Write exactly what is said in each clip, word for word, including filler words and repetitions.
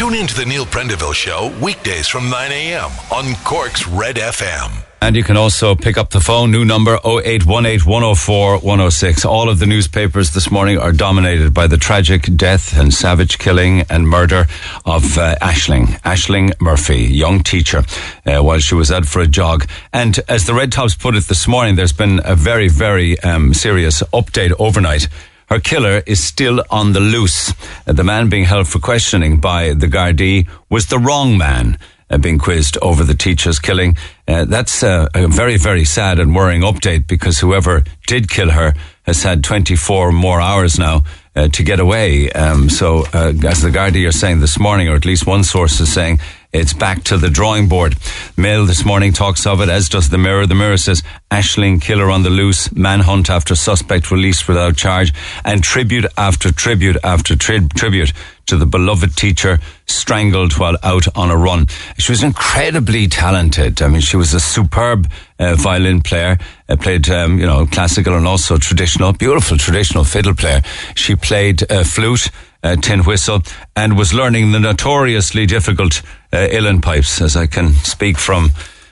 Tune in to the Neil Prendeville Show weekdays from nine a.m. on Cork's Red F M. And you can also pick up the phone, new number oh eight one eight, one oh four, one oh six. All of the newspapers this morning are dominated by the tragic death and savage killing and murder of uh, Ashling, Ashling Murphy, young teacher, uh, while she was out for a jog. And as the Red Tops put it this morning, there's been a very, very um, serious update overnight. Her killer is still on the loose. The man being held for questioning by the Gardaí was the wrong man uh, being quizzed over the teacher's killing. Uh, that's uh, a very, very sad and worrying update, because whoever did kill her has had twenty-four more hours now uh, to get away. Um, so uh, as the Gardaí are saying this morning, or at least one source is saying, it's back to the drawing board. Mail this morning talks of it, as does the Mirror. The Mirror says, Ashling killer on the loose, manhunt after suspect released without charge, and tribute after tribute after tri- tribute to the beloved teacher strangled while out on a run. She was incredibly talented. I mean, she was a superb uh, violin player, uh, played, um, you know, classical and also traditional, beautiful traditional fiddle player. She played uh, flute, Uh, tin whistle, and was learning the notoriously difficult uh, uilleann pipes, as I can speak from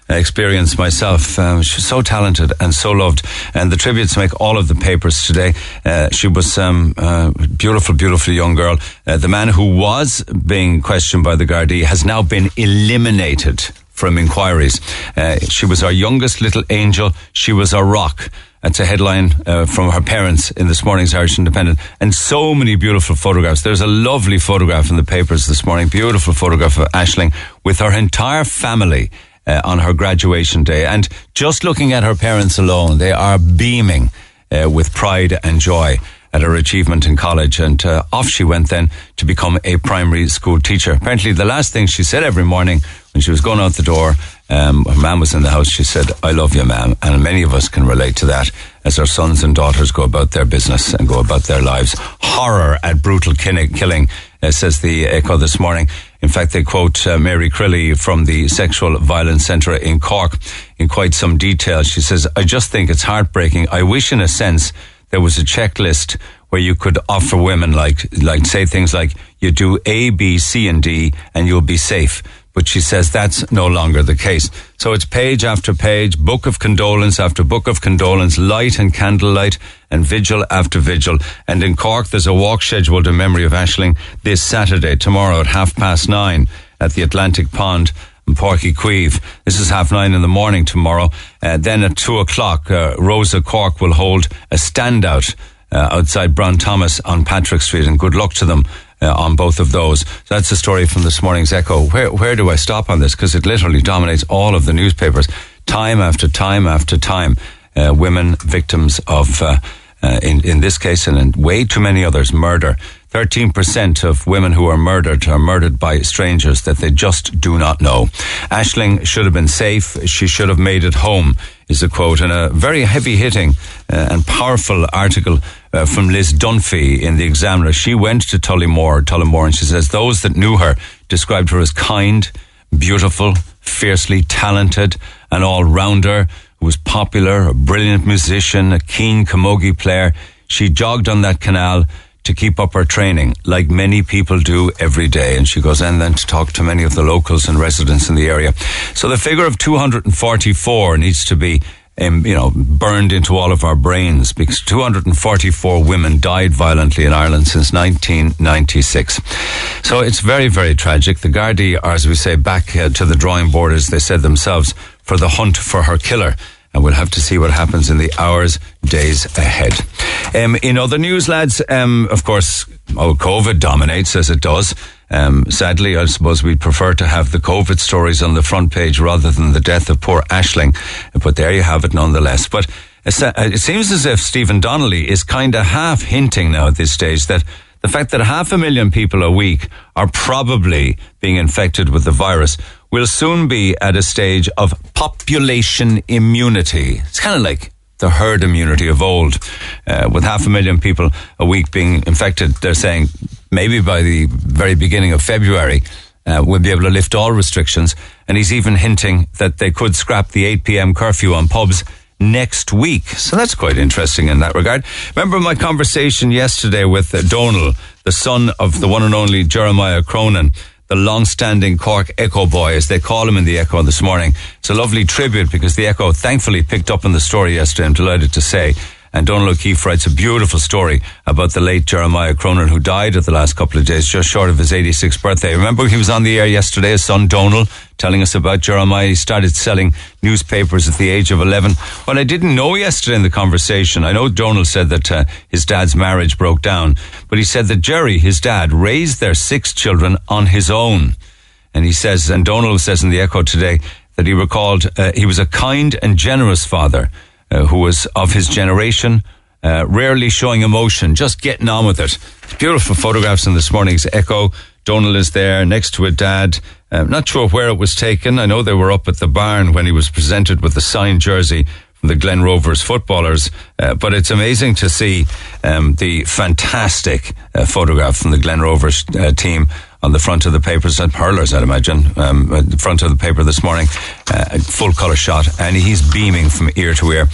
experience myself. Um, she was so talented and so loved, and the tributes make all of the papers today. Uh, she was a um, uh, beautiful, beautiful young girl. Uh, the man who was being questioned by the Gardaí has now been eliminated from inquiries. Uh, she was our youngest little angel. She was our rock. That's a headline uh, from her parents in this morning's Irish Independent. And so many beautiful photographs. There's a lovely photograph in the papers this morning, beautiful photograph of Ashling with her entire family uh, on her graduation day. And just looking at her parents alone, they are beaming uh, with pride and joy at her achievement in college. And uh, off she went then to become a primary school teacher. Apparently the last thing she said every morning when she was going out the door, um, her mum was in the house, she said, "I love you, ma'am." And many of us can relate to that as our sons and daughters go about their business and go about their lives. Horror at brutal kin- killing, uh, says the Echo this morning. In fact, they quote uh, Mary Crilly from the Sexual Violence Centre in Cork in quite some detail. She says, "I just think it's heartbreaking. I wish, in a sense, there was a checklist where you could offer women, like, like say things like, you do A, B, C and D and you'll be safe." But she says that's no longer the case. So it's page after page, book of condolence after book of condolence, light and candlelight and vigil after vigil. And in Cork, there's a walk scheduled in memory of Ashling this Saturday, tomorrow at half past nine at the Atlantic Pond and Porky Queeve. This is half nine in the morning tomorrow. Uh, then at two o'clock, uh, Rosa Cork will hold a standout uh, outside Brown Thomas on Patrick Street, and good luck to them uh, on both of those. So that's the story from this morning's Echo. Where where do I stop on this? Because it literally dominates all of the newspapers, time after time after time. Uh, women victims of, uh, uh, in in this case and in way too many others, murder. thirteen percent of women who are murdered are murdered by strangers that they just do not know. Ashling should have been safe. She should have made it home, is the quote. And a very heavy-hitting uh, and powerful article uh, from Liz Dunphy in The Examiner. She went to Tullamore, Tullamore, and she says those that knew her described her as kind, beautiful, fiercely talented, an all-rounder who was popular, a brilliant musician, a keen camogie player. She jogged on that canal to keep up her training, like many people do every day. And she goes in then to talk to many of the locals and residents in the area. So the figure of two hundred forty-four needs to be, um, you know, burned into all of our brains, because two hundred forty-four women died violently in Ireland since nineteen ninety-six. So it's very, very tragic. The Gardaí are, as we say, back uh, to the drawing board, as they said themselves, for the hunt for her killer. And we'll have to see what happens in the hours, days ahead. Um, in other news, lads, um, of course, oh, COVID dominates, as it does. Um, sadly, I suppose we'd prefer to have the COVID stories on the front page rather than the death of poor Ashling. But there you have it nonetheless. But it seems as if Stephen Donnelly is kind of half hinting now at this stage that the fact that half a million people a week are probably being infected with the virus will soon be at a stage of population immunity. It's kind of like the herd immunity of old. Uh, with half a million people a week being infected, they're saying maybe by the very beginning of February, uh, we'll be able to lift all restrictions. And he's even hinting that they could scrap the eight p.m. curfew on pubs next week. So that's quite interesting in that regard. Remember my conversation yesterday with uh, Donal, the son of the one and only Jeremiah Cronin, the long-standing Cork Echo boy, as they call him in the Echo this morning. It's a lovely tribute because the Echo thankfully picked up on the story yesterday, I'm delighted to say. And Donal O'Keefe writes a beautiful story about the late Jeremiah Cronin, who died at the last couple of days, just short of his eighty-sixth birthday. Remember, he was on the air yesterday, his son Donal, telling us about Jeremiah. He started selling newspapers at the age of eleven. What I didn't know yesterday in the conversation, I know Donal said that uh, his dad's marriage broke down, but he said that Jerry, his dad, raised their six children on his own. And he says, and Donal says in the Echo today, that he recalled uh, he was a kind and generous father, Uh, who was of his generation, uh, rarely showing emotion, just getting on with it. Beautiful photographs in this morning's Echo. Donal is there next to a dad. I'm not sure where it was taken. I know they were up at the barn when he was presented with the signed jersey from the Glen Rovers footballers. Uh, but it's amazing to see um, the fantastic uh, photograph from the Glen Rovers uh, team on the front of the papers and hurlers, I'd imagine, um, at the front of the paper this morning, uh, full colour shot, and he's beaming from ear to ear.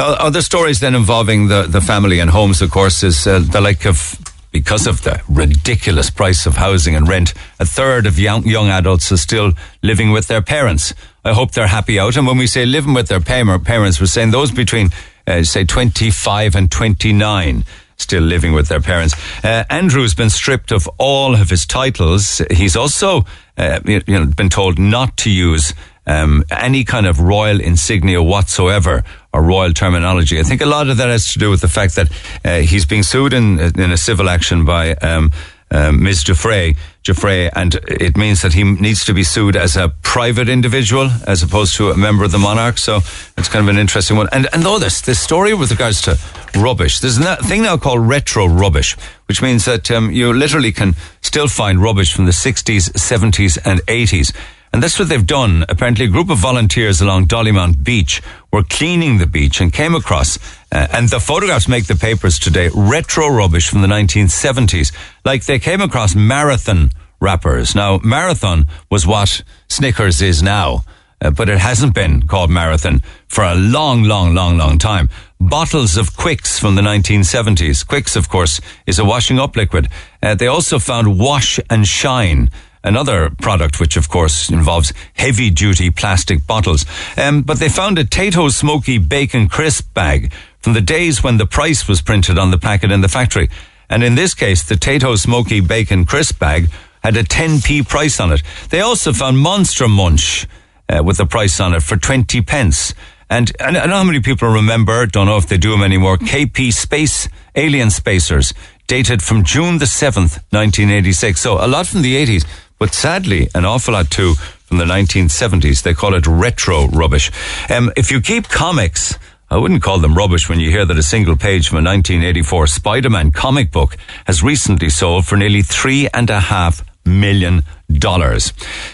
Uh, other stories then involving the, the family and homes, of course, is uh, the like of, because of the ridiculous price of housing and rent, a third of young, young adults are still living with their parents. I hope they're happy out. And when we say living with their parents, we're saying those between, uh, say, twenty-five and twenty-nine. Still living with their parents. Uh, Andrew's been stripped of all of his titles. He's also uh, you know, been told not to use um, any kind of royal insignia whatsoever or royal terminology. I think a lot of that has to do with the fact that uh, he's being sued in, in a civil action by um, uh, Miz Giuffre, Giuffre, and it means that he needs to be sued as a private individual as opposed to a member of the monarch. So it's kind of an interesting one. And and though this, this story with regards to rubbish, there's a thing now called retro rubbish, which means that um, you literally can still find rubbish from the sixties, seventies and eighties. And that's what they've done. Apparently a group of volunteers along Dollymount Beach were cleaning the beach and came across, uh, and the photographs make the papers today, retro rubbish from the nineteen seventies. Like they came across Marathon wrappers. Now, Marathon was what Snickers is now, uh, but it hasn't been called Marathon for a long, long, long, long time. Bottles of Quicks from the nineteen seventies. Quicks, of course, is a washing up liquid. Uh, they also found Wash and Shine, another product which, of course, involves heavy-duty plastic bottles. Um, but they found a Tato's Smoky Bacon crisp bag from the days when the price was printed on the packet in the factory. And in this case, the Tato's Smoky Bacon crisp bag had a ten p price on it. They also found Monster Munch uh, with a price on it for twenty pence. And I don't know how many people remember, don't know if they do them anymore, K P Space Alien Spacers, dated from June the seventh, nineteen eighty-six. So a lot from the eighties. But sadly, an awful lot too from the nineteen seventies. They call it retro rubbish. Um, if you keep comics, I wouldn't call them rubbish when you hear that a single page from a nineteen eighty-four Spider-Man comic book has recently sold for nearly three and a half million dollars.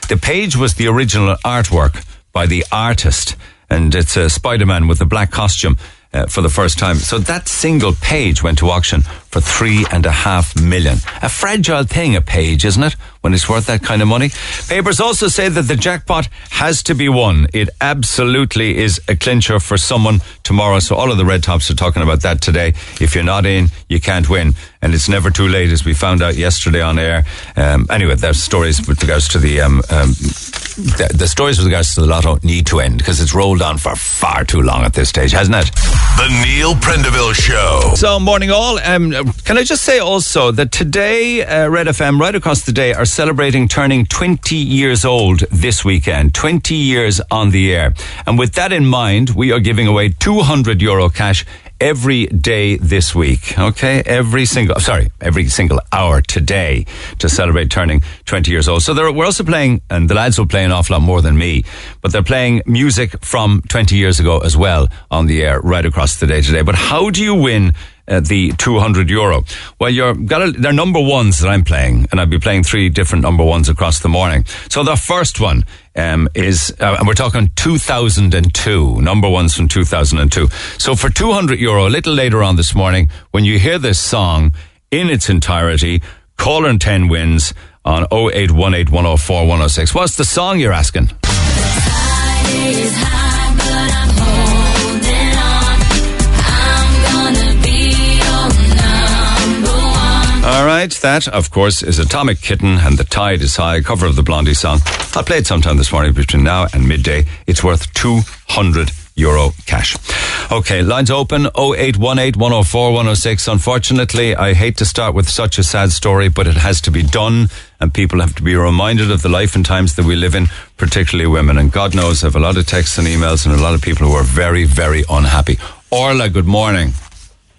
The page was the original artwork by the artist, and it's a Spider-Man with a black costume uh, for the first time. So that single page went to auction for three and a half million. A fragile thing, a page, isn't it, when it's worth that kind of money? Papers also say that the jackpot has to be won. It absolutely is a clincher for someone tomorrow. So all of the red tops are talking about that today. If you're not in, you can't win. And it's never too late, as we found out yesterday on air. Um, anyway, there's stories with regards to the, um, um, the, the stories with regards to the lotto need to end because it's rolled on for far too long at this stage, hasn't it? The Neil Prendeville Show. So, morning all. Um, Can I just say also that today, uh, Red F M, right across the day, are celebrating turning twenty years old this weekend. twenty years on the air. And with that in mind, we are giving away two hundred euro cash every day this week. Okay? Every single, sorry, every single hour today to celebrate turning twenty years old. So we're also playing, and the lads will play an awful lot more than me, but they're playing music from twenty years ago as well on the air right across the day today. But how do you win Uh, the two hundred euro. Well, you're gotta, they're number ones that I'm playing, and I'll be playing three different number ones across the morning. So the first one um, is, uh, and we're talking two thousand two, number ones from two thousand two. So for two hundred euro, a little later on this morning, when you hear this song in its entirety, caller and ten wins on oh eight one eight, one oh four, one oh six. What's the song you're asking? All right, that, of course, is Atomic Kitten and The Tide Is High, cover of the Blondie song. I'll play it sometime this morning between now and midday. It's worth two hundred euro cash. Okay, lines open, oh eight one eight, one oh four, one oh six. Unfortunately, I hate to start with such a sad story, but it has to be done, and people have to be reminded of the life and times that we live in, particularly women. And God knows I have a lot of texts and emails and a lot of people who are very, very unhappy. Orla, good morning.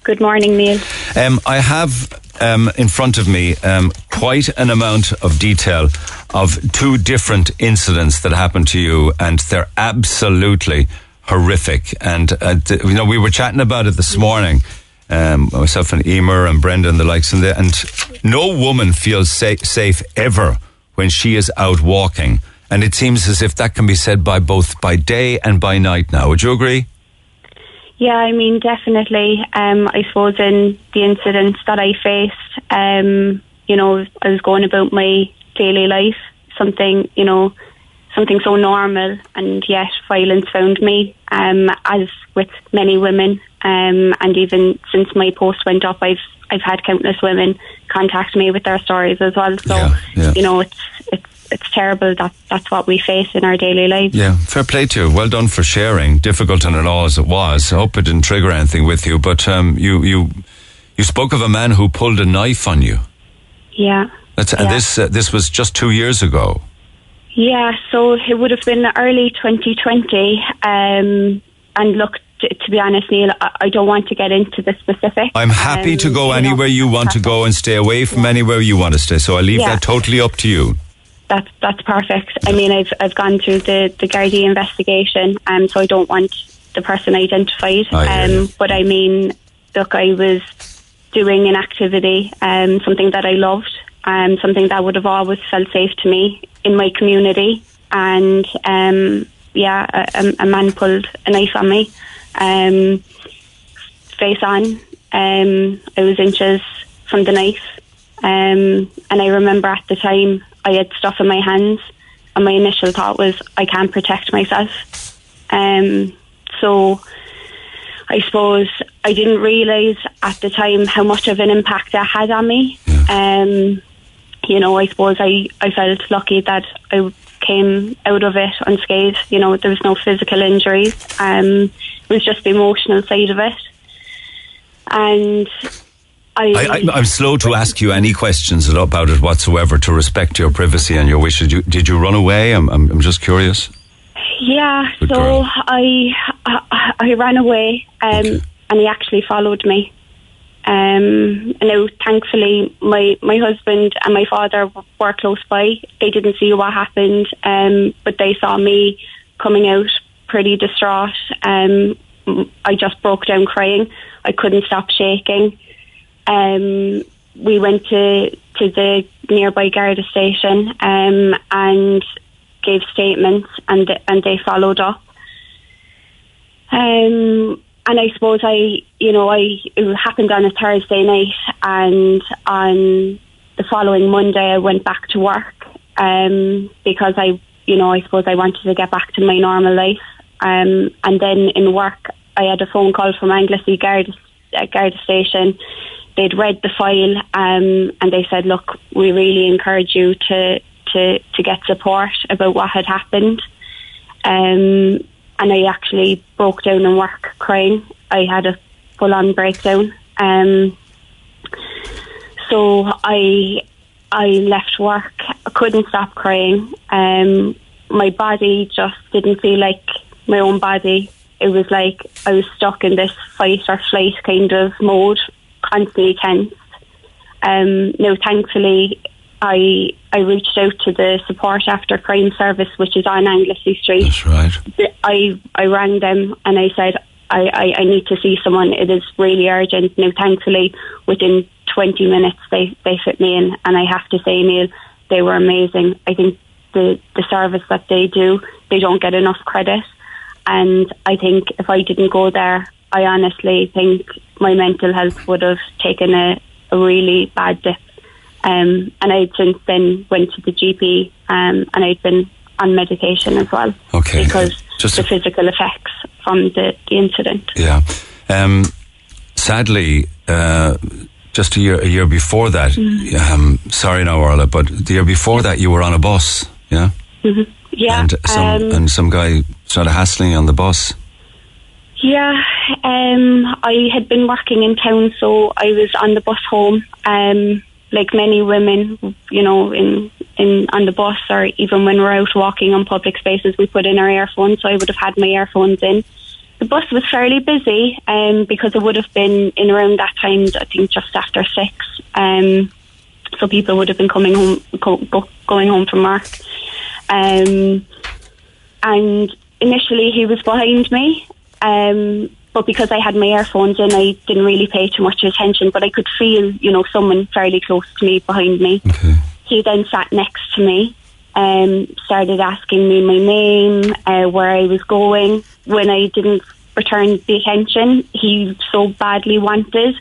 Good morning, Neil. Um, I have um, in front of me um, quite an amount of detail of two different incidents that happened to you, and they're absolutely horrific. And uh, th- you know, we were chatting about it this morning, um, myself and Emer and Brenda and the likes, and, the, and no woman feels sa- safe ever when she is out walking. And it seems as if that can be said by both by day and by night now. Would you agree? Yeah, I mean, definitely. Um, I suppose in the incidents that I faced, um, you know, I was going about my daily life, something, you know, something so normal, and yet violence found me, um, as with many women. Um, and even since my post went up, I've I've had countless women contact me with their stories as well. So, yeah, yeah. you know, it's it's. It's terrible that that's what we face in our daily lives. Yeah, fair play to you. Well done for sharing. Difficult and at all as it was. I hope it didn't trigger anything with you. But um, you, you you spoke of a man who pulled a knife on you. Yeah. That's, yeah. And this uh, this was just two years ago. Yeah, so it would have been early twenty twenty. Um, and look, t- to be honest, Neil, I-, I don't want to get into the specifics. I'm happy um, to go anywhere you, know, you want perfect. to go and stay away from yeah. anywhere you want to stay. So I leave yeah. that totally up to you. That's that's perfect. I mean, I've I've gone through the the Gardaí investigation, and um, so I don't want the person identified. Oh, yeah, um, yeah. But I mean, look, I was doing an activity, um, something that I loved, um, something that would have always felt safe to me in my community, and um, yeah, a, a man pulled a knife on me, um, face on. Um, I was inches from the knife, um, and I remember at the time, I had stuff in my hands, and my initial thought was, I can't protect myself. Um, so I suppose I didn't realise at the time how much of an impact that had on me. Um, you know, I suppose I, I felt lucky that I came out of it unscathed. You know, there was no physical injuries. Um, it was just the emotional side of it. And I, I, I'm slow to ask you any questions about it whatsoever, to respect your privacy and your wishes. Did you, did you run away? I'm, I'm, I'm just curious. Yeah, Good so girl. I, I, I ran away, um, okay. and he actually followed me. Um, and now, thankfully, my, my husband and my father were close by. They didn't see what happened, um, but they saw me coming out pretty distraught. Um, I just broke down crying. I couldn't stop shaking. Um, we went to, to the nearby Garda station, um, and gave statements, and and they followed up. Um, and I suppose I, you know, I it happened on a Thursday night, and on the following Monday I went back to work, um, because I, you know, I suppose I wanted to get back to my normal life. Um, and then in work I had a phone call from Anglesey Garda, uh, Garda station. They'd read the file, um, and they said, look, we really encourage you to, to, to get support about what had happened. Um, and I actually broke down in work crying. I had a full-on breakdown. Um, so I I left work. I couldn't stop crying. Um, my body just didn't feel like my own body. It was like I was stuck in this fight or flight kind of mode. Constantly tense. Um, now, thankfully, I I reached out to the Support After Crime Service, which is on Anglesey Street. That's right. I, I rang them and I said, I, I, I need to see someone. It is really urgent. Now, thankfully, within twenty minutes, they, they fit me in. And I have to say, Neil, they were amazing. I think the, the service that they do, they don't get enough credit. And I think if I didn't go there, I honestly think my mental health would have taken a, a really bad dip. Um, and I since then went to the G P, um, and I'd been on medication as well. Okay. Because Just the a- physical effects from the, the incident. Yeah. Um, sadly, uh, just a year a year before that, mm-hmm. um, sorry now, Orla, but the year before that you were on a bus, yeah? Mm-hmm. Yeah. And some, um, and some guy started hassling you on the bus. Yeah, um, I had been working in town, so I was on the bus home, um, like many women, you know, in, in on the bus, or even when we're out walking on public spaces, we put in our earphones, so I would have had my earphones in. The bus was fairly busy, um, because it would have been in around that time, I think just after six, um, so people would have been coming home, go, go, going home from work, um, and initially he was behind me, um, but because I had my earphones in, I didn't really pay too much attention, but I could feel, you know, someone fairly close to me, behind me. Okay. He then sat next to me, um, started asking me my name, uh, where I was going. When I didn't return the attention he so badly wanted,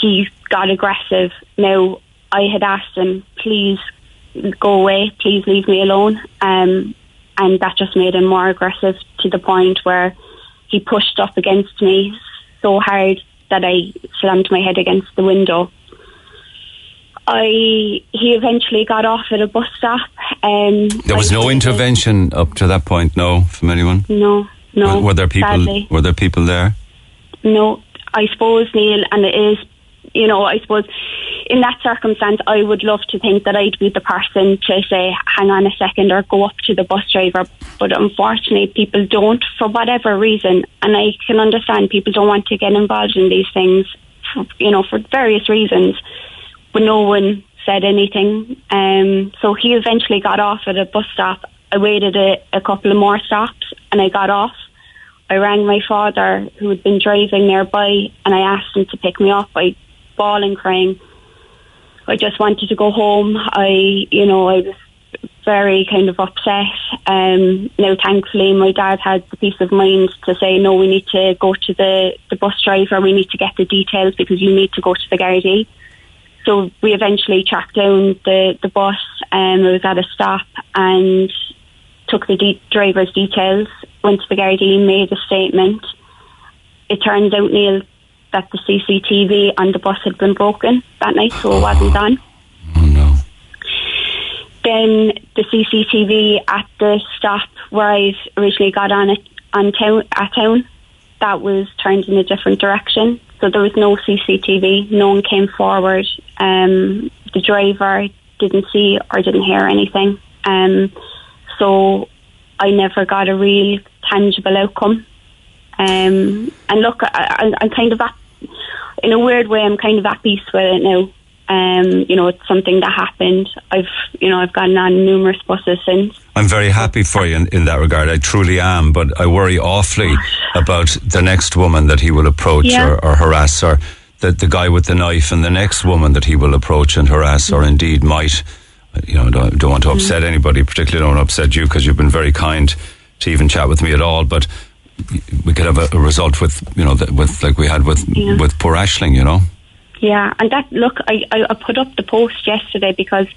he got aggressive. Now, I had asked him, please go away, please leave me alone, um, and that just made him more aggressive, to the point where he pushed up against me so hard that I slammed my head against the window. I He eventually got off at a bus stop. Um, there was I, no intervention up to that point, no, from anyone? No, no. Were, were there people? Sadly. Were there people there? No, I suppose, Neil, and it is, you know, I suppose in that circumstance, I would love to think that I'd be the person to say, hang on a second, or go up to the bus driver. But unfortunately, people don't, for whatever reason. And I can understand people don't want to get involved in these things, for, you know, for various reasons. But no one said anything. Um, so he eventually got off at a bus stop. I waited a, a couple of more stops and I got off. I rang my father, who had been driving nearby, and I asked him to pick me up. I bawling, crying. I just wanted to go home. I, you know, I was very kind of upset. Um, now, thankfully, my dad had the peace of mind to say, no, we need to go to the, the bus driver. We need to get the details because you need to go to the Gardaí. So we eventually tracked down the, the bus, and um, I was at a stop and took the de- driver's details, went to the Gardaí, made a statement. It turns out, Neil, that the C C T V on the bus had been broken that night, so it wasn't on. Oh, no. Then the C C T V at the stop where I originally got on it, on town, at town, that was turned in a different direction. So there was no C C T V. No one came forward. Um, the driver didn't see or didn't hear anything. Um, so I never got a real tangible outcome. Um, and look, I, I'm kind of at, in a weird way, I'm kind of at peace with it now. Um, you know, it's something that happened. I've, you know, I've gotten on numerous buses since. I'm very happy for you in, in that regard. I truly am, but I worry awfully about the next woman that he will approach, yeah, or, or harass, or the, the guy with the knife and the next woman that he will approach and harass, mm-hmm, or indeed might. You know, I don't, don't want to upset, mm-hmm, anybody, particularly don't want to upset you, because you've been very kind to even chat with me at all, but we could have a, a result with, you know, with like we had with, yeah, with poor Ashling, you know. Yeah, and that, look, I, I put up the post yesterday because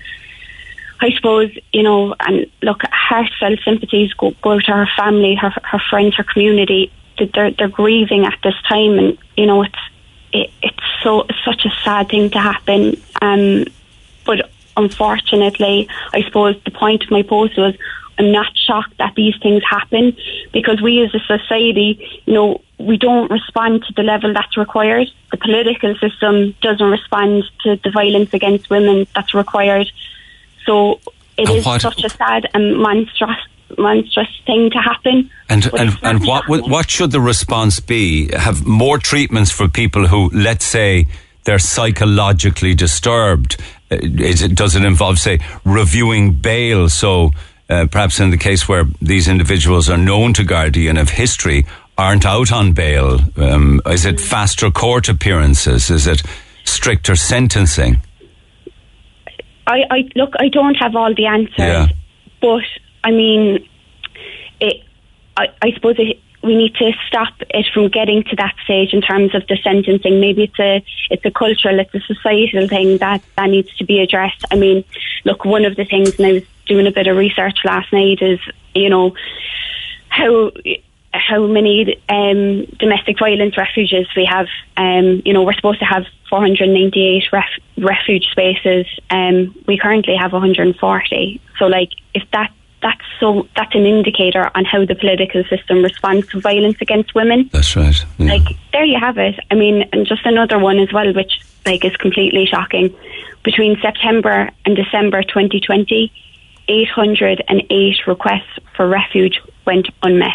I suppose, you know, and look, heartfelt sympathies go, go to her family, her her friends, her community. They're, they're grieving at this time, and, you know, it's it, it's so it's such a sad thing to happen. Um, but unfortunately, I suppose the point of my post was, I'm not shocked that these things happen, because we as a society, you know, we don't respond to the level that's required. The political system doesn't respond to the violence against women that's required. So it and is what, such a sad and monstrous, monstrous thing to happen. And and, and what happening. what should the response be? Have more treatments for people who, let's say, they're psychologically disturbed? Is it, does it involve, say, reviewing bail? So uh, perhaps in the case where these individuals are known to Gardaí and have history, aren't out on bail? Um, is it faster court appearances? Is it stricter sentencing? I, I look, I don't have all the answers, yeah, but I mean, it, I, I suppose it, we need to stop it from getting to that stage in terms of the sentencing. Maybe it's a it's a cultural, it's a societal thing that, that needs to be addressed. I mean, look, one of the things, and I was doing a bit of research last night, is, you know, how how many um, domestic violence refuges we have. Um, you know, we're supposed to have four hundred ninety-eight ref- refuge spaces. Um, we currently have one hundred forty. So, like, if that that's so, that's an indicator on how the political system responds to violence against women. That's right. Yeah. Like, there you have it. I mean, and just another one as well, which like is completely shocking. Between September and December twenty twenty, eight hundred eight requests for refuge went unmet.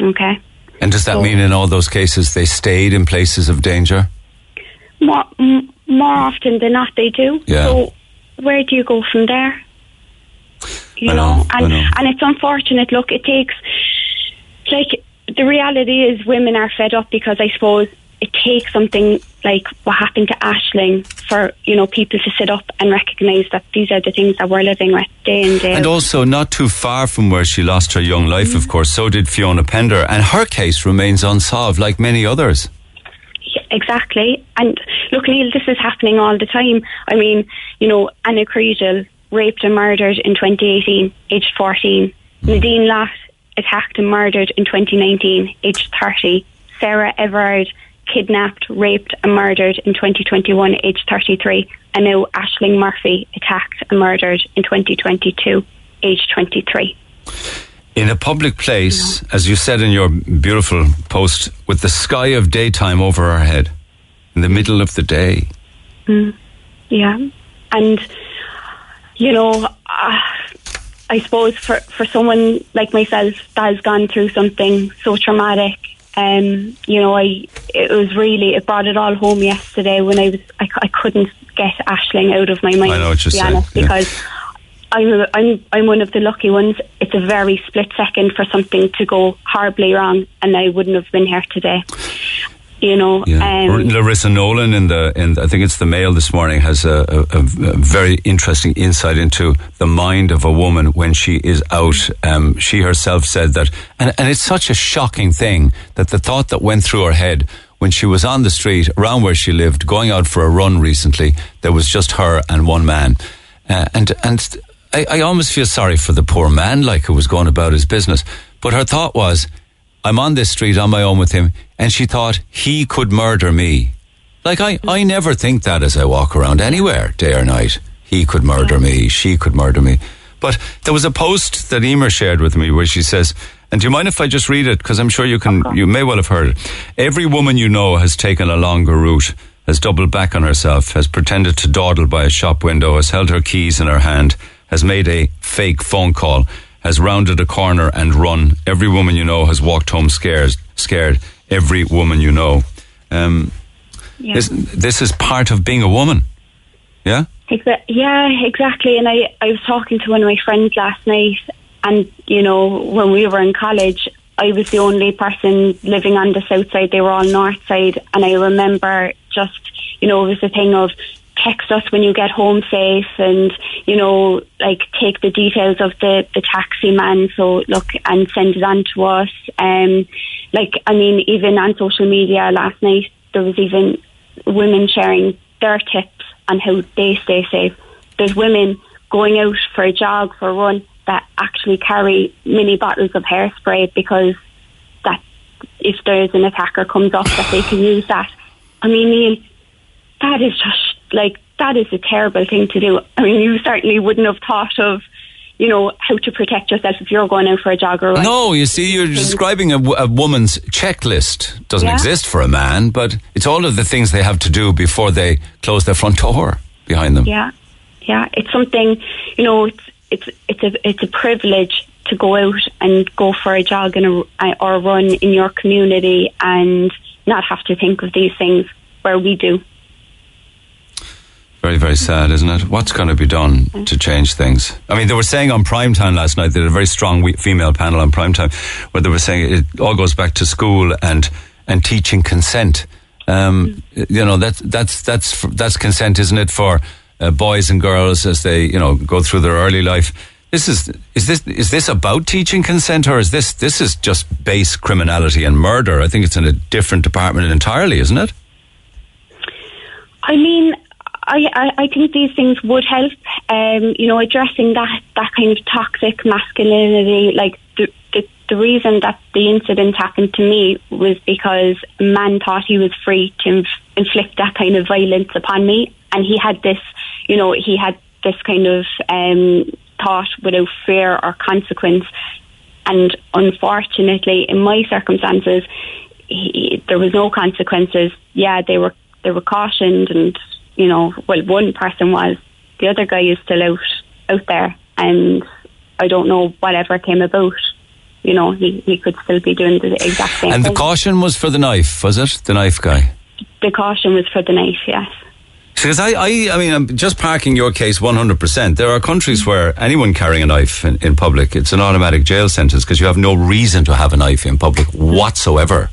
Okay. And does that so, mean in all those cases they stayed in places of danger? More, m- more often than not, they do. Yeah. So where do you go from there? You I know, know, and I know. And it's unfortunate. Look, it takes like the reality is women are fed up because I suppose it takes something like what happened to Ashling for, you know, people to sit up and recognise that these are the things that we're living with day in day. And also not too far from where she lost her young life, mm-hmm. of course, so did Fiona Pender, and her case remains unsolved like many others. Yeah, exactly. And look, Neil, this is happening all the time. I mean, you know, Anna Creedle raped and murdered in twenty eighteen, aged fourteen. Mm-hmm. Nadine Lott attacked and murdered in twenty nineteen, aged thirty. Sarah Everard kidnapped, raped and murdered in twenty twenty-one, aged thirty-three, and now Ashling Murphy attacked and murdered in twenty twenty-two, aged twenty-three. In a public place, no. as you said in your beautiful post, with the sky of daytime over our head, in the middle of the day. Mm. Yeah, and, you know, uh, I suppose for, for someone like myself that has gone through something so traumatic, Um, you know, I it was really it brought it all home yesterday when I was I, I couldn't get Ashling out of my mind. I know what you're saying, to be honest, yeah. Because I'm I'm I'm one of the lucky ones. It's a very split second for something to go horribly wrong, and I wouldn't have been here today. You know, yeah. um, Larissa Nolan in the in I think it's the Mail this morning has a, a, a very interesting insight into the mind of a woman when she is out. Um, she herself said that, and, and it's such a shocking thing that the thought that went through her head when she was on the street around where she lived, going out for a run recently, there was just her and one man, uh, and and I, I almost feel sorry for the poor man, like, who was going about his business. But her thought was, I'm on this street on my own with him, and she thought he could murder me. Like, I, I never think that as I walk around anywhere, day or night. He could murder me, she could murder me. But there was a post that Emer shared with me where she says, and do you mind if I just read it? Because I'm sure you can. You may well have heard it. Every woman you know has taken a longer route, has doubled back on herself, has pretended to dawdle by a shop window, has held her keys in her hand, has made a fake phone call, has rounded a corner and run. Every woman you know has walked home scared. Scared. Every woman you know. Um, yeah. this, this is part of being a woman. Yeah? Exa- yeah, exactly. And I, I was talking to one of my friends last night, and, you know, when we were in college, I was the only person living on the south side. They were all north side. And I remember just, you know, it was the thing of, text us when you get home safe, and, you know, like, take the details of the, the taxi man, so look, and send it on to us. Um, like, I mean, even on social media last night, there was even women sharing their tips on how they stay safe. There's women going out for a jog, for a run, that actually carry mini bottles of hairspray, because that if there's an attacker comes up, that they can use that. I mean, Neil, that is just, like, that is a terrible thing to do. I mean, you certainly wouldn't have thought of, you know, how to protect yourself if you're going out for a jog or a run. No, you see, you're describing a, a woman's checklist. Doesn't yeah. exist for a man, but it's all of the things they have to do before they close their front door behind them. Yeah, yeah. It's something, you know, it's it's it's a it's a privilege to go out and go for a jog and a, or a run in your community and not have to think of these things, where we do. Very, very sad, isn't it? What's going to be done to change things? I mean, they were saying on Primetime last night, they had a very strong female panel on Primetime, where they were saying it all goes back to school and, and teaching consent. Um, you know, that, that's, that's, that's consent, isn't it, for uh, boys and girls as they, you know, go through their early life. This is, is this, is this about teaching consent, or is this, this is just base criminality and murder? I think it's in a different department entirely, isn't it? I mean, I, I think these things would help, um, you know, addressing that, that kind of toxic masculinity, like the, the, the reason that the incident happened to me was because a man thought he was free to inf- inflict that kind of violence upon me. And he had this, you know, he had this kind of um, thought without fear or consequence. And unfortunately, in my circumstances, he, there was no consequences. Yeah, they were they were cautioned, and you know, well, one person was. The other guy is still out out there, and I don't know whatever came about. You know, he, he could still be doing the exact same. And the thing. Caution was for the knife, was it? The knife guy. The caution was for the knife. Yes. Because I, I, I mean, I'm just parking your case one hundred percent. There are countries where anyone carrying a knife in, in public, it's an automatic jail sentence because you have no reason to have a knife in public whatsoever.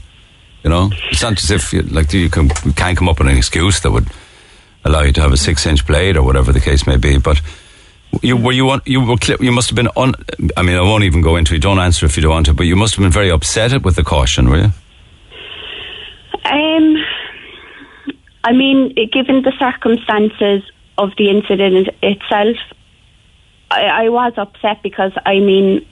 You know, it's not as if you, like you can you can't come up with an excuse that would allow you to have a six-inch blade or whatever the case may be. But you were you on, you were you must have been on. I mean, I won't even go into it. Don't answer if you don't want to. But you must have been very upset with the caution, were you? Um. I mean, given the circumstances of the incident itself, I, I was upset because, I mean,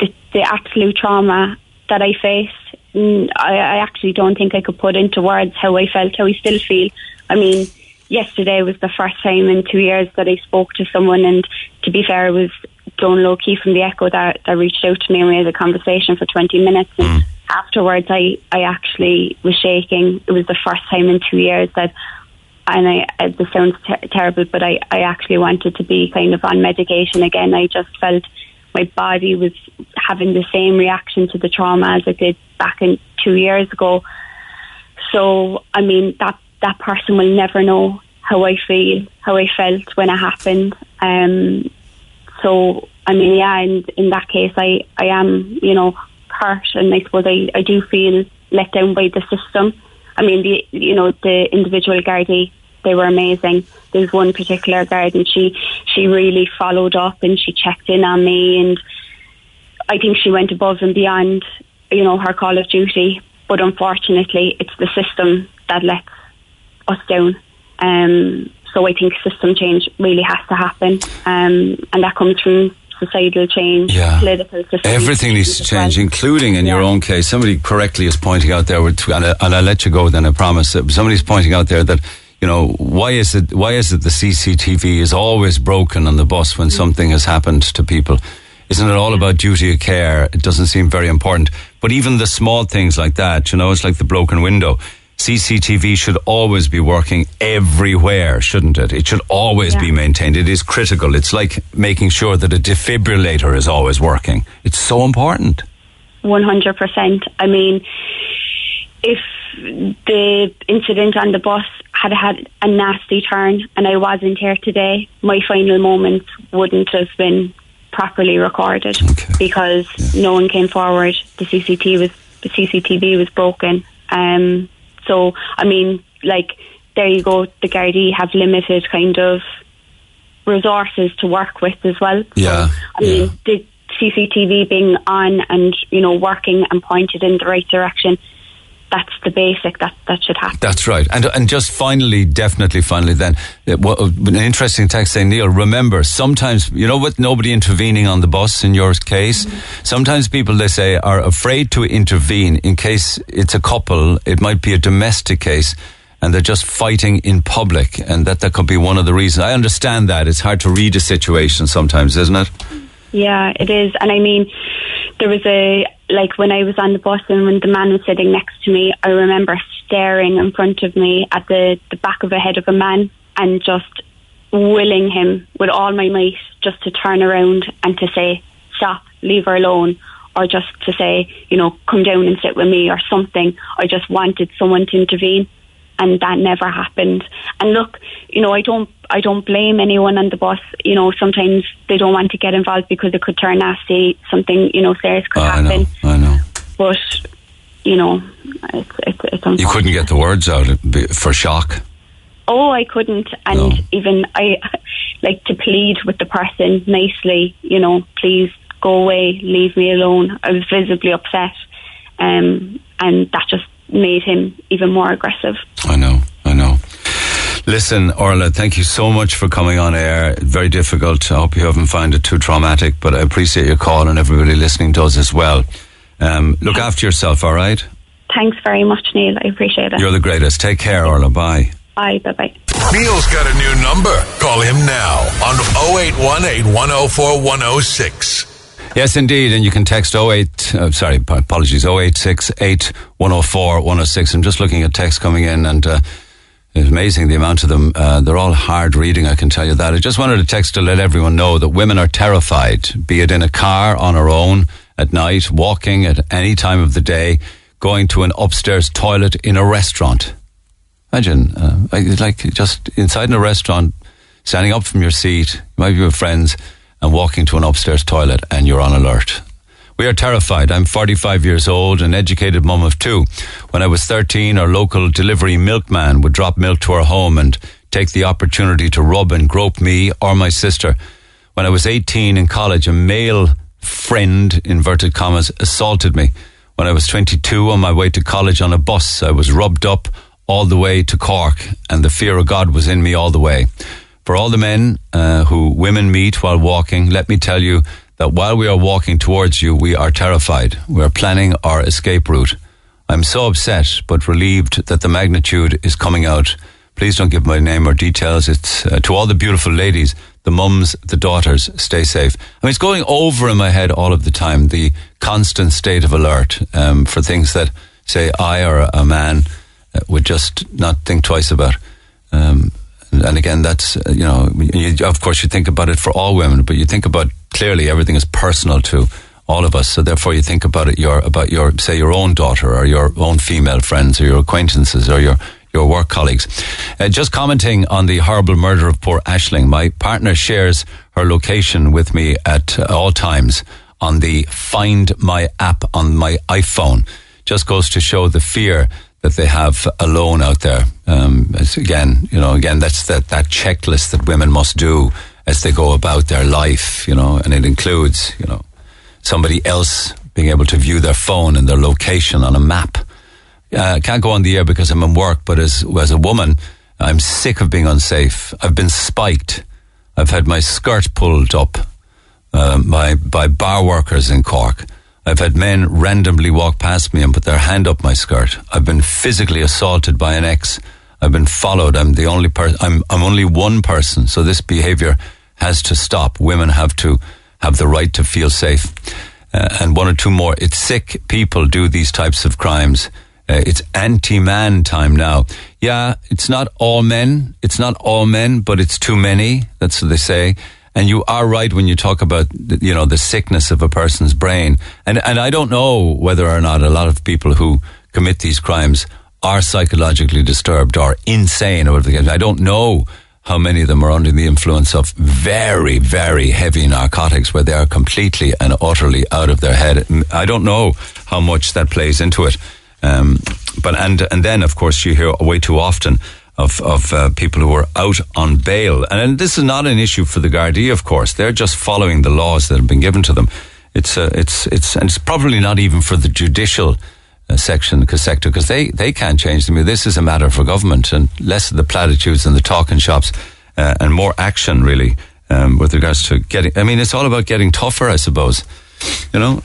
the, the absolute trauma that I faced, I, I actually don't think I could put into words how I felt, how I still feel. I mean, yesterday was the first time in two years that I spoke to someone, and to be fair, it was Donal O'Keefe from the Echo that, that reached out to me, and we had a conversation for twenty minutes, and afterwards, I, I actually was shaking. It was the first time in two years that, and I, this sounds ter- terrible, but I, I actually wanted to be kind of on medication again. I just felt my body was having the same reaction to the trauma as it did back in two years ago. So, I mean, that, that person will never know how I feel, how I felt when it happened. Um, so, I mean, yeah, in, in that case, I, I am, you know, hurt, and I suppose I, I do feel let down by the system. I mean, the you know, the individual Gardaí, they were amazing. There's one particular guard, and she, she really followed up, and she checked in on me, and I think she went above and beyond, you know, her call of duty. But unfortunately, it's the system that lets us down. Um, so I think system change really has to happen, um, and that comes from societal change, yeah. Political system. Everything needs to change, well. Including in yeah. your own case. Somebody correctly is pointing out there, and, I, and I'll let you go then, I promise. Somebody's pointing out there that, you know, why is it why is it the C C T V is always broken on the bus when mm-hmm. something has happened to people? Isn't it all about duty of care? It doesn't seem very important. But even the small things like that, you know, it's like the broken window. C C T V should always be working everywhere, shouldn't it? It should always yeah. be maintained. It is critical. It's like making sure that a defibrillator is always working. It's so important. one hundred percent. I mean, if the incident on the bus had had a nasty turn and I wasn't here today, my final moments wouldn't have been properly recorded okay. because yeah. no one came forward. The C C T V was, the C C T V was broken. Um... So, I mean, like, there you go, the Gardaí have limited kind of resources to work with as well. Yeah. So, I yeah. mean, the C C T V being on and, you know, working and pointed in the right direction, that's the basic, that that should happen. That's right. And and just finally, definitely finally then, an interesting text saying, Neil, remember, sometimes, you know, with nobody intervening on the bus in your case, mm-hmm. sometimes people, they say, are afraid to intervene in case it's a couple, it might be a domestic case, and they're just fighting in public, and that, that could be one of the reasons. I understand that. It's hard to read a situation sometimes, isn't it? Yeah, it is. And I mean, there was a... Like when I was on the bus and when the man was sitting next to me, I remember staring in front of me at the, the back of the head of a man and just willing him with all my might just to turn around and to say, stop, leave her alone, or just to say, you know, come down and sit with me or something. I just wanted someone to intervene, and that never happened. And look, you know, I don't I don't blame anyone on the bus. You know, sometimes they don't want to get involved because it could turn nasty. Something, you know, serious could oh, happen. I know, I know. But, you know, it's, it's, it's unfortunate. You couldn't get the words out for shock? Oh, I couldn't. And no. even, I like to plead with the person nicely, you know, please go away, leave me alone. I was visibly upset. Um, and that just made him even more aggressive. I know, I know. Listen, Orla, thank you so much for coming on air. Very difficult. I hope you haven't found it too traumatic, but I appreciate your call, and everybody listening does as well. Um, look after yourself, all right? Thanks very much, Neil. I appreciate it. You're the greatest. Take care, Orla. Bye. Bye. Bye-bye. Neil's got a new number. Call him now on oh eight one eight, one oh four, one oh six. Yes, indeed, and you can text oh eight, uh, sorry, apologies, oh eight six eight, one oh four, one oh six. I'm just looking at texts coming in, and uh, it's amazing the amount of them. Uh, they're all hard reading, I can tell you that. I just wanted to text to let everyone know that women are terrified, be it in a car, on our own, at night, walking at any time of the day, going to an upstairs toilet in a restaurant. Imagine, uh, like just inside in a restaurant, standing up from your seat, you might be with friends, and walking to an upstairs toilet, and you're on alert. We are terrified. I'm forty-five years old, an educated mum of two. When I was thirteen, our local delivery milkman would drop milk to our home and take the opportunity to rub and grope me or my sister. When I was eighteen in college, a male friend, inverted commas, assaulted me. When I was twenty-two, on my way to college on a bus, I was rubbed up all the way to Cork, and the fear of God was in me all the way. For all the men uh, who women meet while walking, let me tell you that while we are walking towards you, we are terrified. We are planning our escape route. I'm so upset, but relieved that the magnitude is coming out. Please don't give my name or details. It's uh, to all the beautiful ladies, the mums, the daughters, stay safe. I mean, it's going over in my head all of the time, the constant state of alert um, for things that, say, I or a man uh, would just not think twice about. Um And again, that's, you know, you, of course you think about it for all women, but you think about, clearly everything is personal to all of us. So therefore you think about it, your, about your, say your own daughter or your own female friends or your acquaintances or your, your work colleagues. Uh, just commenting on the horrible murder of poor Ashling, my partner shares her location with me at all times on the Find My app on my iPhone. Just goes to show the fear that they have alone out there. Um, again, you know, again, that's that, that checklist that women must do as they go about their life, you know, and it includes, you know, somebody else being able to view their phone and their location on a map. Uh, I can't go on the air because I'm in work, but as, as a woman, I'm sick of being unsafe. I've been spiked. I've had my skirt pulled up um, by, by bar workers in Cork. I've had men randomly walk past me and put their hand up my skirt. I've been physically assaulted by an ex. I've been followed. I'm the only person. I'm, I'm only one person. So this behavior has to stop. Women have to have the right to feel safe. Uh, and one or two more. It's sick people do these types of crimes. Uh, it's anti-man time now. Yeah, it's not all men. It's not all men, but it's too many. That's what they say. And you are right when you talk about, you know, the sickness of a person's brain. And and I don't know whether or not a lot of people who commit these crimes are psychologically disturbed or insane or whatever. I don't know how many of them are under the influence of very, very heavy narcotics where they are completely and utterly out of their head. I don't know how much that plays into it. Um, but and and then, of course, you hear way too often of, of uh, people who are out on bail. And this is not an issue for the Gardaí, of course. They're just following the laws that have been given to them. It's uh, it's it's and it's probably not even for the judicial uh, section, cause sector, because they, they can't change them. This is a matter for government, and less of the platitudes and the talking shops uh, and more action, really, um, with regards to getting... I mean, it's all about getting tougher, I suppose. You know,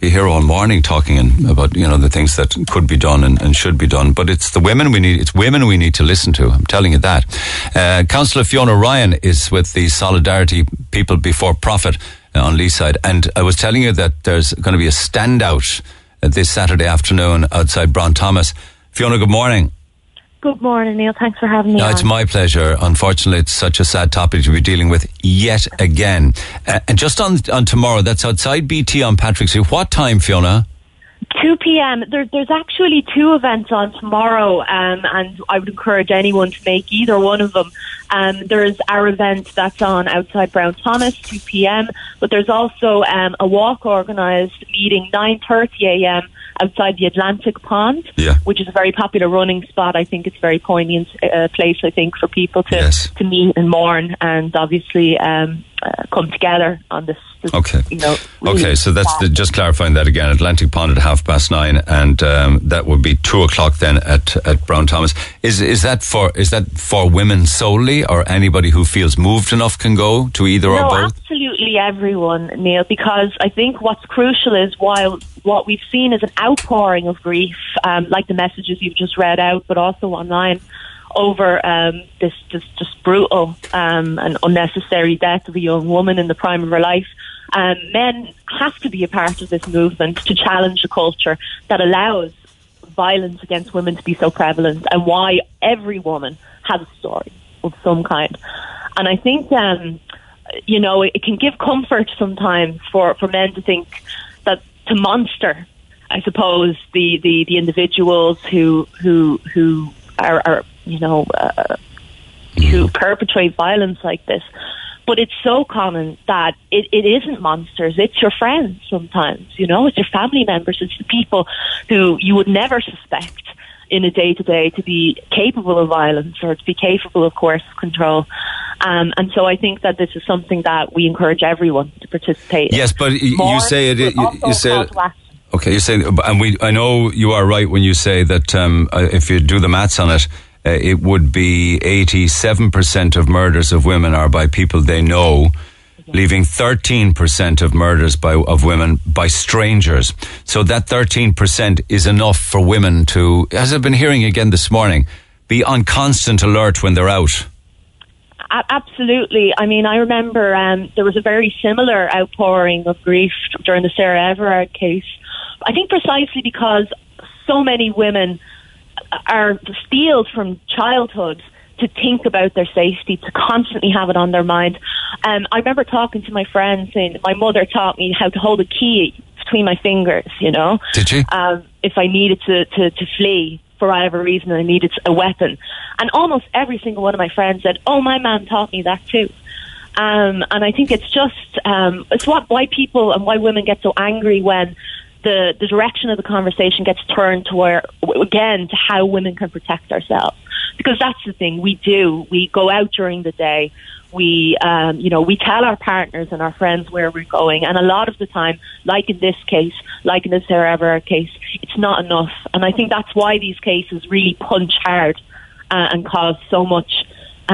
you hear all morning talking and about, you know, the things that could be done and, and should be done, but it's the women we need it's women we need to listen to. I'm telling you that. Uh, Councillor Fiona Ryan is with the Solidarity People Before Profit on Leaside, and I was telling you that there's going to be a standout this Saturday afternoon outside Brown Thomas. Fiona, good morning. Good morning, Neil. Thanks for having me no, on. It's my pleasure. Unfortunately, it's such a sad topic to be dealing with yet again. Uh, and just on on tomorrow, that's outside B T on Patrick Street. What time, Fiona? two p.m. There, there's actually two events on tomorrow, um, and I would encourage anyone to make either one of them. Um, there's our event that's on outside Brown Thomas, two p.m., but there's also um, a walk organised meeting, nine thirty a.m., outside the Atlantic Pond, yeah. which is a very popular running spot. I think it's a very poignant uh, place, I think, for people to, yes. to meet and mourn and obviously um, uh, come together on this. this okay, you know, really okay. So that's the, just clarifying that again. Atlantic Pond at half past nine, and um, that would be two o'clock then at, at Brown Thomas. Is is that for is that for women solely, or anybody who feels moved enough can go to either no, or both? Absolutely everyone, Neil, because I think what's crucial is while what we've seen is an outpouring of grief, um, like the messages you've just read out, but also online, over um, this just, just brutal um, and unnecessary death of a young woman in the prime of her life. Um, men have to be a part of this movement to challenge a culture that allows violence against women to be so prevalent, and why every woman has a story of some kind. And I think, um, you know, it can give comfort sometimes for, for men to think that to monster, I suppose, the, the, the individuals who who who are, are you know, uh, who perpetrate violence like this. But it's so common that it, it isn't monsters. It's your friends sometimes, you know. It's your family members. It's the people who you would never suspect in a day-to-day to be capable of violence or to be capable of coercive control. Um, and so I think that this is something that we encourage everyone to participate in. Yes, but More, you say it... it you, you say it. Okay, you're saying... And we, I know you are right when you say that um, if you do the maths on it, Uh, it would be eighty-seven percent of murders of women are by people they know, leaving thirteen percent of murders by of women by strangers. So that thirteen percent is enough for women to, as I've been hearing again this morning, be on constant alert when they're out. Absolutely. I mean, I remember um, there was a very similar outpouring of grief during the Sarah Everard case. I think precisely because so many women are steeled from childhood to think about their safety, to constantly have it on their mind. Um, I remember talking to my friend saying, my mother taught me how to hold a key between my fingers, you know. Did she? Um, if I needed to, to, to flee for whatever reason, I needed a weapon. And almost every single one of my friends said, oh, my mom taught me that too. Um, and I think it's just, um, it's what why people and why women get so angry when The, the direction of the conversation gets turned to where, again, to how women can protect ourselves. Because that's the thing we do. We go out during the day. We, um, you know, we tell our partners and our friends where we're going. And a lot of the time, like in this case, like in this Sarah Everard case, it's not enough. And I think that's why these cases really punch hard uh, and cause so much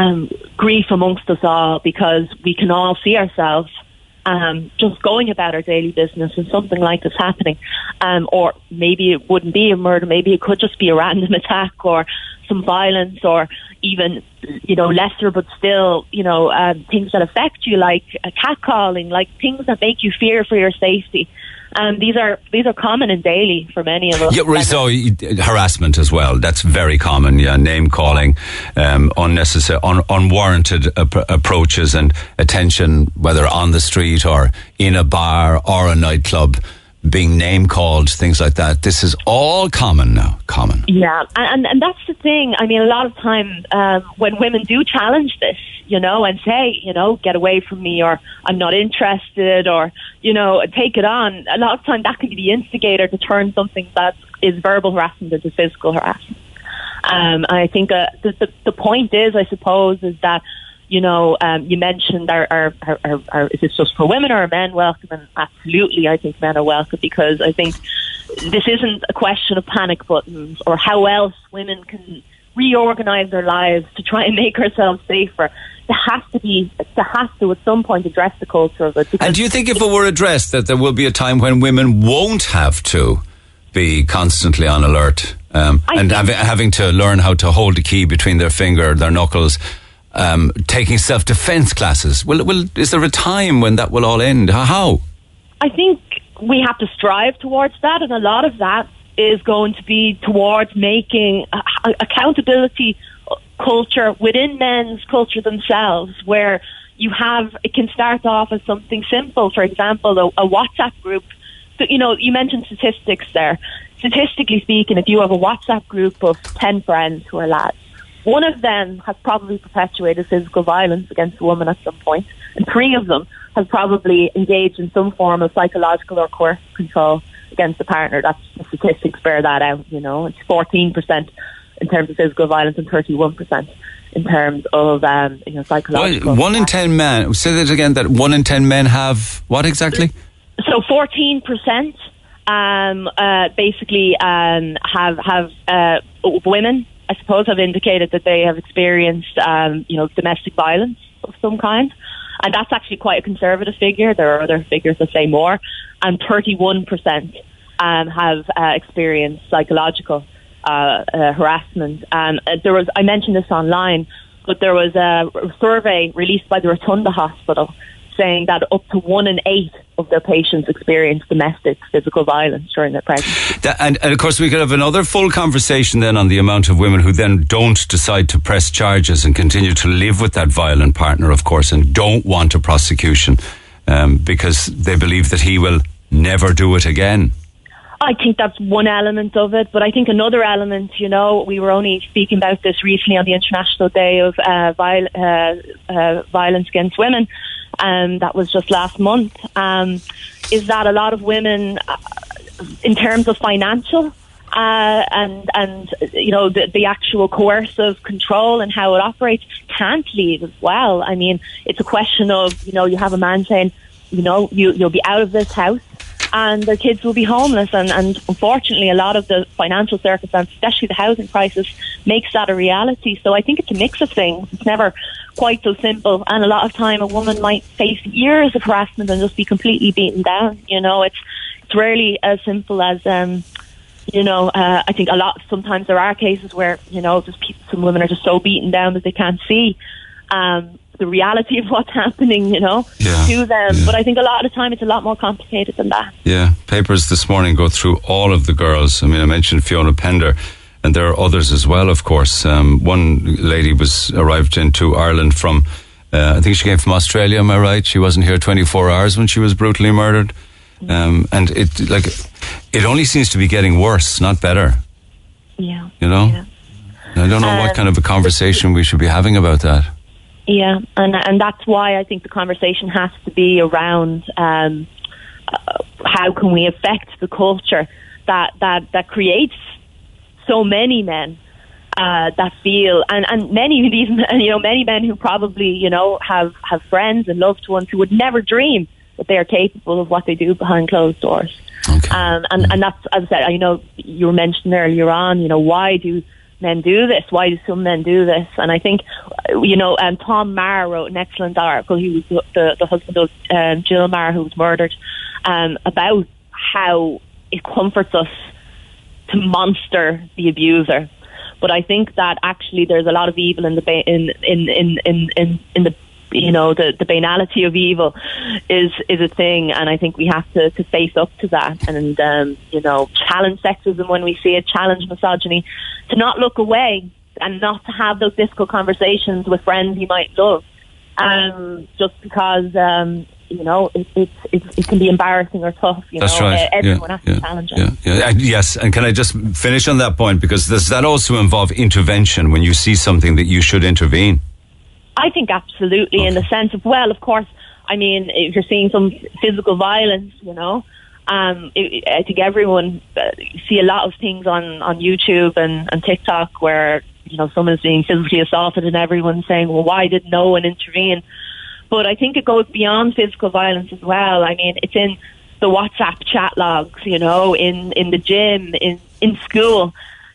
um, grief amongst us all, because we can all see ourselves Um, just going about our daily business and something like this happening, um, or maybe it wouldn't be a murder, maybe it could just be a random attack or some violence, or even, you know, lesser but still, you know, um, things that affect you, like uh, catcalling, like things that make you fear for your safety. Um, these are these are common and daily for many of us. Yeah, so harassment as well. That's very common. Yeah, name calling, um, unnecessary, un- unwarranted ap- approaches and attention, whether on the street or in a bar or a nightclub, being name called, things like that. This is all common now. Common. Yeah, and and that's the thing. I mean, a lot of time um, when women do challenge this, you know, and say, you know, get away from me, or I'm not interested, or, you know, take it on. A lot of time that could be the instigator to turn something that is verbal harassment into physical harassment. Um, I think uh, the, the the point is, I suppose, is that, you know, um, you mentioned, our, our, our, our, our, is this just for women or are men welcome? And absolutely, I think men are welcome, because I think this isn't a question of panic buttons or how else women can reorganize their lives to try and make ourselves safer. There has to be, there has to at some point address the culture of it. And do you think if it were addressed that there will be a time when women won't have to be constantly on alert um, and have, having to learn how to hold a key between their finger, their knuckles, um, taking self-defense classes? Will, will, is there a time when that will all end? How? I think we have to strive towards that, and a lot of that is going to be towards making a- accountability culture within men's culture themselves, where you have, it can start off as something simple. For example, a, a WhatsApp group. So, you know, you mentioned statistics there. Statistically speaking, if you have a WhatsApp group of ten friends who are lads, one of them has probably perpetuated physical violence against a woman at some point, and three of them have probably engaged in some form of psychological or coercive control against the partner. That's, the statistics bear that out, you know. It's fourteen percent in terms of physical violence and thirty-one percent in terms of um, you know, psychological. Well, one in ten men, say that again, that one in ten men have what exactly? So fourteen percent um, uh, basically um, have, have uh, women, I suppose, have indicated that they have experienced um, you know, domestic violence of some kind. And that's actually quite a conservative figure. There are other figures that say more. And thirty-one percent um, have uh, experienced psychological uh, uh, harassment. Um, there was, I mentioned this online, but there was a survey released by the Rotunda Hospital saying that up to one in eight of their patients experience domestic physical violence during their pregnancy. That, and, and of course we could have another full conversation then on the amount of women who then don't decide to press charges and continue to live with that violent partner, of course, and don't want a prosecution um, because they believe that he will never do it again. I think that's one element of it, but I think another element, you know, we were only speaking about this recently on the International Day of uh, viol- uh, uh, Violence Against Women, and um, that was just last month, um, is that a lot of women, uh, in terms of financial uh, and, and you know, the, the actual coercive control and how it operates, can't leave as well. I mean, it's a question of, you know, you have a man saying, you know, you, you'll be out of this house, and their kids will be homeless. And, and unfortunately, a lot of the financial circumstances, especially the housing crisis, makes that a reality. So I think it's a mix of things. It's never quite so simple. And a lot of time, a woman might face years of harassment and just be completely beaten down. You know, it's it's rarely as simple as, um, you know, uh, I think a lot, sometimes there are cases where, you know, just people, some women are just so beaten down that they can't see Um the reality of what's happening, you know, yeah, to them. Yeah. But I think a lot of the time it's a lot more complicated than that. Yeah, papers this morning go through all of the girls. I mean, I mentioned Fiona Pender, and there are others as well, of course. Um, one lady was arrived into Ireland from, uh, I think she came from Australia, am I right? She wasn't here twenty-four hours when she was brutally murdered. Um, and it, like, it only seems to be getting worse, not better. Yeah. You know? Yeah. I don't know um, what kind of a conversation we should be having about that. Yeah, and and that's why I think the conversation has to be around um, uh, how can we affect the culture that that, that creates so many men uh, that feel, and, and many of these, you know, many men who probably, you know, have, have friends and loved ones who would never dream that they are capable of what they do behind closed doors. Okay. Um, and, and that's, as I said, you know, you were mentioning earlier on, you know, why do men do this? Why do some men do this? And I think, you know, um, Tom Marr wrote an excellent article. He was the, the husband of um, Jill Marr, who was murdered, um, about how it comforts us to monster the abuser. But I think that actually there's a lot of evil in the ba- in, in, in, in, in, in the, you know, the, the banality of evil is, is a thing, and I think we have to, to face up to that and, um, you know, challenge sexism when we see it, challenge misogyny, to not look away and not to have those difficult conversations with friends you might love, um, just because, um, you know, it, it, it, it can be embarrassing or tough, you That's know, right. uh, everyone yeah, has yeah, to challenge yeah, it. Yeah, yeah. And yes, and can I just finish on that point, because does that also involve intervention when you see something that you should intervene? I think absolutely, in the sense of, well, of course, I mean, if you're seeing some physical violence, you know, um, it, I think everyone uh, see a lot of things on, on YouTube and, and TikTok where, you know, someone's being physically assaulted and everyone's saying, well, why did no one intervene? But I think it goes beyond physical violence as well. I mean, it's in the WhatsApp chat logs, you know, in, in the gym, in, in school.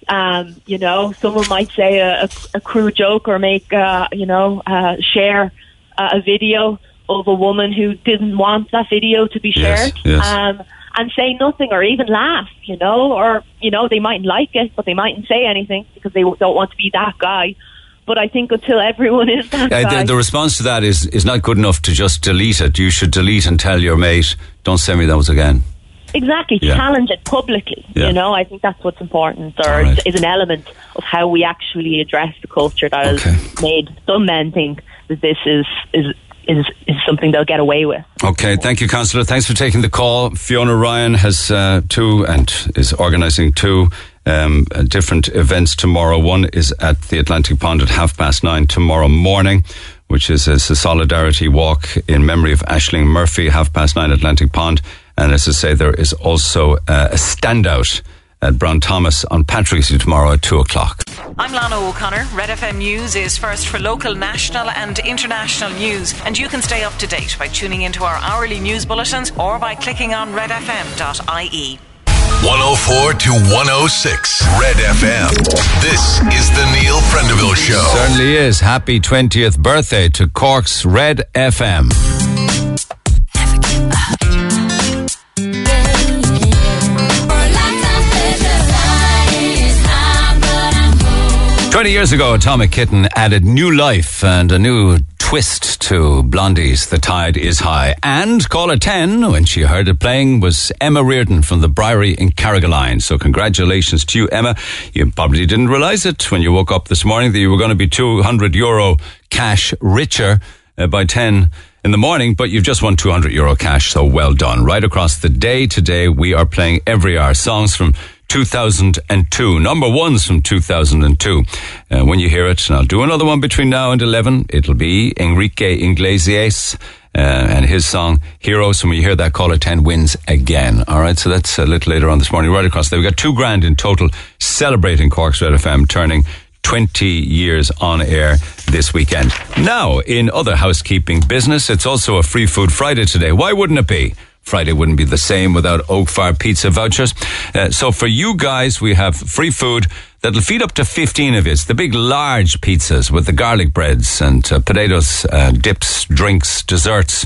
Um, you know, someone might say a, a, a crude joke or make, uh, you know, uh, share uh, a video of a woman who didn't want that video to be shared, yes, yes. Um, and say nothing or even laugh, you know, or, you know, they mightn't like it, but they mightn't say anything because they don't want to be that guy. But I think until everyone is that uh, guy. The, the response to that is, is not good enough to just delete it. You should delete and tell your mate, don't send me those again. Exactly, yeah. Challenge it publicly, yeah. You know, I think that's what's important, or right. is an element of how we actually address the culture that okay. has made some men think that this is, is, is, is something they'll get away with. Okay, thank you, Councillor. Thanks for taking the call. Fiona Ryan has uh, two and is organising two um, different events tomorrow. One is at the Atlantic Pond at half past nine tomorrow morning, which is a solidarity walk in memory of Ashling Murphy, half past nine Atlantic Pond. And as I say, there is also uh, a standout at Brown Thomas on Patrick's Day tomorrow at two o'clock. I'm Lana O'Connor. Red F M News is first for local, national and international news. And you can stay up to date by tuning into our hourly news bulletins or by clicking on red f m dot i e. one oh four to one oh six Red F M. This is the Neil Prendeville Show. It certainly is. Happy twentieth birthday to Cork's Red F M. Never give up. All right. twenty years ago, Atomic Kitten added new life and a new twist to Blondie's The Tide Is High. And caller ten, when she heard it playing, was Emma Reardon from the Briery in Carrigaline. So congratulations to you, Emma. You probably didn't realise it when you woke up this morning that you were going to be two hundred euro cash richer uh, by ten in the morning, but you've just won two hundred euro cash, so well done. Right across the day today, we are playing every hour songs from two thousand two, number ones from two thousand two. Uh, when you hear it, and I'll do another one between now and eleven, it'll be Enrique Iglesias uh, and his song Heroes. And when you hear that, caller ten wins again. All right, so that's a little later on this morning. Right across there, we've got two grand in total, celebrating Cork's Red F M turning twenty years on air this weekend. Now, in other housekeeping business, it's also a Free Food Friday today. Why wouldn't it be? Friday wouldn't be the same without Oakfire Pizza vouchers. Uh, so for you guys, we have free food that'll feed up to fifteen of you. It's the big, large pizzas with the garlic breads and uh, potatoes, uh, dips, drinks, desserts.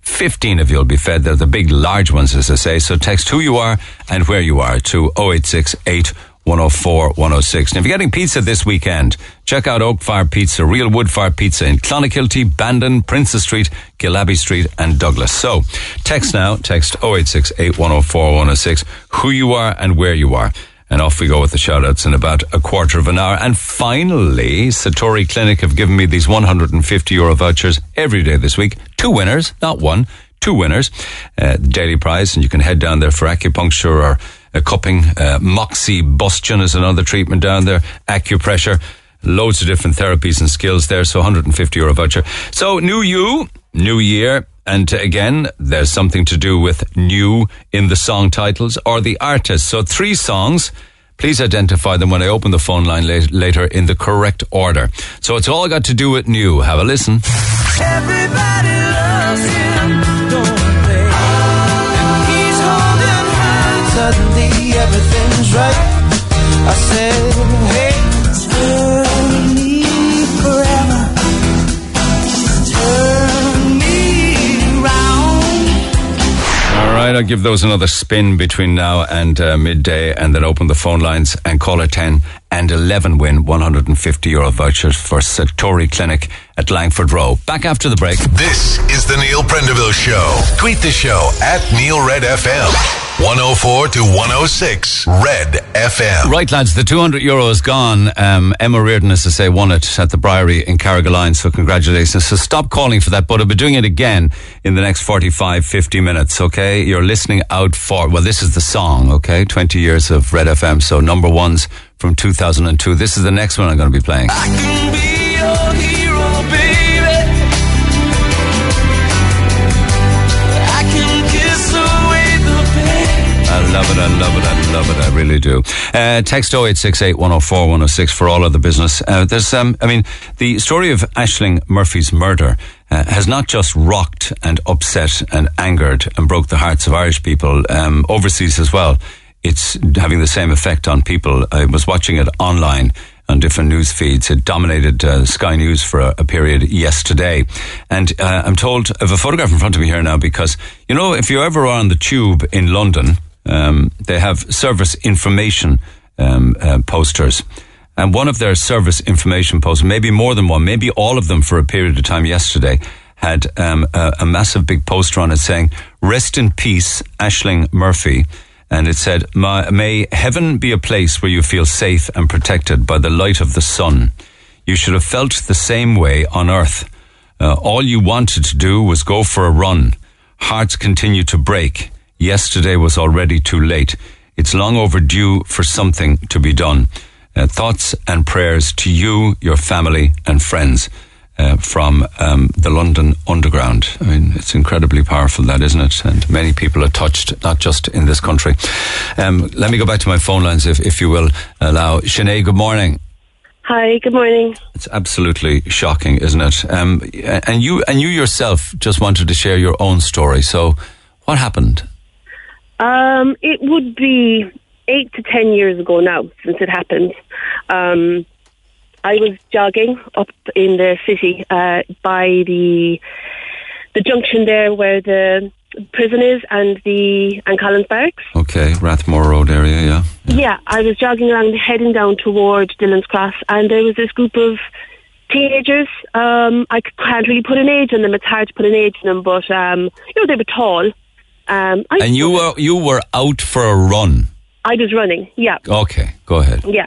fifteen of you will be fed. They're the big, large ones, as I say. So text who you are and where you are to oh eight six eight, one oh four, one oh six. And if you're getting pizza this weekend, check out Oakfire Pizza, real wood-fired pizza in Clonakilty, Bandon, Princess Street, Gillaby Street and Douglas. So, text now, text oh eight six eight, one oh four, one oh six, who you are and where you are. And off we go with the shout-outs in about a quarter of an hour. And finally, Satori Clinic have given me these one hundred fifty euro vouchers every day this week. Two winners, not one, two winners. Uh, daily prize, and you can head down there for acupuncture or Uh, cupping, uh, moxibustion is another treatment down there, acupressure, loads of different therapies and skills there, so one hundred fifty euro voucher. So new you, new year, and again, there's something to do with new in the song titles or the artist. So three songs, please identify them when I open the phone line la- later in the correct order. So it's all got to do with new. Have a listen. Everybody loves him, don't they? And he's holding hands suddenly. Everything's right. I said, hey, turn me forever. Just turn me round. All right, I'll give those another spin between now and uh, midday, and then open the phone lines and call at ten and eleven win one hundred fifty euro vouchers for Satori Clinic at Langford Row. Back after the break. This is the Neil Prendeville Show. Tweet the show at Neil Red F M. one oh four to one oh six Red F M. Right, lads, the two hundred euro is gone. Um, Emma Reardon, as I say, won it at the Briery in Carrigaline, so congratulations. So stop calling for that, but I'll be doing it again in the next forty-five, fifty minutes, okay? You're listening out for, well, this is the song, okay? twenty years of Red F M, so number ones from two thousand two. This is the next one I'm going to be playing. I can be your hero, baby. I can kiss away. I love it, I love it, I love it, I really do. Uh, text oh eight six eight, one oh four, one oh six for all other business. Uh, there's, um, I mean, the story of Ashling Murphy's murder uh, has not just rocked and upset and angered and broke the hearts of Irish people, um, overseas as well. It's having the same effect on people. I was watching it online on different news feeds. It dominated uh, Sky News for a, a period yesterday. And uh, I'm told, I have a photograph in front of me here now because, you know, if you ever are on the tube in London, um, they have service information um, uh, posters. And one of their service information posters, maybe more than one, maybe all of them for a period of time yesterday, had um, a, a massive big poster on it saying, "Rest in peace, Ashling Murphy." And it said, "May heaven be a place where you feel safe and protected by the light of the sun. You should have felt the same way on earth. Uh, all you wanted to do was go for a run. Hearts continue to break. Yesterday was already too late. It's long overdue for something to be done. Uh, thoughts and prayers to you, your family and friends." Uh, from um, the London Underground. I mean, it's incredibly powerful, that, isn't it? And many people are touched, not just in this country. Um, let me go back to my phone lines, if, if you will allow. Sinead, good morning. Hi, good morning. It's absolutely shocking, isn't it? Um, and you and you yourself just wanted to share your own story. So, what happened? Um, it would be eight to ten years ago now since it happened. Um I was jogging up in the city uh, by the the junction there where the prison is and the and Collins Barracks. Okay, Rathmore Road area, yeah, yeah. Yeah, I was jogging around, heading down towards Dillon's Cross, and there was this group of teenagers. Um, I can't really put an age on them. It's hard to put an age on them, but um, you know, they were tall. Um, I and you were you were out for a run. I was running. Yeah. Okay, go ahead. Yeah.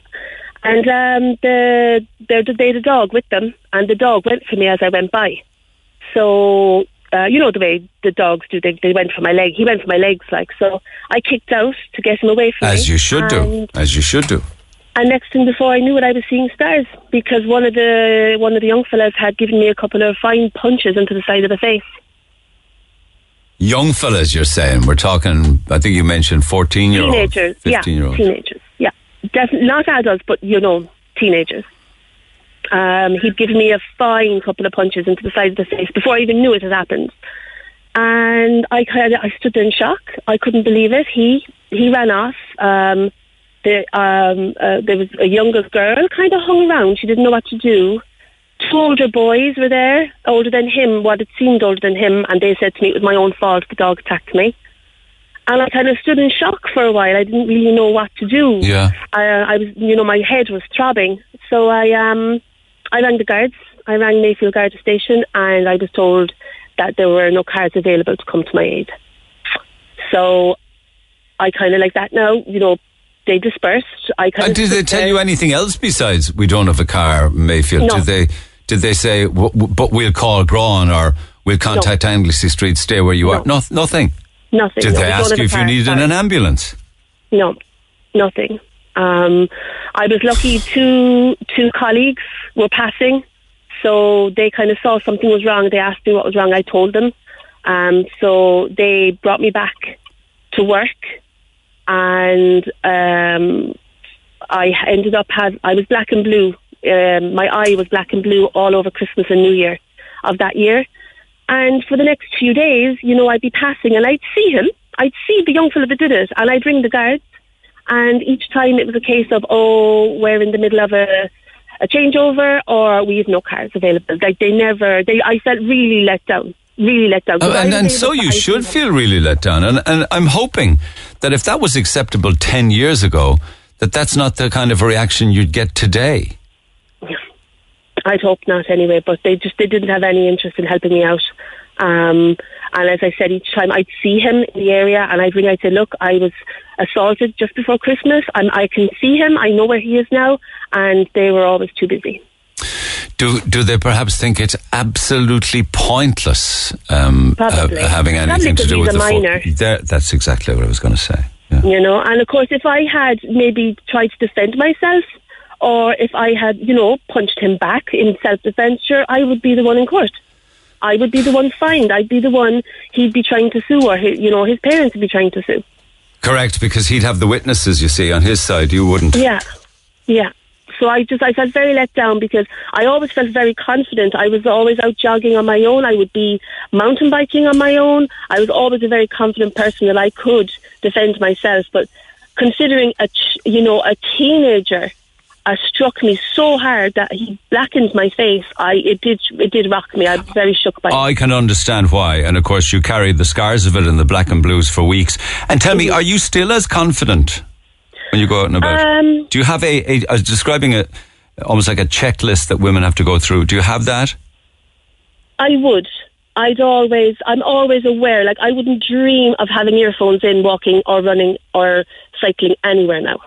And um, the, the, they had a dog with them, and the dog went for me as I went by. So, uh, you know the way the dogs do, they, they went for my leg. He went for my legs, like, so I kicked out to get him away from me. As you should do, as you should do. And next thing before I knew it, I was seeing stars, because one of the one of the young fellas had given me a couple of fine punches into the side of the face. Young fellas, you're saying? We're talking, I think you mentioned fourteen-year-olds. Teenagers, yeah, teenagers, yeah. Definitely not adults, but, you know, teenagers. Um, he'd given me a fine couple of punches into the side of the face before I even knew it had happened. And I kind of, I stood in shock. I couldn't believe it. He he ran off. Um, the, um, uh, there was a younger girl kind of hung around. She didn't know what to do. Two older boys were there, older than him, what it seemed older than him, and they said to me it was my own fault the dog attacked me. And I kind of stood in shock for a while. I didn't really know what to do. Yeah. I, I was, you know, my head was throbbing. So I, um, I rang the guards. I rang Mayfield Garda Station, and I was told that there were no cars available to come to my aid. So I kind of like that now, you know, they dispersed. I kind and of did they tell there. you anything else besides we don't have a car, Mayfield? No. Did they? Did they say, w- w- but we'll call Grawn or we'll contact no. Anglesey Street, stay where you no. are? No, nothing. Nothing. Did no, they ask you if you needed an ambulance? No, nothing. Um, I was lucky two two colleagues were passing, so they kind of saw something was wrong. They asked me what was wrong. I told them. Um, so they brought me back to work, and um, I ended up, have, I was black and blue. Um, my eye was black and blue all over Christmas and New Year of that year. And for the next few days, you know, I'd be passing and I'd see him. I'd see the young fella that did it, and I'd ring the guards. And each time it was a case of, oh, we're in the middle of a, a changeover, or we have no cars available. Like, they never, they, I felt really let down, really let down. Oh, and and so you should feel really let down. And, and I'm hoping that if that was acceptable ten years ago, that that's not the kind of reaction you'd get today. I'd hope not anyway, but they just they didn't have any interest in helping me out. Um, and as I said, each time I'd see him in the area, and I'd ring, I'd say, look, I was assaulted just before Christmas, and I can see him, I know where he is now, and they were always too busy. Do do they perhaps think it's absolutely pointless um, uh, having anything to do with the minor? Fo- that's exactly what I was going to say. Yeah. You know, and of course, if I had maybe tried to defend myself, or if I had, you know, punched him back in self-defense, sure, I would be the one in court. I would be the one fined. I'd be the one he'd be trying to sue, or, he, you know, his parents would be trying to sue. Correct, because he'd have the witnesses, you see, on his side. You wouldn't. Yeah, yeah. So I just, I felt very let down, because I always felt very confident. I was always out jogging on my own. I would be mountain biking on my own. I was always a very confident person that I could defend myself. But considering, a, you know, a teenager... Uh, struck me so hard that he blackened my face. I it did it did rock me. I was very shook by it. I can understand why, and of course you carried the scars of it and the black and blues for weeks. And tell me, are you still as confident when you go out and about? Um, do you have a, a, I was describing a almost like a checklist that women have to go through. Do you have that? I would. I'd always. I'm always aware. Like, I wouldn't dream of having earphones in, walking or running or cycling anywhere now.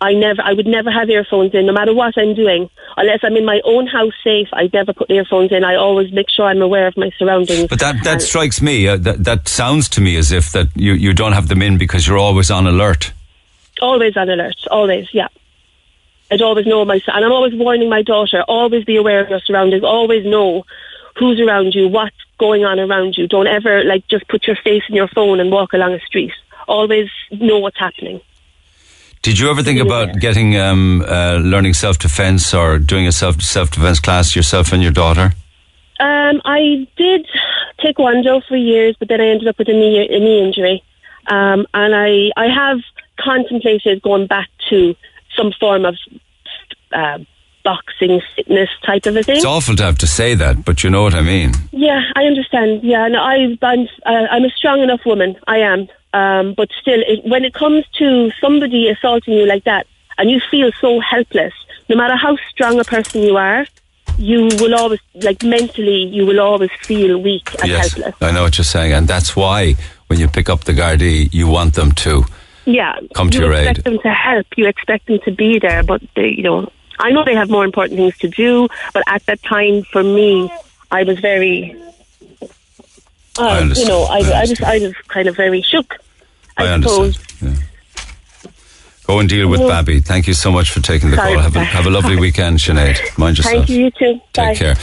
I never, I would never have earphones in, no matter what I'm doing. Unless I'm in my own house safe, I never put earphones in. I always make sure I'm aware of my surroundings. But that, that strikes me, uh, that, that sounds to me as if that you, you don't have them in because you're always on alert. Always on alert, always, yeah. I'd always know myself, and I'm always warning my daughter, always be aware of your surroundings, always know who's around you, what's going on around you. Don't ever, like, just put your face in your phone and walk along a street. Always know what's happening. Did you ever think about getting um, uh, learning self-defense or doing a self self-defense class yourself and your daughter? Um, I did taekwondo for years, but then I ended up with a knee, a knee injury, um, and I I have contemplated going back to some form of uh, boxing sickness type of a thing. It's awful to have to say that, but you know what I mean. Yeah, I understand. Yeah, no, I, I'm, uh, I'm a strong enough woman. I am. Um, but still, it, when it comes to somebody assaulting you like that, and you feel so helpless, no matter how strong a person you are, you will always, like mentally, you will always feel weak and yes, helpless. I know what you're saying, and that's why when you pick up the Gardaí, you want them to yeah, come to you your aid. You expect them to help, you expect them to be there, but they, you know, I know they have more important things to do, but at that time, for me, I was very, uh, I you know, I, I, I, just, I was kind of very shook, I, I understand. suppose. Yeah. Go and deal with yeah. Babby. Thank you so much for taking the Sorry. call. Have a, have a lovely weekend, Sinead. Mind yourself. Thank you, you too. Take Bye. care.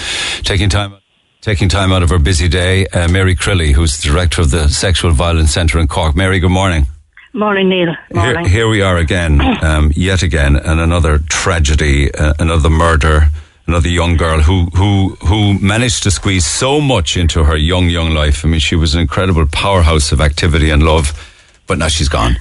Taking time taking time out of her busy day, uh, Mary Crilly, who's the director of the Sexual Violence Centre in Cork. Mary, good morning. Morning, Neil. Morning. Here, here we are again, um, yet again, and another tragedy, uh, another murder, another young girl who, who, who managed to squeeze so much into her young, young life. I mean, she was an incredible powerhouse of activity and love, but now she's gone.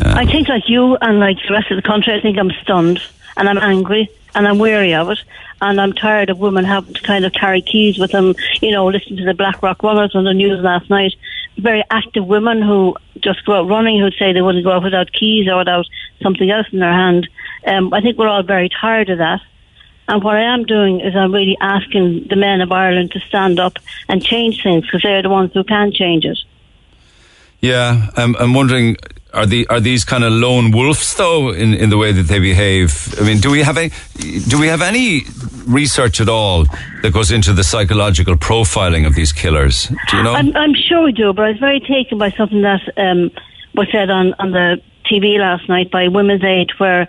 Um, I think like you and like the rest of the country, I think I'm stunned and I'm angry and I'm weary of it and I'm tired of women having to kind of carry keys with them, you know, listening to the Black Rock Runners on the news last night. Very active women who just go out running who'd say they wouldn't go out without keys or without something else in their hand. Um, I think we're all very tired of that. And what I am doing is I'm really asking the men of Ireland to stand up and change things because they're the ones who can change it. Yeah, I'm, I'm wondering... Are the are these kind of lone wolves though in, in the way that they behave? I mean, do we have a do we have any research at all that goes into the psychological profiling of these killers? Do you know? I'm, I'm sure we do, but I was very taken by something that um, was said on, on the T V last night by Women's Aid, where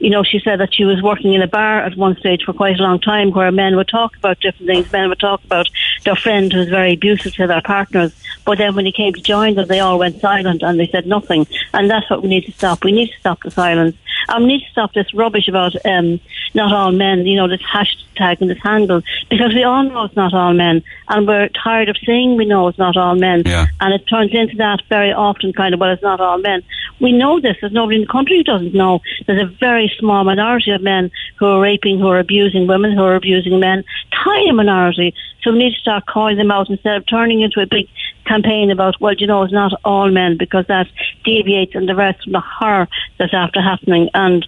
you know she said that she was working in a bar at one stage for quite a long time, where men would talk about different things. Men would talk about their friend who was very abusive to their partners. But then when he came to join them, they all went silent and they said nothing. And that's what we need to stop. We need to stop the silence. And we need to stop this rubbish about um, not all men, you know, this hashtag and this handle. Because we all know it's not all men. And we're tired of saying we know it's not all men. Yeah. And it turns into that very often kind of, well, it's not all men. We know this. There's nobody in the country who doesn't know. There's a very small minority of men who are raping, who are abusing women, who are abusing men. Tiny minority. So we need to start calling them out instead of turning into a big campaign about, well, you know, it's not all men, because that deviates and diverts from the horror that's after happening. And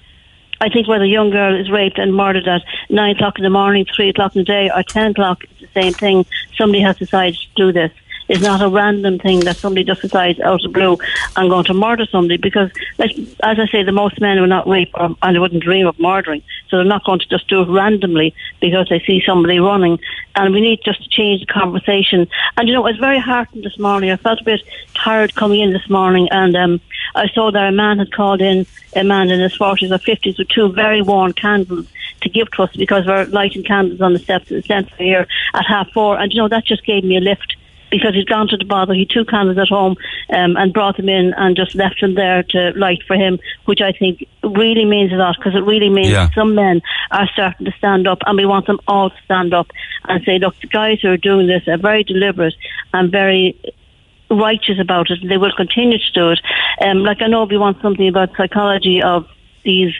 I think whether a young girl is raped and murdered at nine o'clock in the morning, three o'clock in the day, or ten o'clock, it's the same thing. Somebody has decided to do this. It's not a random thing that somebody just decides out of the blue, I'm going to murder somebody, because, like, as I say, the most men will not rape or, and they wouldn't dream of murdering. So they're not going to just do it randomly because they see somebody running. And we need just to change the conversation. And, you know, I was very heartened this morning. I felt a bit tired coming in this morning, and um, I saw that a man had called in, a man in his forties or fifties with two very worn candles to give to us, because we're lighting candles on the steps of the centre here at half four. And, you know, that just gave me a lift. Because he'd gone to the bother, he took candles at home um, and brought them in and just left them there to light for him, which I think really means a lot, because it really means yeah. that some men are starting to stand up, and we want them all to stand up and say, look, the guys who are doing this are very deliberate and very righteous about it, and they will continue to do it. Um, like, I know we want something about psychology of these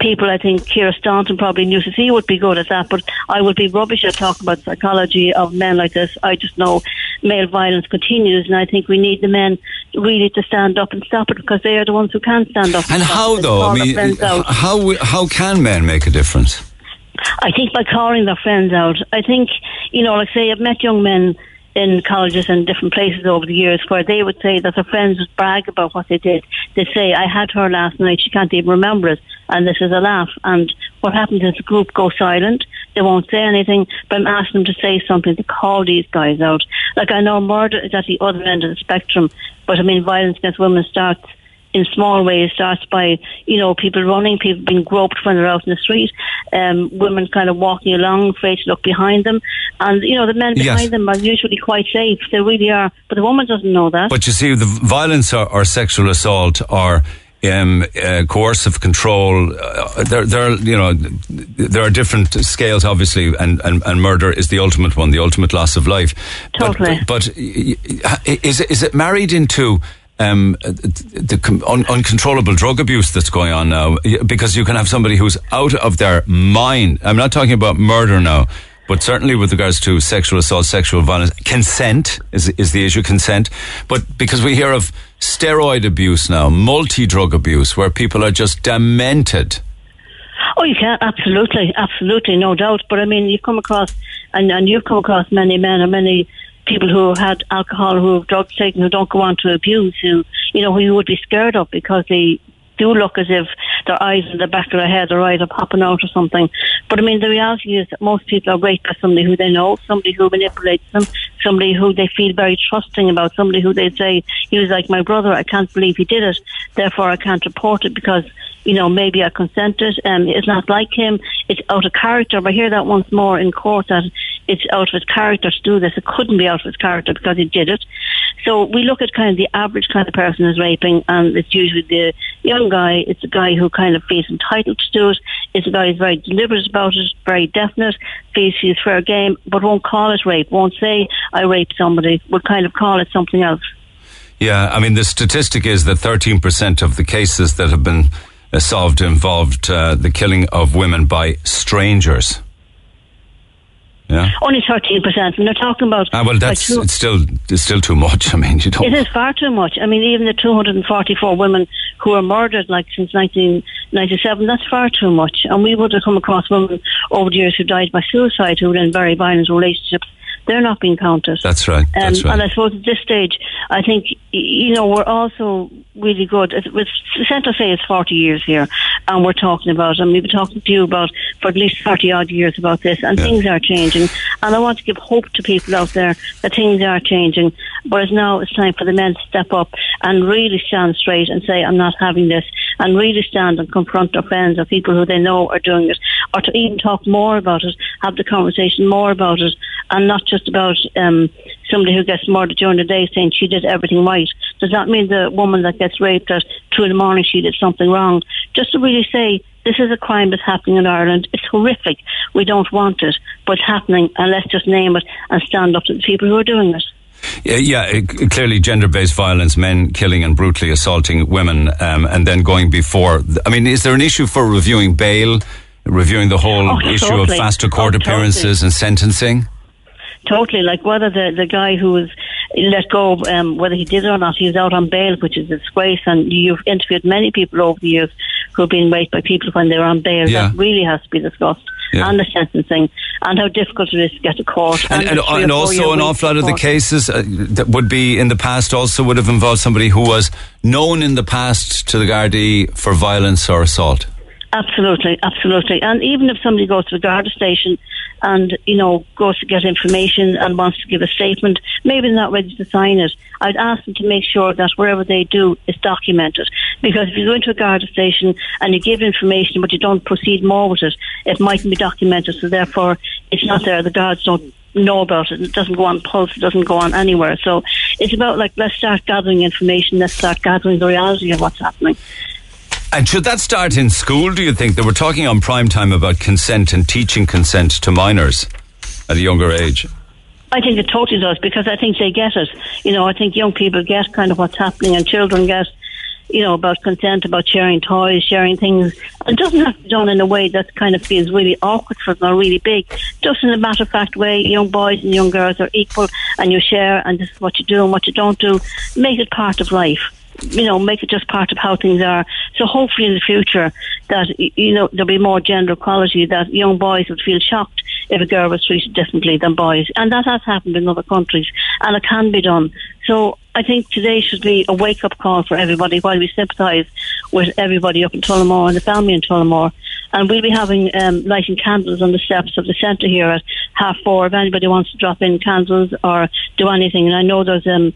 people. I think Keira Staunton probably knew to see would be good at that, but I would be rubbish at talking about psychology of men like this. I just know male violence continues, and I think we need the men really to stand up and stop it, because they are the ones who can stand up. And how, though? I mean, how how can men make a difference? I think by calling their friends out. I think, you know, like say, I've met young men in colleges and different places over the years where they would say that their friends would brag about what they did. They'd say, I had her last night, she can't even remember it, and this is a laugh. And what happens is the group goes silent, they won't say anything, but I'm asking them to say something, to call these guys out. Like, I know murder is at the other end of the spectrum, but I mean, violence against women starts in small ways, starts by, you know, people running, people being groped when they're out in the street, um, women kind of walking along, afraid to look behind them. And, you know, the men behind yes. them are usually quite safe. They really are. But the woman doesn't know that. But you see, the violence or, or sexual assault or um, uh, coercive control, uh, there, there, you know, there are different scales, obviously, and, and, and murder is the ultimate one, the ultimate loss of life. Totally. But, but is, is it married into... um, the un- uncontrollable drug abuse that's going on now, because you can have somebody who's out of their mind. I'm not talking about murder now, but certainly with regards to sexual assault, sexual violence, consent is is the issue, consent. But because we hear of steroid abuse now, multi-drug abuse, where people are just demented. Oh, you can, absolutely, absolutely, no doubt. But I mean, you come across, and, and you've come across many men and many people who have had alcohol, who have drugs taken, who don't go on to abuse, who, you know, who you would be scared of, because they do look as if their eyes in the back of their head are either popping out or something. But I mean, the reality is that most people are raped by somebody who they know, somebody who manipulates them, somebody who they feel very trusting about, somebody who they say, he was like my brother, I can't believe he did it, therefore I can't report it because, you know, maybe I consented, and um, it's not like him, it's out of character. But I hear that once more in court, that it's out of his character to do this. It couldn't be out of his character because he did it. So we look at kind of the average kind of person who's raping, and it's usually the young guy, it's a guy who kind of feels entitled to do it, it's a guy who's very deliberate about it, very definite, feels he's fair game, but won't call it rape, won't say I raped somebody, would kind of call it something else. Yeah, I mean, the statistic is that thirteen percent of the cases that have been solved involved uh, the killing of women by strangers. Yeah. Only thirteen percent, and they're talking about... Ah, well, that's two, it's still it's still too much. I mean, you don't... It is far too much. I mean, even the two hundred forty-four women who were murdered, like, since nineteen ninety-seven, that's far too much. And we would have come across women over the years who died by suicide, who were in very violent relationships. They're not being counted. That's right. That's um, right. And I suppose at this stage, I think, you know, we're also really good. It was, the centre say it's forty years here, and we're talking about, and we've been talking to you about for at least thirty odd years about this, and yeah. Things are changing. And I want to give hope to people out there that things are changing. Whereas now it's time for the men to step up and really stand straight and say, I'm not having this, and really stand and confront their friends or people who they know are doing it, or to even talk more about it, have the conversation more about it, and not just about um, somebody who gets murdered during the day saying she did everything right. Does that mean the woman that gets raped at two in the morning, she did something wrong? Just to really say, this is a crime that's happening in Ireland. It's horrific. We don't want it, but it's happening, and let's just name it and stand up to the people who are doing it. Yeah, yeah it, clearly gender-based violence, men killing and brutally assaulting women, um, and then going before... I mean, is there an issue for reviewing bail, reviewing the whole oh, issue totally. of faster court oh, appearances totally. and sentencing? Totally, like whether the, the guy who was let go, um, whether he did it or not, he's out on bail, which is a disgrace. And you've interviewed many people over the years who have been raped by people when they're on bail. Yeah. That really has to be discussed. Yeah. And the sentencing, and how difficult it is to get to court. And, and, and, and also an awful lot of the cases uh, that would be in the past also would have involved somebody who was known in the past to the Gardaí for violence or assault. Absolutely, absolutely. And even if somebody goes to the Garda station and, you know, goes to get information and wants to give a statement, maybe they're not ready to sign it, I'd ask them to make sure that whatever they do is documented. Because if you go into a Garda station and you give information but you don't proceed more with it, it mightn't be documented, so therefore it's not there. The guards don't know about it. It doesn't go on Pulse. It doesn't go on anywhere. So it's about, like, let's start gathering information. Let's start gathering the reality of what's happening. And should that start in school, do you think? They were talking on prime time about consent and teaching consent to minors at a younger age. I think it totally does, because I think they get it. You know, I think young people get kind of what's happening, and children get, you know, about consent, about sharing toys, sharing things. It doesn't have to be done in a way that kind of feels really awkward for them or really big. Just in a matter-of-fact way, young boys and young girls are equal, and you share, and this is what you do and what you don't do. Make it part of life. You know, make it just part of how things are. So hopefully in the future that, you know, there'll be more gender equality, that young boys would feel shocked if a girl was treated differently than boys. And that has happened in other countries, and it can be done. So I think today should be a wake-up call for everybody, while we sympathise with everybody up in Tullamore and the family in Tullamore. And we'll be having um, lighting candles on the steps of the centre here at half four if anybody wants to drop in candles or do anything. And I know there's... Um,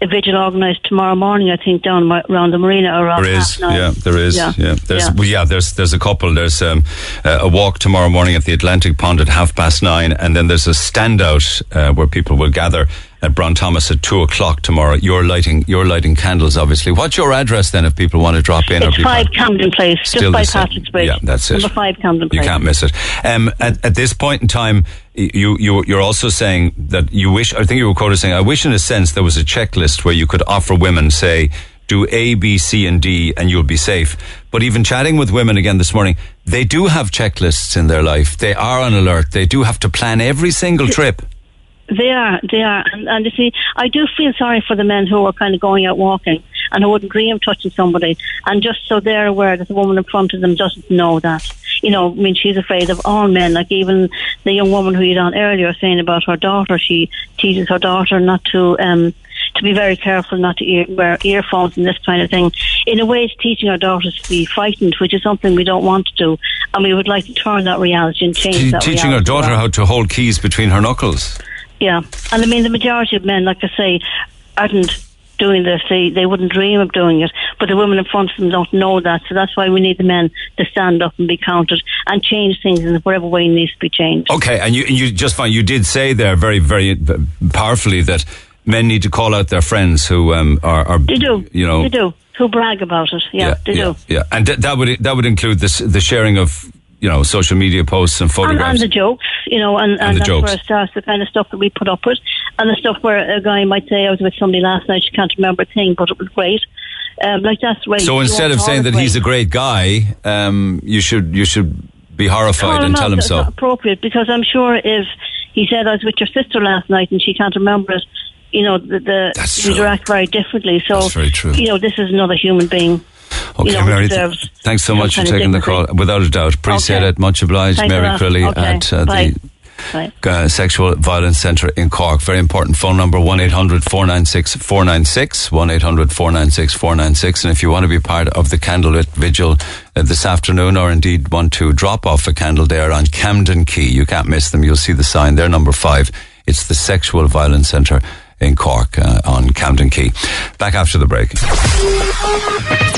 a vigil organised tomorrow morning, I think, down around the marina. Around there is, yeah, there is, yeah, yeah. There's, yeah. Well, yeah, there's, there's a couple. There's um, uh, a walk tomorrow morning at the Atlantic Pond at half past nine, and then there's a standout uh, where people will gather at Brown Thomas at two o'clock tomorrow. You're lighting, you're lighting candles, obviously. What's your address then, if people want to drop in? It's or five Camden Place, still just by Patrick's Bridge. Yeah, that's it. Number five Camden Place. You can't miss it. Um, at, at this point in time, you you you're also saying that you wish. I think you were quoted saying, "I wish, in a sense, there was a checklist where you could offer women, say, do A, B, C, and D, and you'll be safe." But even chatting with women again this morning, they do have checklists in their life. They are on alert. They do have to plan every single trip. They are, they are. And, and you see, I do feel sorry for the men who are kind of going out walking and who wouldn't dream of touching somebody. And just so they're aware that the woman in front of them doesn't know that. You know, I mean, she's afraid of all men. Like even the young woman who you had on earlier saying about her daughter, she teaches her daughter not to... Um, to be very careful not to ear, wear earphones and this kind of thing. In a way, it's teaching our daughters to be frightened, which is something we don't want to do, and we would like to turn that reality and change T- that teaching reality. Teaching our daughter how to hold keys between her knuckles. Yeah, and I mean, the majority of men, like I say, aren't doing this. They, they wouldn't dream of doing it, but the women in front of them don't know that, so that's why we need the men to stand up and be counted and change things in whatever way needs to be changed. Okay, and you, you just fine. You did say there very, very powerfully that men need to call out their friends who um, are, are, they do, you know, they do, who brag about it. Yeah, yeah they yeah, do. Yeah, and th- that would that would include this, the sharing of, you know, social media posts and photographs and, and the jokes, you know, and, and, and the that's jokes. Where it starts, the kind of stuff that we put up with, and the stuff where a guy might say, "I was with somebody last night, she can't remember a thing, but it was great." Um, like that's right. So instead of saying that he's a great guy, um, you should you should be horrified call and tell him so. It's not appropriate, because I'm sure if he said, "I was with your sister last night and she can't remember it," you know, the, the we react very differently. So, that's very true. You know, this is another human being. Okay, you know, Mary, th- thanks so much for taking the call. Without a doubt. Appreciate okay. it. Much obliged. Thanks Mary Crilly okay. at uh, the uh, Sexual Violence Centre in Cork. Very important phone number, one eight hundred four nine six four nine six, one eight hundred four nine six four nine six. And if you want to be part of the candlelit vigil uh, this afternoon, or indeed want to drop off a candle there on Camden Quay, you can't miss them. You'll see the sign there, number five. It's the Sexual Violence Centre in Cork uh, on Camden Quay. Back after the break.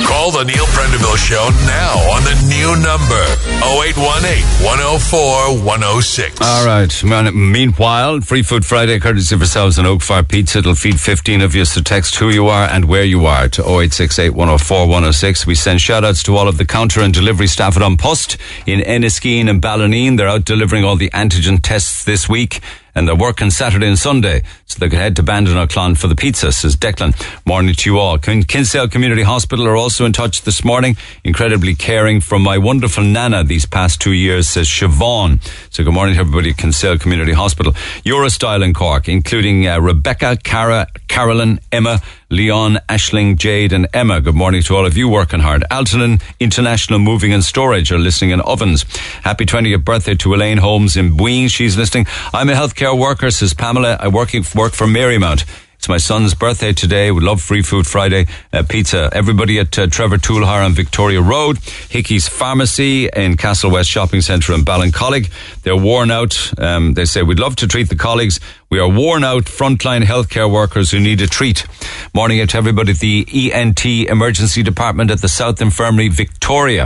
Call the Neil Prendeville Show now on the new number, oh eight one eight, one oh four, one oh six. All right. Meanwhile, Free Food Friday, courtesy of ourselves and Oakfire Pizza. It'll feed fifteen of you, so text who you are and where you are to oh eight six eight, one oh four, one oh six. We send shout-outs to all of the counter and delivery staff at On Post in Enniskeen and Ballineen. They're out delivering all the antigen tests this week, and they're working Saturday and Sunday, so they could head to Bandon or Clon for the pizza, says Declan. Morning to you all. Kinsale Community Hospital are also in touch this morning. Incredibly caring from my wonderful nana these past two years, says Siobhan. So good morning to everybody at Kinsale Community Hospital. Eurostyle in Cork, including uh, Rebecca, Cara, Carolyn, Emma, Leon, Ashling, Jade and Emma. Good morning to all of you working hard. Altonan International Moving and Storage are listening in Ovens. Happy twentieth birthday to Elaine Holmes in Boeing. She's listening. I'm a healthcare worker, says Pamela. I working, work for Marymount. It's my son's birthday today. We love Free Food Friday uh, pizza. Everybody at uh, Trevor Toolhar on Victoria Road. Hickey's Pharmacy in Castle West Shopping Centre in Ballincollig. They're worn out. Um, they say, we'd love to treat the colleagues. We are worn out frontline healthcare workers who need a treat. Morning to everybody at the E N T Emergency Department at the South Infirmary, Victoria.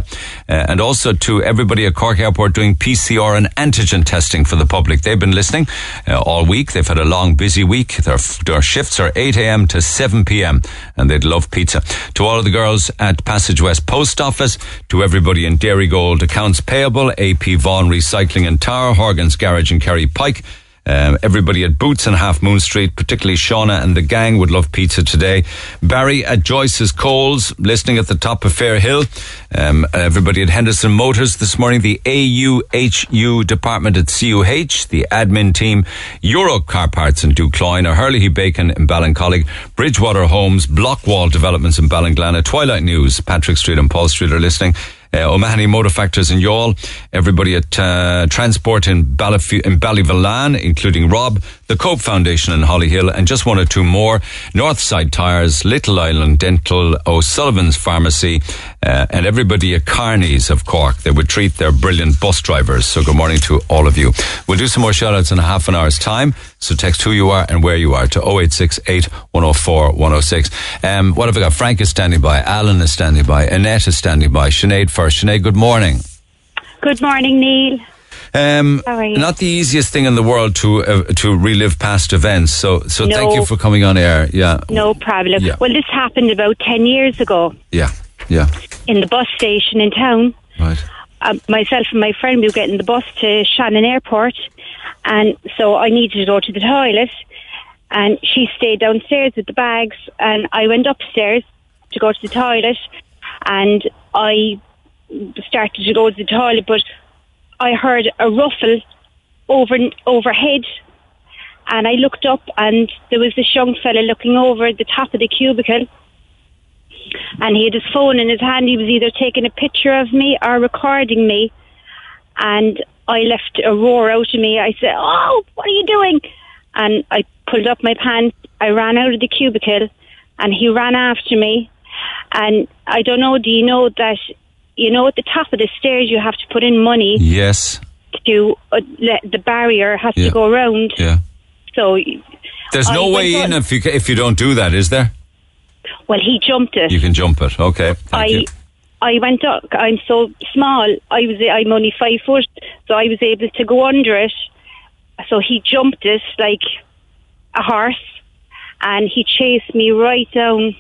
Uh, and also to everybody at Cork Airport doing P C R and antigen testing for the public. They've been listening uh, all week. They've had a long, busy week. Their, their shifts are eight a.m. to seven p.m. and they'd love pizza. To all of the girls at Passage West Post Office, to everybody in Dairy Gold Accounts Payable, A P Vaughan Recycling and Tower, Horgan's Garage and Kerry Pike. Um, everybody at Boots and Half Moon Street, particularly Shauna and the gang, would love pizza today. Barry at Joyce's Coles, listening at the top of Fair Hill. Um, everybody at Henderson Motors this morning. The A U H U department at C U H. The admin team. Euro Car Parts in Ducloyne. O'Herlihy Bacon in Ballincollig. Bridgewater Homes. Blockwall Developments in Ballinglana. Twilight News. Patrick Street and Paul Street are listening. Uh, O'Mahony Motor Factors in Yall, everybody at uh, Transport in, Ballif- in Ballyvillan, including Rob, the Cope Foundation in Hollyhill, and just one or two more, Northside Tires, Little Island Dental, O'Sullivan's Pharmacy, uh, and everybody at Carney's of Cork. They would treat their brilliant bus drivers. So good morning to all of you. We'll do some more shout-outs in a half an hour's time, so text who you are and where you are to oh eight six eight, one oh four, one oh six. Um, what have I got? Frank is standing by, Alan is standing by, Annette is standing by, Sinead First. Sinead, good morning. Good morning, Neil. Um, not the easiest thing in the world to uh, to relive past events. So so no, thank you for coming on air. Yeah, no problem. Yeah. Well, this happened about ten years ago. Yeah, yeah. In the bus station in town. Right. Uh, myself and my friend, we were getting the bus to Shannon Airport, and so I needed to go to the toilet, and she stayed downstairs with the bags, and I went upstairs to go to the toilet, and I started to go to the toilet, but I heard a ruffle over overhead, and I looked up, and there was this young fella looking over the top of the cubicle, and he had his phone in his hand. He was either taking a picture of me or recording me, and I left a roar out of me. I said, "Oh, what are you doing?" And I pulled up my pants. I ran out of the cubicle, and he ran after me. And I don't know, do you know that, you know, at the top of the stairs you have to put in money? Yes. To uh, let the barrier has yeah. to go around. Yeah. So there's I no way in if you if you don't do that, is there? Well, he jumped it. You can jump it, okay. Thank I, you. I went up. I'm so small. I was. I'm only five foot, so I was able to go under it. So he jumped it like a horse, and he chased me right down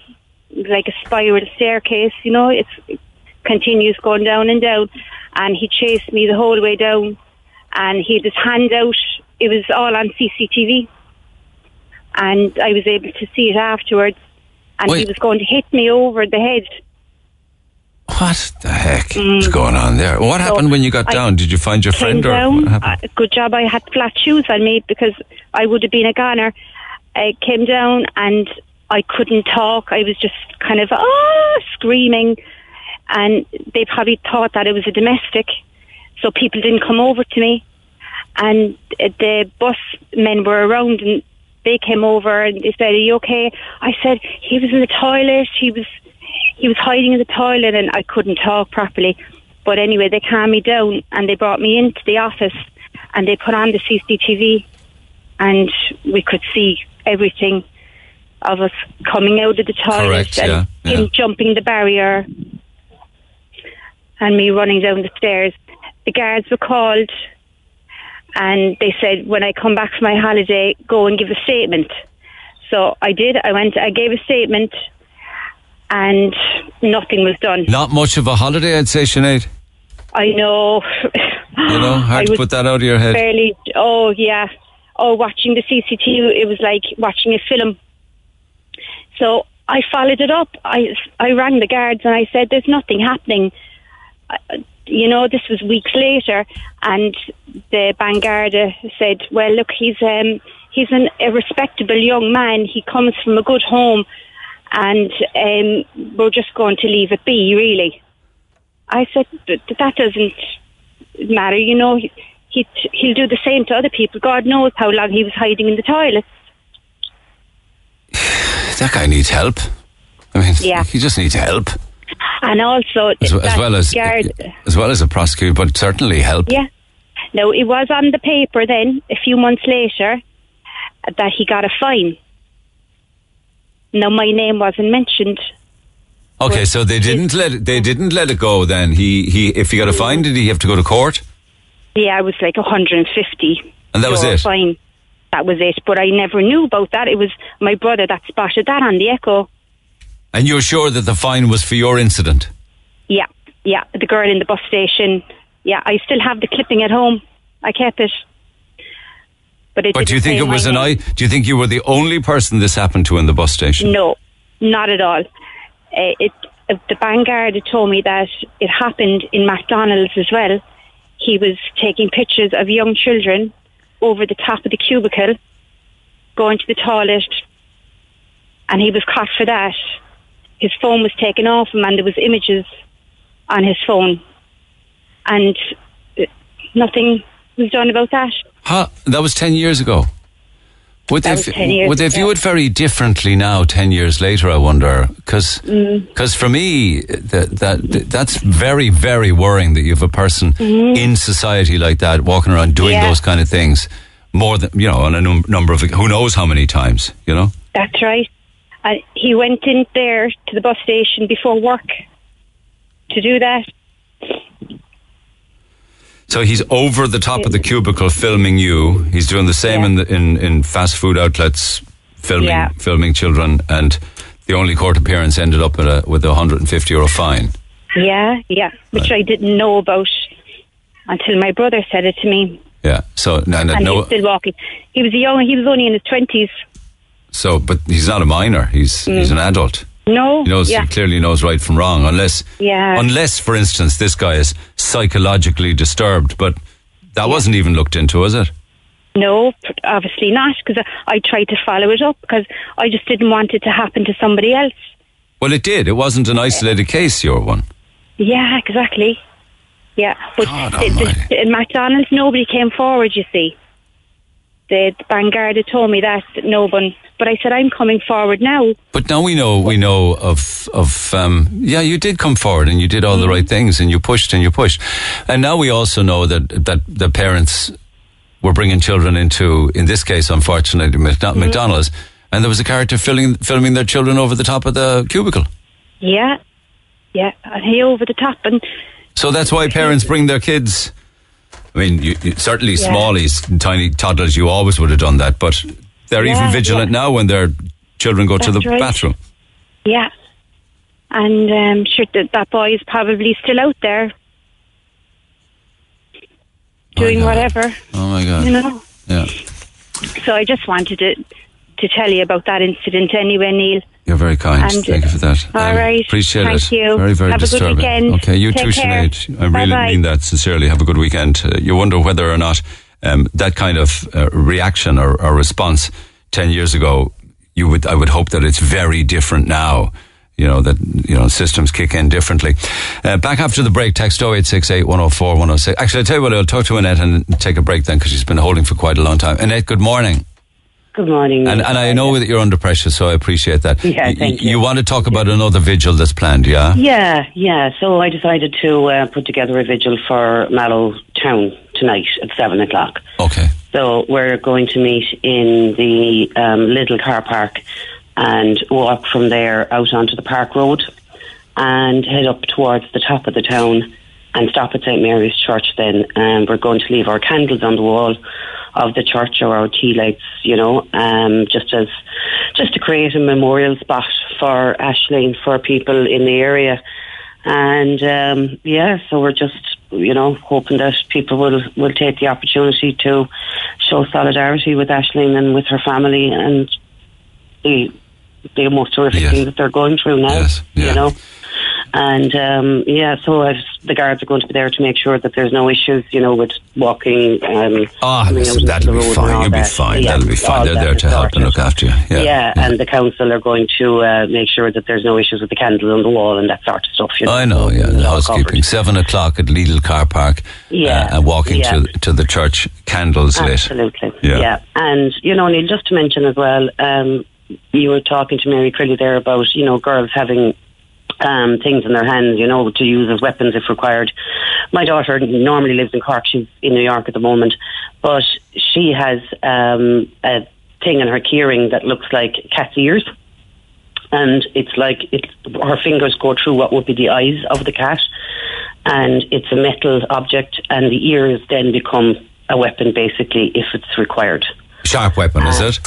like a spiral staircase. You know, it's, it continues going down and down, and he chased me the whole way down. And he had his hand out. It was all on C C T V, and I was able to see it afterwards. And Wait. he was going to hit me over the head. What the heck mm. is going on there? What so happened when you got I down? Did you find your friend? Or down. What happened? Uh, good job I had flat shoes on me, because I would have been a goner. I came down and I couldn't talk. I was just kind of oh, screaming. And they probably thought that it was a domestic. So people didn't come over to me. And the bus men were around, and they came over and they said, "Are you okay?" I said, "He was in the toilet. He was, he was hiding in the toilet," and I couldn't talk properly. But anyway, they calmed me down, and they brought me into the office, and they put on the C C T V, and we could see everything of us coming out of the toilet. Correct, and yeah, him yeah. jumping the barrier, and me running down the stairs. The guards were called. And they said, when I come back from my holiday, go and give a statement. So I did. I went, I gave a statement, and nothing was done. Not much of a holiday, I'd say, Sinead. I know. You know, hard I to put that out of your head. Barely, oh, yeah. Oh, watching the C C T V, it was like watching a film. So I followed it up. I, I rang the guards, and I said, "There's nothing happening." I, You know, this was weeks later, and the Garda said, "Well, look, he's um, he's an, a respectable young man. He comes from a good home, and um, we're just going to leave it be, really." I said, "But that doesn't matter. You know, he, he he'll do the same to other people. God knows how long he was hiding in the toilets." That guy needs help. I mean, yeah. he just needs help. And also, as, w- as well as guard, as well as a prosecutor, but certainly help. Yeah, no, it was on the paper then a few months later that he got a fine. No, my name wasn't mentioned. Okay, so they didn't let it, they didn't let it go. Then he, he if he got a fine, did he have to go to court? Yeah, it was like one hundred fifty. And that was it. Fine, that was it. But I never knew about that. It was my brother that spotted that on the Echo. And you're sure that the fine was for your incident? Yeah, yeah. The girl in the bus station. Yeah, I still have the clipping at home. I kept it. But, it but do you think it was an eye? Do you think you were the only person this happened to in the bus station? No, not at all. Uh, it, uh, the Vanguard told me that it happened in McDonald's as well. He was taking pictures of young children over the top of the cubicle, going to the toilet, and he was caught for that. His phone was taken off him, and there was images on his phone, and nothing was done about that. Huh? That was ten years ago. Would that they, was ten years would they view ago. It very differently now, ten years later? I wonder, because mm. for me, that, that that's very, very worrying that you have a person mm. in society like that walking around doing yeah. those kind of things more than you know on a num- number of who knows how many times. You know. That's right. And he went in there to the bus station before work to do that. So he's over the top of the cubicle filming you. He's doing the same yeah. in, the, in in fast food outlets, filming yeah. filming children, and the only court appearance ended up with a with a one hundred fifty euro fine. Yeah, yeah, which right. I didn't know about until my brother said it to me. Yeah, so no, no, and no, he's still walking. He was young. He was only in his twenties. So, but he's not a minor. He's mm. he's an adult. No, he knows, yeah. he clearly knows right from wrong, unless, yeah. unless, for instance, this guy is psychologically disturbed. But that yeah. wasn't even looked into, was it? No, obviously not, because I, I tried to follow it up because I just didn't want it to happen to somebody else. Well, it did. It wasn't an isolated case, your one. Yeah, exactly. Yeah, but in McDonald's, nobody came forward. You see, the Bank Garda told me that, that no one. But I said, I'm coming forward now. But now we know, we know of, of um, yeah, you did come forward and you did all mm-hmm. the right things and you pushed and you pushed. And now we also know that, that the parents were bringing children into, in this case, unfortunately, mm-hmm. McDonald's. And there was a character filming, filming their children over the top of the cubicle. Yeah. Yeah. And he over the top. And so that's why parents bring their kids. I mean, you, you, certainly yeah. smallies, tiny toddlers, you always would have done that, but they're yeah, even vigilant yeah. now when their children go That's to the right. bathroom. Yeah. And um, sure, that, that boy is probably still out there doing oh whatever. Oh, my God. You know? Yeah. So I just wanted to, to tell you about that incident anyway, Neil. You're very kind. And Thank you for that. All I right. Appreciate Thank it. Thank you. Very, very Have disturbing. a good weekend. Okay, you Take too, care. Sinead. I Bye-bye. really mean that sincerely. Have a good weekend. Uh, you wonder whether or not Um, that kind of uh, reaction or, or response ten years ago, you would I would hope that it's very different now. You know that you know systems kick in differently. Uh, back after the break, text oh eight six eight, one oh four, one oh six. Actually, I tell you what, I'll talk to Annette and take a break then because she's been holding for quite a long time. Annette, good morning. Good morning. And, and I know that you're under pressure, so I appreciate that. Yeah, thank you. You want to talk about another vigil that's planned, yeah? Yeah, yeah. So I decided to uh, put together a vigil for Mallow Town tonight at seven o'clock. Okay. So we're going to meet in the um, little car park and walk from there out onto the park road and head up towards the top of the town and stop at Saint Mary's Church then. And we're going to leave our candles on the wall of the church or our tea lights, you know, um, just as just to create a memorial spot for Ashling, for people in the area. And, um, yeah, so we're just, you know, hoping that people will, will take the opportunity to show solidarity with Ashling and with her family and the, the most horrific yes. thing that they're going through now, yes. yeah. you know. And, um, yeah, so I've, the guards are going to be there to make sure that there's no issues, you know, with walking. Um, oh, listen, that'll be fine. You'll be fine. That'll be fine. They're there to help and look after you. Yeah, yeah, and the council are going to uh, make sure that there's no issues with the candles on the wall and that sort of stuff. You know? I know, yeah. The housekeeping. Seven o'clock at Lidl Car Park. Yeah. Uh, and walking yeah. to to the church, candles lit. Absolutely. Yeah. yeah. And, you know, Neil, just to mention as well, um, you were talking to Mary Crilly there about, you know, girls having Um, things in their hands, you know, to use as weapons if required. My daughter normally lives in Cork. She's in New York at the moment, but she has um, a thing in her keyring that looks like cat's ears, and it's like it's, her fingers go through what would be the eyes of the cat, and it's a metal object, and the ears then become a weapon, basically, if it's required. Sharp weapon, uh, is it?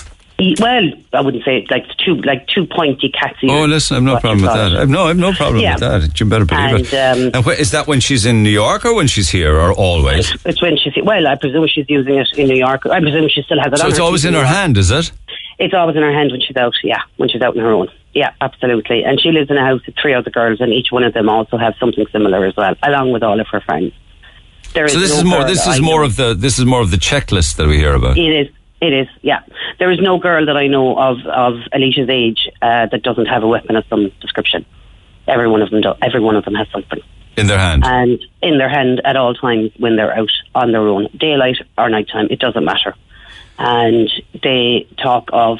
Well, I wouldn't say it's like two, like two pointy cat's ears. Oh, listen, I've no problem with that. I've no, I've no problem yeah. with that. You better believe and, it. Um, and wh- is that when she's in New York or when she's here or always? It's, it's when she's here. Well, I presume she's using it in New York. I presume she still has it so on. So it's her always in her hand, is it? It's always in her hand when she's out, yeah, when she's out on her own. Yeah, absolutely. And she lives in a house with three other girls, and each one of them also has something similar as well, along with all of her friends. There so is this no is more. This is more of the. This is more of the checklist that we hear about. It is. It is, yeah. There is no girl that I know of of Alicia's age uh, that doesn't have a weapon of some description. Every one of them do, every one of them has something in their hand, and in their hand at all times when they're out on their own, daylight or nighttime, it doesn't matter. And they talk of.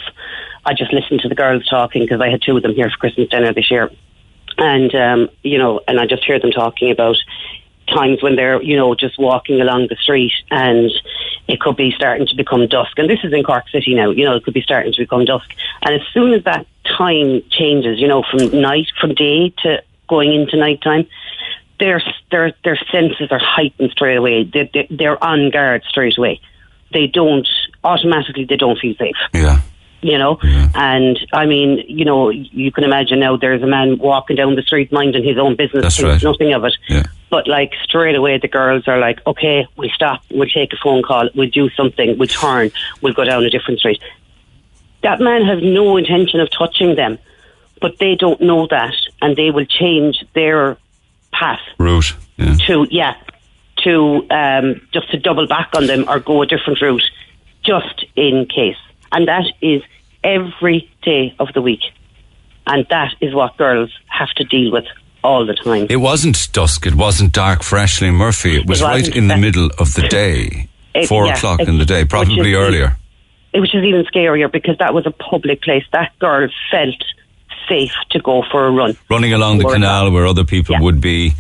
I just listened to the girls talking because I had two of them here for Christmas dinner this year, and um, you know, and I just hear them talking about times when they're, you know, just walking along the street and it could be starting to become dusk. And this is in Cork City now, you know, it could be starting to become dusk. And as soon as that time changes, you know, from night, from day to going into nighttime, their their their senses are heightened straight away. They, they, they're on guard straight away. They don't automatically. They don't feel safe. Yeah. You know, yeah. And I mean, you know, you can imagine now there's a man walking down the street minding his own business. That's right. Nothing of it. Yeah. But like straight away the girls are like, okay, we'll stop, we'll take a phone call, we'll do something, we'll turn, we'll go down a different street. That man has no intention of touching them, but they don't know that, and they will change their path. Route. Yeah. To, yeah, to um, just to double back on them or go a different route just in case. And that is every day of the week. And that is what girls have to deal with all the time. It wasn't dusk, it wasn't dark for Ashling Murphy. It was it right in the middle of the day, it, four yeah, o'clock it, in the day, probably earlier. It, which is even scarier because that was a public place. That girl felt safe to go for a run. Running along the canal where other people yeah. would be.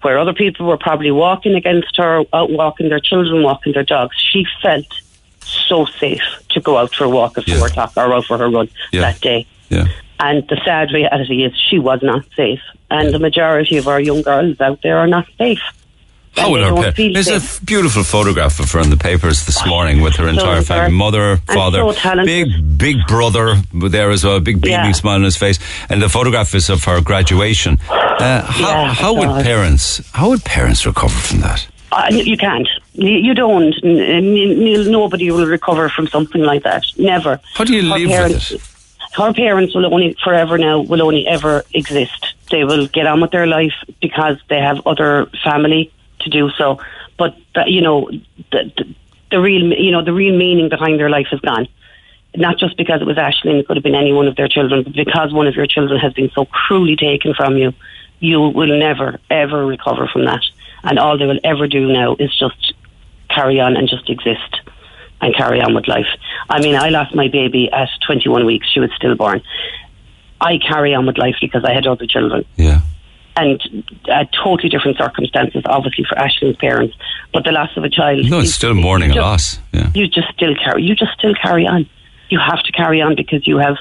Where other people were probably walking against her, out walking their children, walking their dogs. She felt so safe to go out for a walk at yeah. four o'clock or out for her run yeah. that day. Yeah. And the sad reality is she was not safe. And the majority of our young girls out there are not safe. How would her pa- There's safe. a beautiful photograph of her in the papers this morning with her entire so family. Mother, father, and so big, big brother there as well, big baby yeah. smile on his face. And the photograph is of her graduation. Uh, how yeah, how would God. parents how would parents recover from that? Uh, you can't. You don't. Neil, nobody will recover from something like that. Never. How do you live parents, with it? Her parents will only forever now will only ever exist. They will get on with their life because they have other family to do so. But that, you know, the, the, the real you know the real meaning behind their life is gone. Not just because it was Ashling, it could have been any one of their children, but because one of your children has been so cruelly taken from you, you will never ever recover from that. And all they will ever do now is just carry on and just exist and carry on with life. I mean, I lost my baby at twenty-one weeks. She was stillborn. I carry on with life because I had other children. Yeah. And uh, totally different circumstances, obviously, for Ashling's parents. But the loss of a child... No, it's you, still mourning just, a loss. Yeah. You just still carry. You just still carry on. You have to carry on because you have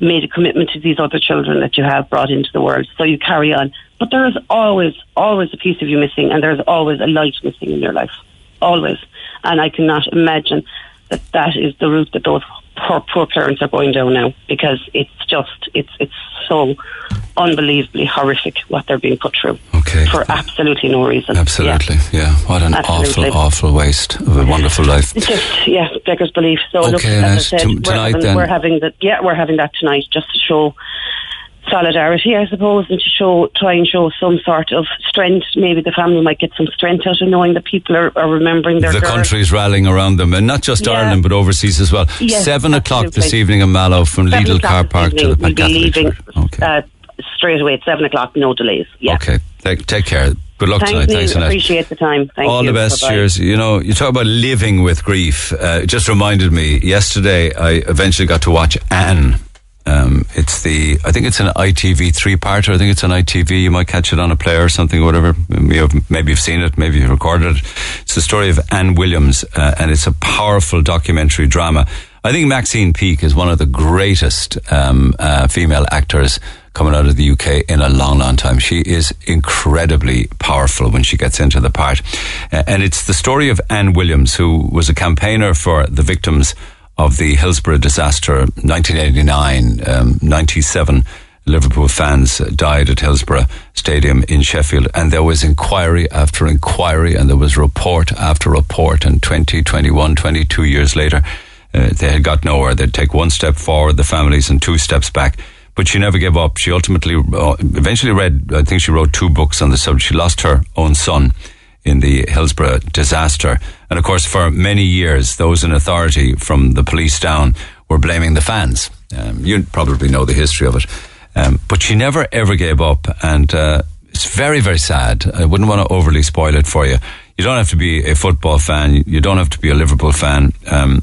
made a commitment to these other children that you have brought into the world. So you carry on. But there is always, always a piece of you missing, and there's always a light missing in your life. Always. And I cannot imagine that that is the route that those poor, poor parents are going down now, because it's just, it's it's so unbelievably horrific what they're being put through. Okay. For absolutely no reason. Absolutely, yeah. yeah. What an absolutely. awful, awful waste of a wonderful life. It's just, yeah, beggar's belief. So, okay, look, as I said, t- tonight, we're having, then. We're having the, yeah, we're having that tonight just to show solidarity, I suppose, and to show, try and show some sort of strength. Maybe the family might get some strength out of knowing that people are, are remembering their the girls. Country's rallying around them, and not just yeah. Ireland but overseas as well. Yes, seven absolutely. o'clock this evening in Mallow from Lidl car park to the we'll Catholic Church. Okay. Uh, straight away at seven o'clock, no delays. Yeah. Okay, take, take care. Good luck Thanks tonight. Me. Thanks, Annette. Appreciate the time. Thank All you. the best. Bye-bye. Cheers. You know, you talk about living with grief. Uh, it just reminded me. Yesterday, I eventually got to watch Anne. Um, it's the, I think it's an I T V three-parter. I think it's an I T V. You might catch it on a player or something, or whatever. Maybe you've seen it. Maybe you've recorded it. It's the story of Anne Williams, uh, and it's a powerful documentary drama. I think Maxine Peake is one of the greatest um, uh, female actors coming out of the U K in a long, long time. She is incredibly powerful when she gets into the part. Uh, and it's the story of Anne Williams, who was a campaigner for the victims of the Hillsborough disaster, nineteen eighty-nine, um, ninety-seven Liverpool fans died at Hillsborough Stadium in Sheffield, and there was inquiry after inquiry, and there was report after report, and twenty, twenty-one, twenty-two years later, uh, they had got nowhere. They'd take one step forward, the families, and two steps back. But she never gave up. She ultimately, uh, eventually read, I think she wrote two books on the subject. She lost her own son in the Hillsborough disaster. And of course, for many years, those in authority from the police down were blaming the fans. Um, you probably know the history of it. Um, but she never, ever gave up. And uh, it's very, very sad. I wouldn't want to overly spoil it for you. You don't have to be a football fan. You don't have to be a Liverpool fan. Um,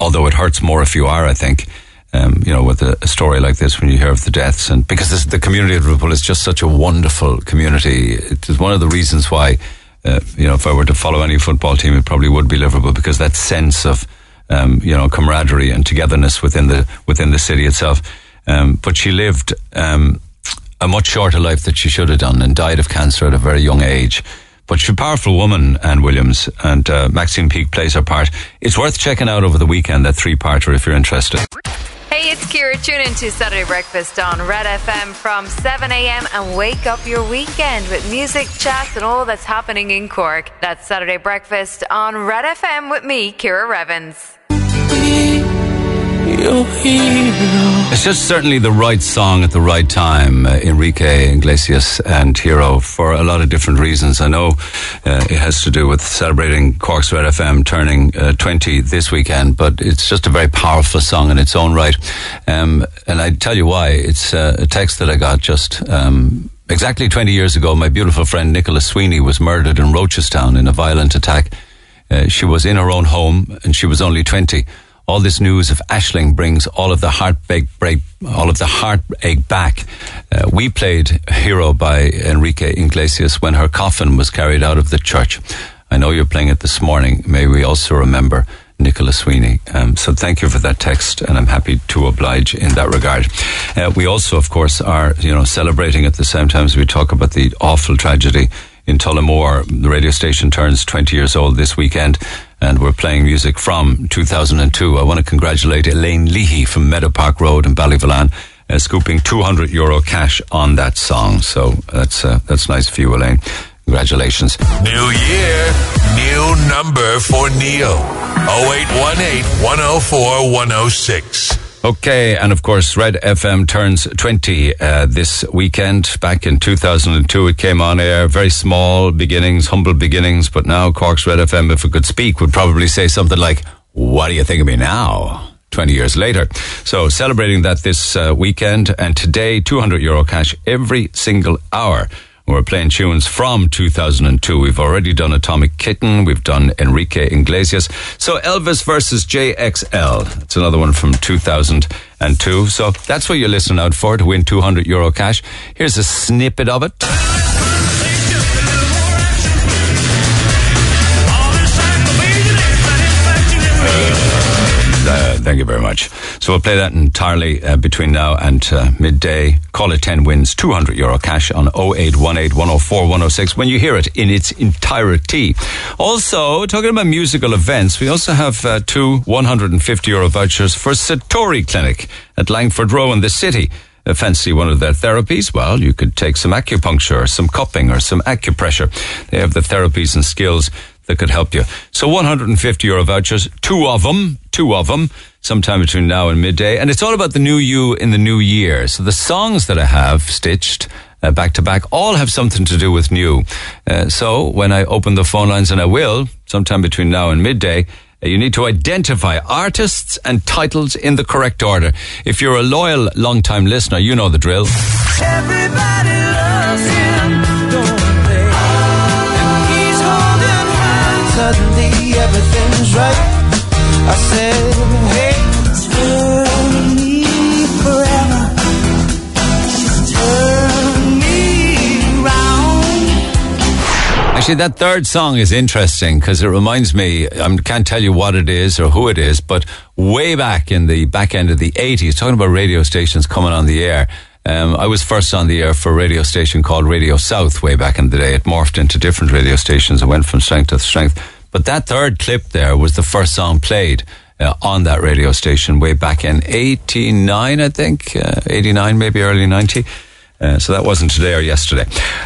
although it hurts more if you are, I think. Um, you know, with a, a story like this, when you hear of the deaths, and because this, the community of Liverpool is just such a wonderful community. It is one of the reasons why Uh, you know, if I were to follow any football team, it probably would be Liverpool, because that sense of, um, you know, camaraderie and togetherness within the within the city itself. Um, but she lived um, a much shorter life that she should have done, and died of cancer at a very young age. But she's a powerful woman, Anne Williams, and uh, Maxine Peake plays her part. It's worth checking out over the weekend, that three-parter, if you're interested. Hey, it's Ciara. Tune in to Saturday Breakfast on Red F M from seven a.m. and wake up your weekend with music, chats and all that's happening in Cork. That's Saturday Breakfast on Red F M with me, Ciara Revens. It's just certainly the right song at the right time, uh, Enrique Iglesias and Hero, for a lot of different reasons. I know uh, it has to do with celebrating Cork's Red F M turning uh, twenty this weekend, but it's just a very powerful song in its own right. Um, and I tell you why. It's uh, a text that I got just... Um, exactly twenty years ago, my beautiful friend Nicola Sweeney was murdered in Rochestown in a violent attack. Uh, she was in her own home and she was only twenty. All this news of Ashling brings all of the heartache, break, all of the heartache back. Uh, we played Hero by Enrique Iglesias when her coffin was carried out of the church. I know you're playing it this morning. May we also remember Nicola Sweeney. Um, so thank you for that text, and I'm happy to oblige in that regard. Uh, we also, of course, are you know celebrating at the same time as we talk about the awful tragedy in Tullamore. The radio station turns twenty years old this weekend, and we're playing music from two thousand two. I want to congratulate Elaine Leahy from Meadow Park Road in Ballyvillan, uh, scooping two hundred euro cash on that song. So that's uh, that's nice for you, Elaine. Congratulations. New year, new number for Neil. oh eight one eight, one oh four, one oh six. Okay, and of course, Red F M turns twenty uh, this weekend. Back in two thousand two, it came on air. Very small beginnings, humble beginnings. But now Cork's Red F M, if it could speak, would probably say something like, "What do you think of me now?" twenty years later. So celebrating that this uh, weekend. And today, two hundred euro cash every single hour. We're playing tunes from two thousand two. We've already done Atomic Kitten. We've done Enrique Iglesias. So Elvis versus J X L. It's another one from two thousand two. So that's what you're listening out for, to win two hundred euro cash. Here's a snippet of it. Uh, thank you very much. So we'll play that entirely uh, between now and uh, midday. Caller ten wins two hundred euro cash on oh eight one eight, one oh four, one oh six when you hear it in its entirety. Also, talking about musical events, we also have uh, two one hundred fifty euro vouchers for Satori Clinic at Langford Row in the city. Fancy one of their therapies? Well, you could take some acupuncture or some cupping or some acupressure. They have the therapies and skills that could help you. So one hundred fifty euro vouchers, two of them, two of them, sometime between now and midday. And it's all about the new you in the new year. So the songs that I have stitched uh, back to back all have something to do with new. Uh, so when I open the phone lines, and I will, sometime between now and midday, you need to identify artists and titles in the correct order. If you're a loyal, long-time listener, you know the drill. Everybody loves him, don't they? And he's holding hands. Suddenly everything's right. I said, hey, turn me forever. Turn me round. Actually, that third song is interesting because it reminds me, I can't tell you what it is or who it is, but way back in the back end of the eighties, talking about radio stations coming on the air. Um, I was first on the air for a radio station called Radio South way back in the day. It morphed into different radio stations and went from strength to strength. But that third clip there was the first song played uh, on that radio station way back in eighty-nine, I think. Uh, eighty-nine, maybe early ninety. Uh, so that wasn't today or yesterday.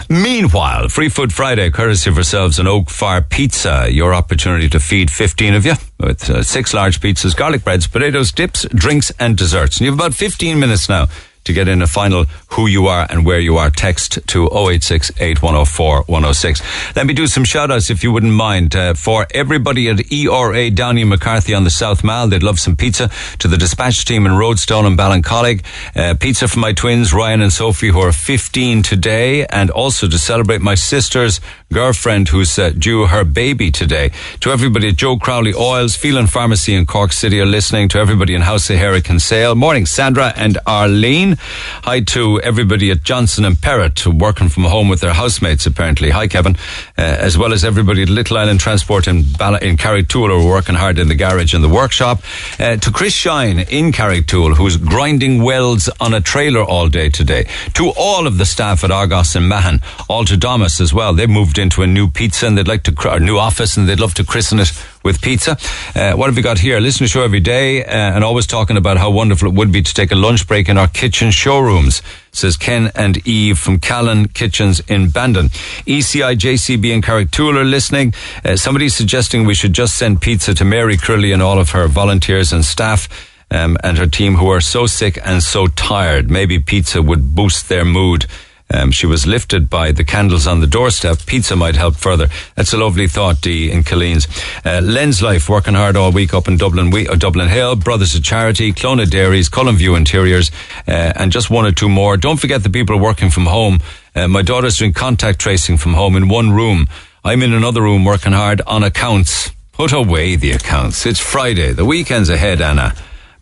Meanwhile, Free Food Friday, courtesy of yourselves, an Oakfire Pizza. Your opportunity to feed fifteen of you with uh, six large pizzas, garlic breads, potatoes, dips, drinks and desserts. And you have about fifteen minutes now to get in a final who you are and where you are text to oh eight six eight, one oh four, one oh six. Let me do some shout outs if you wouldn't mind. Uh, for everybody at E R A Downey McCarthy on the South Mall, they'd love some pizza. To the dispatch team in Roadstone and Ballincollig, uh, pizza for my twins Ryan and Sophie, who are fifteen today, and also to celebrate my sister's girlfriend who's uh, due her baby today. To everybody at Joe Crowley Oils, Phelan Pharmacy in Cork City are listening. To everybody in House of Herrick and Sale. Morning Sandra and Arlene. Hi to everybody at Johnson and Perrott working from home with their housemates, apparently. Hi, Kevin. Uh, as well as everybody at Little Island Transport in, Bala- in Carrigtool who are working hard in the garage and the workshop. Uh, to Chris Shine in Carrigtool, who's grinding welds on a trailer all day today. To all of the staff at Argos and Mahon, all to Domus as well. They moved into a new pizza and they'd like to, cr- or new office and they'd love to christen it with pizza. Uh, what have we got here? Listen to the show every day uh, and always talking about how wonderful it would be to take a lunch break in our kitchen showrooms, says Ken and Eve from Callan Kitchens in Bandon. E C I, J C B and Carrigtool are listening. Uh, somebody's suggesting we should just send pizza to Mary Crilly and all of her volunteers and staff um, and her team who are so sick and so tired. Maybe pizza would boost their mood. Um, she was lifted by the candles on the doorstep. Pizza might help further. That's a lovely thought, Dee, in Killeens. Uh, Lens Life, working hard all week up in Dublin we- or Dublin Hill. Brothers of Charity, Clona Dairies, Cullenview Interiors, uh, and just one or two more. Don't forget the people working from home. Uh, my daughter's doing contact tracing from home in one room. I'm in another room working hard on accounts. Put away the accounts. It's Friday. The weekend's ahead, Anna.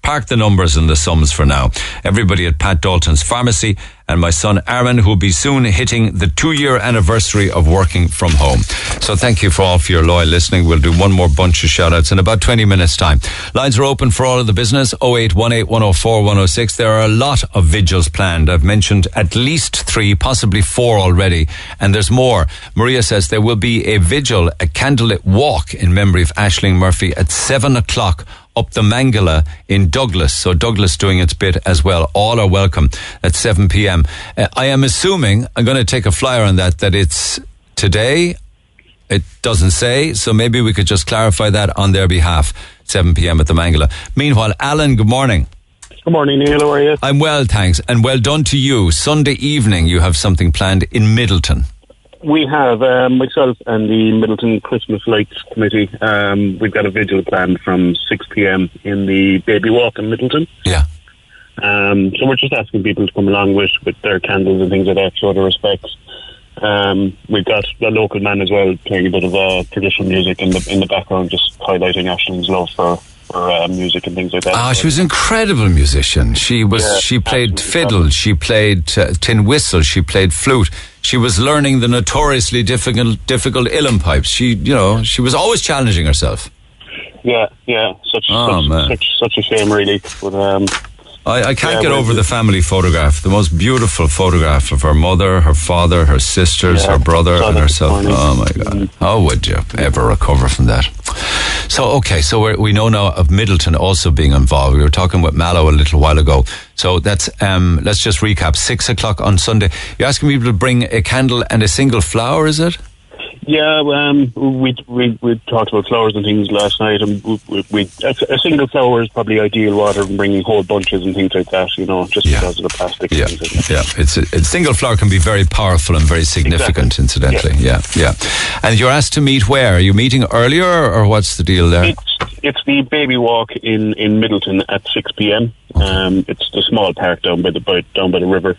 Park the numbers and the sums for now. Everybody at Pat Dalton's Pharmacy and my son Aaron, who'll be soon hitting the two-year anniversary of working from home. So thank you for all for your loyal listening. We'll do one more bunch of shout-outs in about twenty minutes' time. Lines are open for all of the business, oh eight one eight, one oh four, one oh six. There are a lot of vigils planned. I've mentioned at least three, possibly four already, and there's more. Maria says there will be a vigil, a candlelit walk in memory of Ashling Murphy at seven o'clock up the Mangala in Douglas. So Douglas doing its bit as well. All are welcome at seven p.m. Uh, I am assuming, I'm going to take a flyer on that, that it's today. It doesn't say, so maybe we could just clarify that on their behalf, seven p.m. at the Mangala. Meanwhile, Alan, good morning. Good morning, Neil. How are you? I'm well, thanks. And well done to you. Sunday evening, you have something planned in Middleton. We have, um, myself and the Middleton Christmas Lights Committee, um, we've got a vigil planned from six p.m. in the Baby Walk in Middleton. Yeah. Um, so we're just asking people to come along with, with their candles and things like that, show their respects. Um, we've got the local man as well playing a bit of uh, traditional music in the in the background, just highlighting Ashling's love for, for uh, music and things like that. Ah, she was an incredible musician. She was. Yeah, she played fiddle, she played uh, tin whistle, she played flute. She was learning the notoriously difficult difficult Ilham pipes. She, you know, she was always challenging herself. Yeah, yeah. Such oh, such, such such a shame, really. But um. I, I can't yeah, get over the family photograph. The most beautiful photograph of her mother, her father, her sisters, yeah, her brother and herself. Oh my God. How would you ever recover from that? So, okay, so we're, we know now of Middleton also being involved. We were talking with Mallow a little while ago. So that's, um, let's just recap. Six o'clock on Sunday. You're asking people to bring a candle and a single flower, is it? Yeah, um, we we we talked about flowers and things last night, and we, we, we a single flower is probably ideal rather than bringing whole bunches and things like that. You know, just yeah. because of the plastic. Yeah, and things like that. yeah. It's a, a single flower can be very powerful and very significant. Exactly. Incidentally, yeah. yeah, yeah. And you're asked to meet where? Are you meeting earlier, or what's the deal there? It's, it's the Baby Walk in, in Middleton at six p.m. Okay. Um, it's the small park down by the by, down by the river.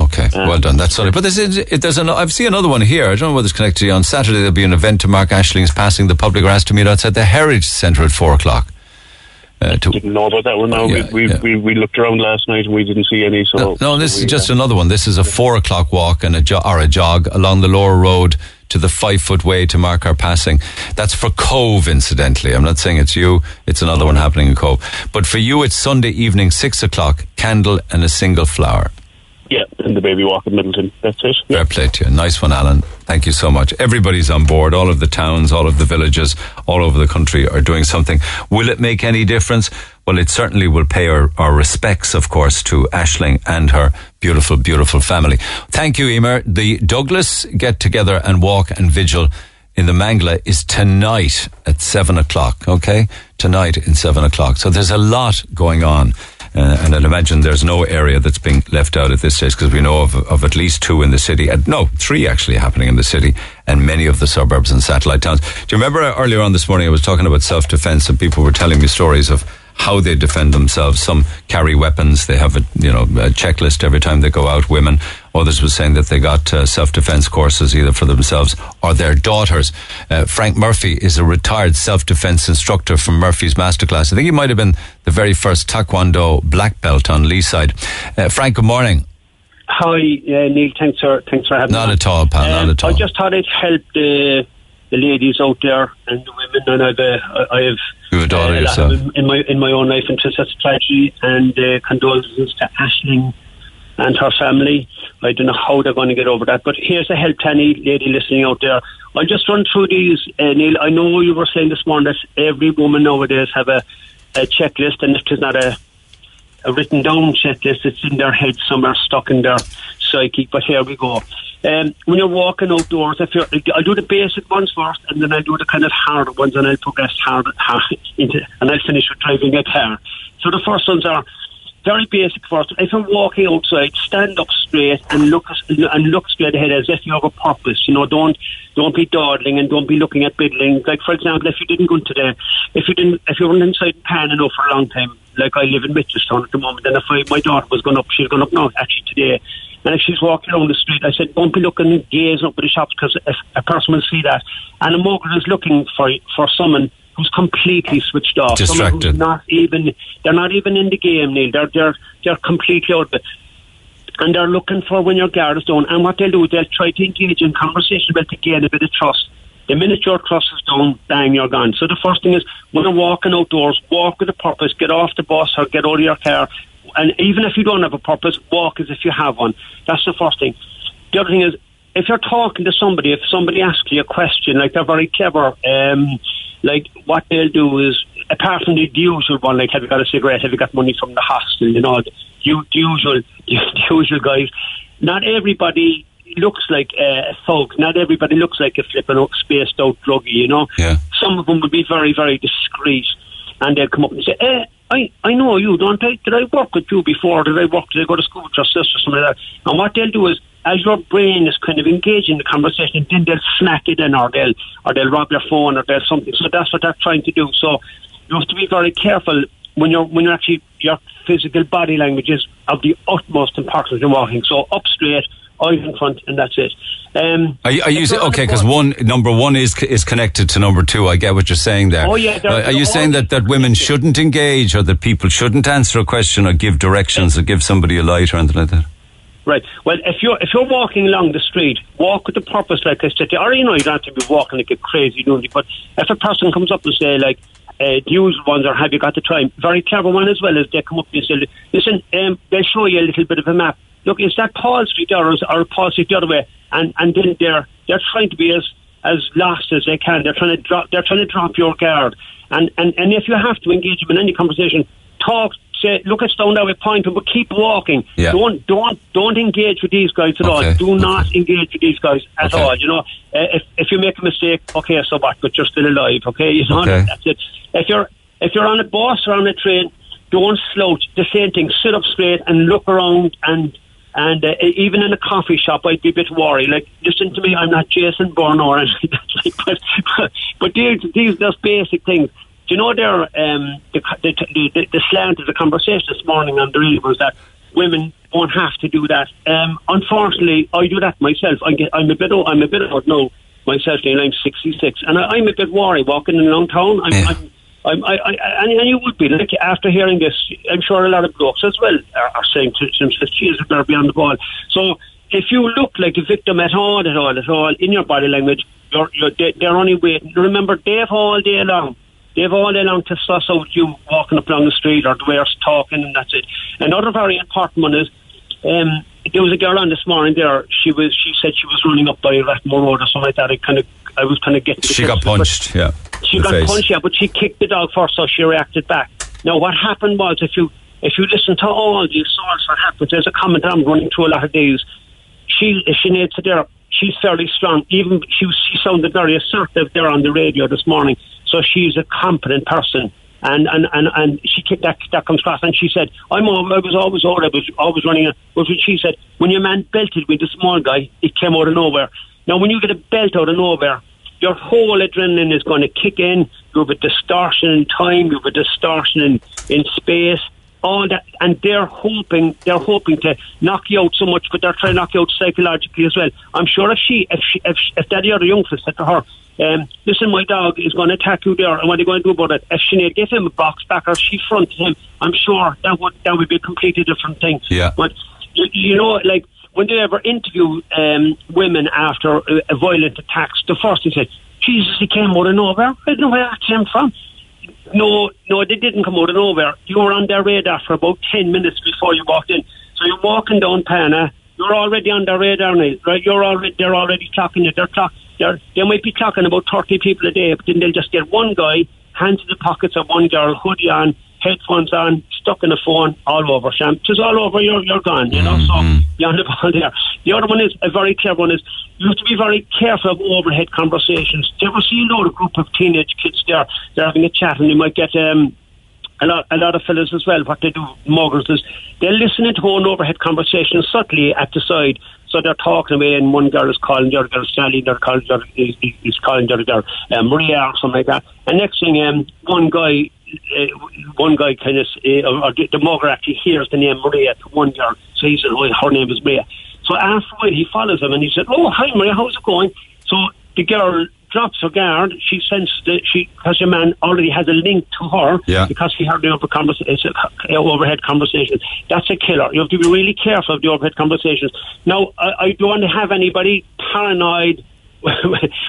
Okay, um, well done. That's sorry. But there's, there's an, I've seen another one here. I don't know whether it's connected to you. On Saturday, there'll be an event to mark Ashling's passing. The public are asked to meet outside the Heritage Centre at four o'clock. Uh, to, didn't know about that one. No, yeah, we, we, yeah. we we looked around last night and we didn't see any. So no, no this we, is just uh, another one. This is a four o'clock walk and a jo- or a jog along the Lower Road to the five foot way to mark our passing. That's for Cove, incidentally. I'm not saying it's you. It's another one happening in Cove. But for you, it's Sunday evening, six o'clock. Candle and a single flower. Yeah, and the Baby Walk in Middleton. That's it. Yeah. Fair play to you. Nice one, Alan. Thank you so much. Everybody's on board. All of the towns, all of the villages, all over the country are doing something. Will it make any difference? Well, it certainly will pay our, our respects, of course, to Ashling and her beautiful, beautiful family. Thank you, Emer. The Douglas get-together and walk and vigil in the Mangla is tonight at seven o'clock, okay? Tonight in seven o'clock. So there's a lot going on. Uh, and I'd imagine there's no area that's being left out at this stage because we know of, of at least two in the city. And no, three actually happening in the city and many of the suburbs and satellite towns. Do you remember earlier on this morning I was talking about self-defense and people were telling me stories of how they defend themselves. Some carry weapons. They have a, you know, a checklist every time they go out, women. Others were saying that they got uh, self-defense courses either for themselves or their daughters. Uh, Frank Murphy is a retired self-defense instructor from Murphy's Masterclass. I think he might have been the very first Taekwondo black belt on Lee's side. Uh, Frank, good morning. Hi, uh, Neil. Thanks for, thanks for having not me. Not at all, pal, um, not at all. I just thought it helped the... Uh, the ladies out there and the women, and I've uh, I have you have uh, a lot of them in my in my own life, and just that's a tragedy. And uh, condolences to Ashling and her family. I don't know how they're going to get over that. But here's a help to any lady listening out there. I'll just run through these, uh, Neil. I know you were saying this morning that every woman nowadays have a, a checklist, and if it's not a a written down checklist, it's in their head somewhere, stuck in their psyche. But here we go. Um, when you're walking outdoors, if you're, I'll do the basic ones first, and then I'll do the kind of harder ones, and I'll progress hard, hard into, and I'll finish with driving a car. So the first ones are very basic first. If you're walking outside, stand up straight and look and look straight ahead as if you have a purpose. You know, don't don't be dawdling and don't be looking at buildings. Like, for example, if you didn't go into the, if you didn't, if you weren't inside Panano for a long time, like I live in Mitchelstown at the moment, and if I, my daughter was going up, she's going up now actually today. And if she's walking along the street, I said, don't be looking and gaze up at the shops, because a person will see that. And a mugger is looking for for someone who's completely switched off. Distracted. Someone who's not even, they're not even in the game, Neil. They're, they're, they're completely out of it. And they're looking for when your guard is down. And what they'll do is they'll try to engage in conversation about to gain a bit of trust. The minute your trust is down, bang, you're gone. So the first thing is, when you're walking outdoors, walk with a purpose. Get off the bus or get out of your car. And even if you don't have a purpose, walk as if you have one. That's the first thing. The other thing is, if you're talking to somebody, if somebody asks you a question, like they're very clever, um, like what they'll do is, apart from the usual one, like have you got a cigarette, have you got money from the hostel, you know, the, the usual, the usual guys. Not everybody looks like a thug. Not everybody looks like a flipping spaced out druggie, you know. Yeah. Some of them will be very, very discreet, and they'll come up and say, eh, I, I know you, don't I? Did I work with you before? Did I work? Did I go to school with your sister or something like that? And what they'll do is, as your brain is kind of engaged in the conversation, then they'll smack it in, or they'll, or they'll rob your phone, or they'll something. So that's what they're trying to do. So you have to be very careful when you're, when you're actually, your physical body language is of the utmost importance in walking. So up straight, eyes in front, and that's it. Um, are you, are you say, okay, because one, number one is is connected to number two. I get what you're saying there. Oh, yeah, there uh, are you saying that, that women shouldn't engage, or that people shouldn't answer a question or give directions or give somebody a light or anything like that? Right. Well, if you're, if you're walking along the street, walk with a purpose, like I said to you. Or, you know, you don't have to be walking like a crazy donkey, but if a person comes up and say, like, uh, the usual ones are, have you got the time? Very clever one as well is they come up and say, listen, um, they'll show you a little bit of a map. Look, is that Paul Street or, or Paul Street the other way? And and then they're they're trying to be as, as lost as they can. They're trying to drop they're trying to drop your guard. And, and, and if you have to engage them in any conversation, talk, say, look, it's down that way, point to them, but keep walking. Yeah. Don't don't don't engage with these guys at okay. all. Do okay. not engage with these guys at okay. all. You know, if if you make a mistake, okay, so what? But you're still alive. Okay, you know okay. that's it. If you're if you're on a bus or on a train, don't slouch. The same thing. Sit up straight and look around. And. And uh, even in a coffee shop, I'd be a bit worried. Like, listen to me, I'm not Jason Bourne or anything. but but, but these, these are just basic things. Do you know there, um, the, the, the, the slant of the conversation this morning on the radio was that women won't have to do that. Um, unfortunately, I do that myself. I get, I'm a bit old, I'm a bit old now myself, and I'm sixty-six. And I, I'm a bit worried walking in Longtown. I'm, yeah. I'm I'm, I, I, and, and you would be, like, after hearing this, I'm sure a lot of blokes as well are, are saying to themselves, geez, we better be on the ball. So if you look like a victim at all, at all, at all, in your body language, you're, you're, they're only waiting. Remember, they've all day long, they've all day long to suss out you walking up along the street or the way you're talking, and that's it. Another very important one is, um, there was a girl on this morning there, she was, she said she was running up by Ratmore Road or something like that. I kind of, I was kind of getting... She got punched, yeah. She got punched, yeah, but she kicked the dog first, so she reacted back. Now, what happened was, if you if you listen to all the assaults that happened, there's a comment I'm running through a lot of these, she, she needs to there, she's fairly strong. Even she, she sounded very assertive there on the radio this morning, so she's a competent person. And, and, and, and she kicked that, that comes across, and she said, I'm all, I was always all, I was always running out. But she said, when your man belted with the small guy, it came out of nowhere. Now, when you get a belt out of nowhere, your whole adrenaline is going to kick in. You have a distortion in time, you have a distortion in, in space, all that, and they're hoping they're hoping to knock you out so much, but they're trying to knock you out psychologically as well. I'm sure if she if she, if, she, if that other young fella said to her, um, listen, my dog is going to attack you there, and what are you going to do about it? If she gave him a box back or she fronted him, I'm sure that would that would be a completely different thing. Yeah. But you, you know, like, when they ever interview um, women after uh, violent attacks, the first thing they say, Jesus, he came out of nowhere. I don't know where that came from. No, no, they didn't come out of nowhere. You were on their radar for about ten minutes before you walked in. So you're walking down Pana, you're already on their radar now, right? You're already, they're already clocking you. They're clock, they're, they might be clocking about thirty people a day, but then they'll just get one guy, hands in the pockets of one girl, hoodie on, headphones on, stuck in a phone, all over, Sham. Just all over, you're, you're gone, you know, mm-hmm. so you're on the ball there. The other one is, a very clever one is, you have to be very careful of overhead conversations. Do you ever see, you know, a group of teenage kids there, they're having a chat, and you might get um, a lot a lot of fellas as well, what they do, muggers, is they're listening to an overhead conversation subtly at the side. So they're talking away, and one girl is calling the other girl Sally, they're calling the other, he's, he's calling the other girl uh, Maria or something like that. And next thing, um, one guy, uh, one guy kind of, uh, or the, the mugger actually hears the name Maria to one girl, so he says, oh, her name is Maria. So after a while, he follows him, and he said, oh, hi Maria, how's it going? So the girl drops her guard, she senses that she, because your man already has a link to her, yeah. because he heard the over conversa- it's a, uh, overhead conversation. That's a killer. You have to be really careful of the overhead conversations. Now, I, I don't want to have anybody paranoid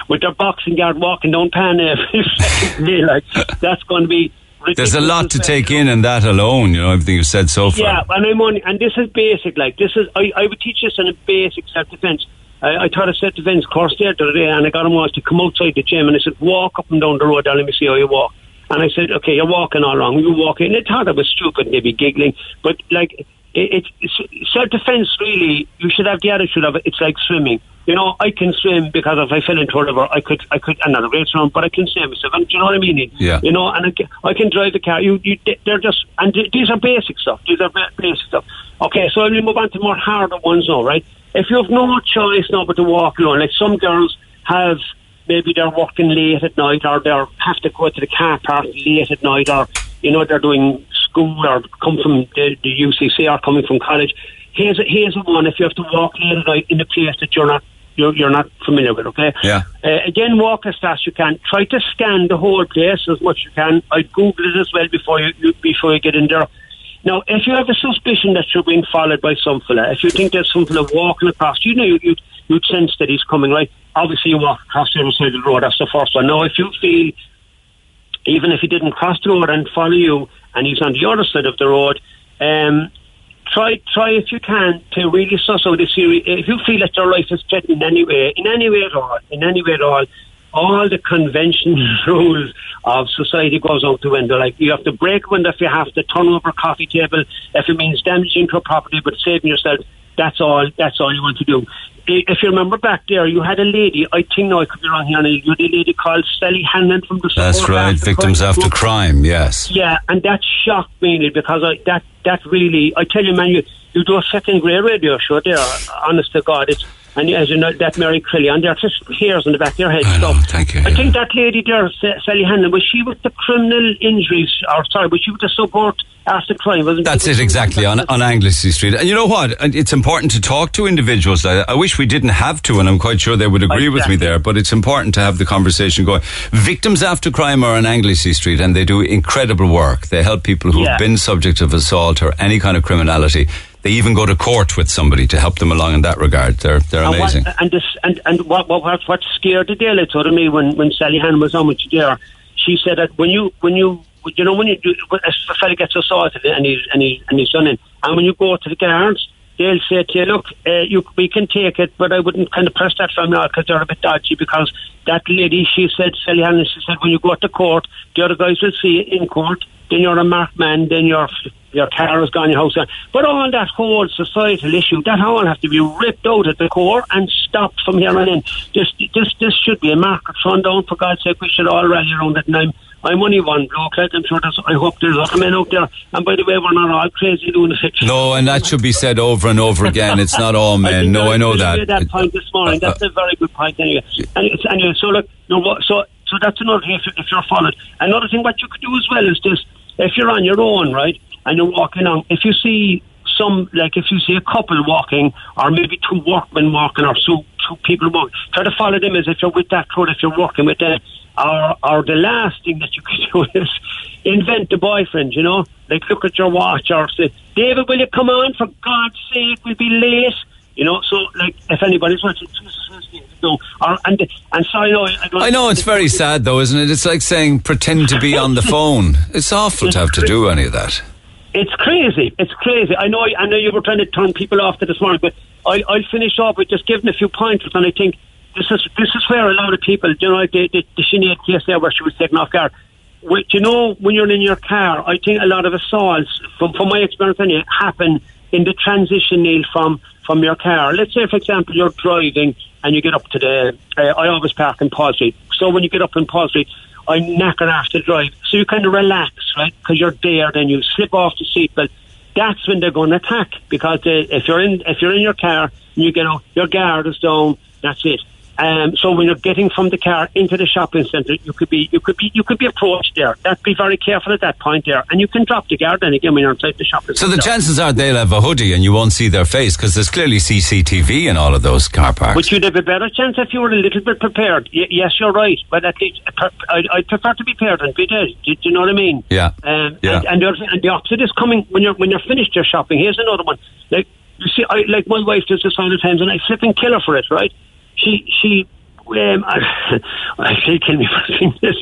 with their boxing guard walking down Pan every second day. Like, that's going to be ridiculous. There's a lot to take in in that alone, you know, everything you've said so far. Yeah, and I'm on, and this is basic, like, this is, I, I would teach this in a basic self-defense. I, I taught a set defence course there the other day, and I got him was to come outside the gym, and I said, walk up and down the road, and let me see how you walk. And I said, okay, you're walking all wrong, you walk in. They thought I was stupid, and they'd be giggling, but like, it, it's self-defence really, you should have the attitude of it, it's like swimming. You know, I can swim because if I fell into a river, I could, I could, I'm not a race around, but I can swim myself, and do you know what I mean? Yeah. You know, and I can, I can drive a car, you, you, they're just, and th- these are basic stuff, these are basic stuff. Okay, so we'll move on to more harder ones now, right? If you have no choice now but to walk alone, like some girls have, maybe they're working late at night, or they have to go to the car park late at night, or, you know, they're doing school or come from the, the U C C or coming from college. Here's a, here's a one, if you have to walk late at night in a place that you're not you're, you're not familiar with, okay? Yeah. Uh, again, walk as fast as you can. Try to scan the whole place as much as you can. I'd Google it as well before you, you before you get in there. Now, if you have a suspicion that you're being followed by some fella, if you think there's some fella walking across, you know, you'd, you'd, you'd sense that he's coming, right? Obviously, you walk across the other side of the road. That's the first one. Now, if you feel, even if he didn't cross the road and follow you, and he's on the other side of the road, um, try, try if you can to really suss out this area. If you feel that your life is threatened in any way, in any way at all, in any way at all, all the conventional rules of society goes out the window. Like, you have to break a window if you have to, turn over a coffee table if it means damaging to a property but saving yourself. That's all. That's all you want to do. If you remember back there, you had a lady. I think no, I could be wrong here. You had a lady called Sally Hanlon from the. That's right. Victims After Crime. Yes. Yeah, and that shocked me because I, that that really. I tell you, man, you, you do a second grade radio show there. Honest to God, it's. And as you know, that Mary Crilly, and there are just hairs on the back of your head. I know, thank you. I yeah. think that lady there, Sally Hanlon, was she with the criminal injuries, or sorry, was she with the support after crime, wasn't That's it, exactly, on, on Anglesey Street. And you know what? It's important to talk to individuals. I, I wish we didn't have to, and I'm quite sure they would agree exactly. with me there, but it's important to have the conversation going. Victims After Crime are on Anglesey Street, and they do incredible work. They help people who've yeah. been subject of assault or any kind of criminality. They even go to court with somebody to help them along in that regard. They're they're and amazing. What, and this, and and what what what scared the daylights out of me when, when Sally Hanlon was on with you there, she said that when you when you you know when you do, when a fella gets assaulted and he's and he's and he's done it, and when you go to the guards, they'll say to you, look, uh, you we can take it, but I wouldn't kind of press that family out because they're a bit dodgy. Because that lady, she said, Sally Hanlon, she said when you go to court, the other guys will see you in court. Then you're a marked man. Then you're. Your car is gone, your house is gone. But all that whole societal issue, that all has to be ripped out at the core and stopped from here on in. This, this, this should be a market rundown, for God's sake. We should all rally around it. And I'm, I'm only one bloke, like, I'm sure there's, I hope there's other men out there. And by the way, we're not all crazy doing it. No, and that should be said over and over again. It's not all men. I no, I know that. I made that point this morning. That's uh, a very good point, anyway. Anyway, anyway so look, no, so, so that's another thing if, if you're followed. Another thing what you could do as well is this. If you're on your own, right, and you're walking on, if you see some, like if you see a couple walking, or maybe two workmen walking, or two, two people walking, try to follow them as if you're with that crowd, if you're working with them. Or, or the last thing that you can do is invent a boyfriend, you know? Like, look at your watch or say, David, will you come on? For God's sake, we'll be late. You know, so, like, if anybody's watching, no, or, and, and sorry, no, I don't... I know, it's very sad, though, isn't it? It's like saying, pretend to be on the phone. It's awful to have to do any of that. It's crazy. It's crazy. I know I know you were trying to turn people off to this morning, but I'll, I'll finish off with just giving a few pointers, and I think this is this is where a lot of people, you know, the, the, the Sinead case there where she was taken off guard. Which, you know, when you're in your car, I think a lot of assaults, from, from my experience anyway, happen in the transition, Neil, from, from your car. Let's say, for example, you're driving and you get up to the... Uh, I always park in Paul Street. So when you get up in Paul Street, I'm knackered after the drive. So you kind of relax, right? Because you're there, then you slip off the seatbelt. That's when they're going to attack. Because they, if you're in if you're in your car and you get out, your guard is down, that's it. Um, so when you're getting from the car into the shopping centre, you could be you could be you could be approached there. That be very careful at that point there, and you can drop the guard then again when you're inside the shopping centre. So the chances are they'll have a hoodie and you won't see their face because there's clearly C C T V in all of those car parks. But you'd have a better chance if you were a little bit prepared. Y- yes, you're right, but at least I I prefer to be prepared and be dead. Do, do you know what I mean? Yeah. Um, yeah. And, and, the, and the opposite is coming when you're when you're finished your shopping. Here's another one. Like you see, I, like my wife does this all the time, and I flip and kill her for it, right? She, she, um, I she kill me for saying this.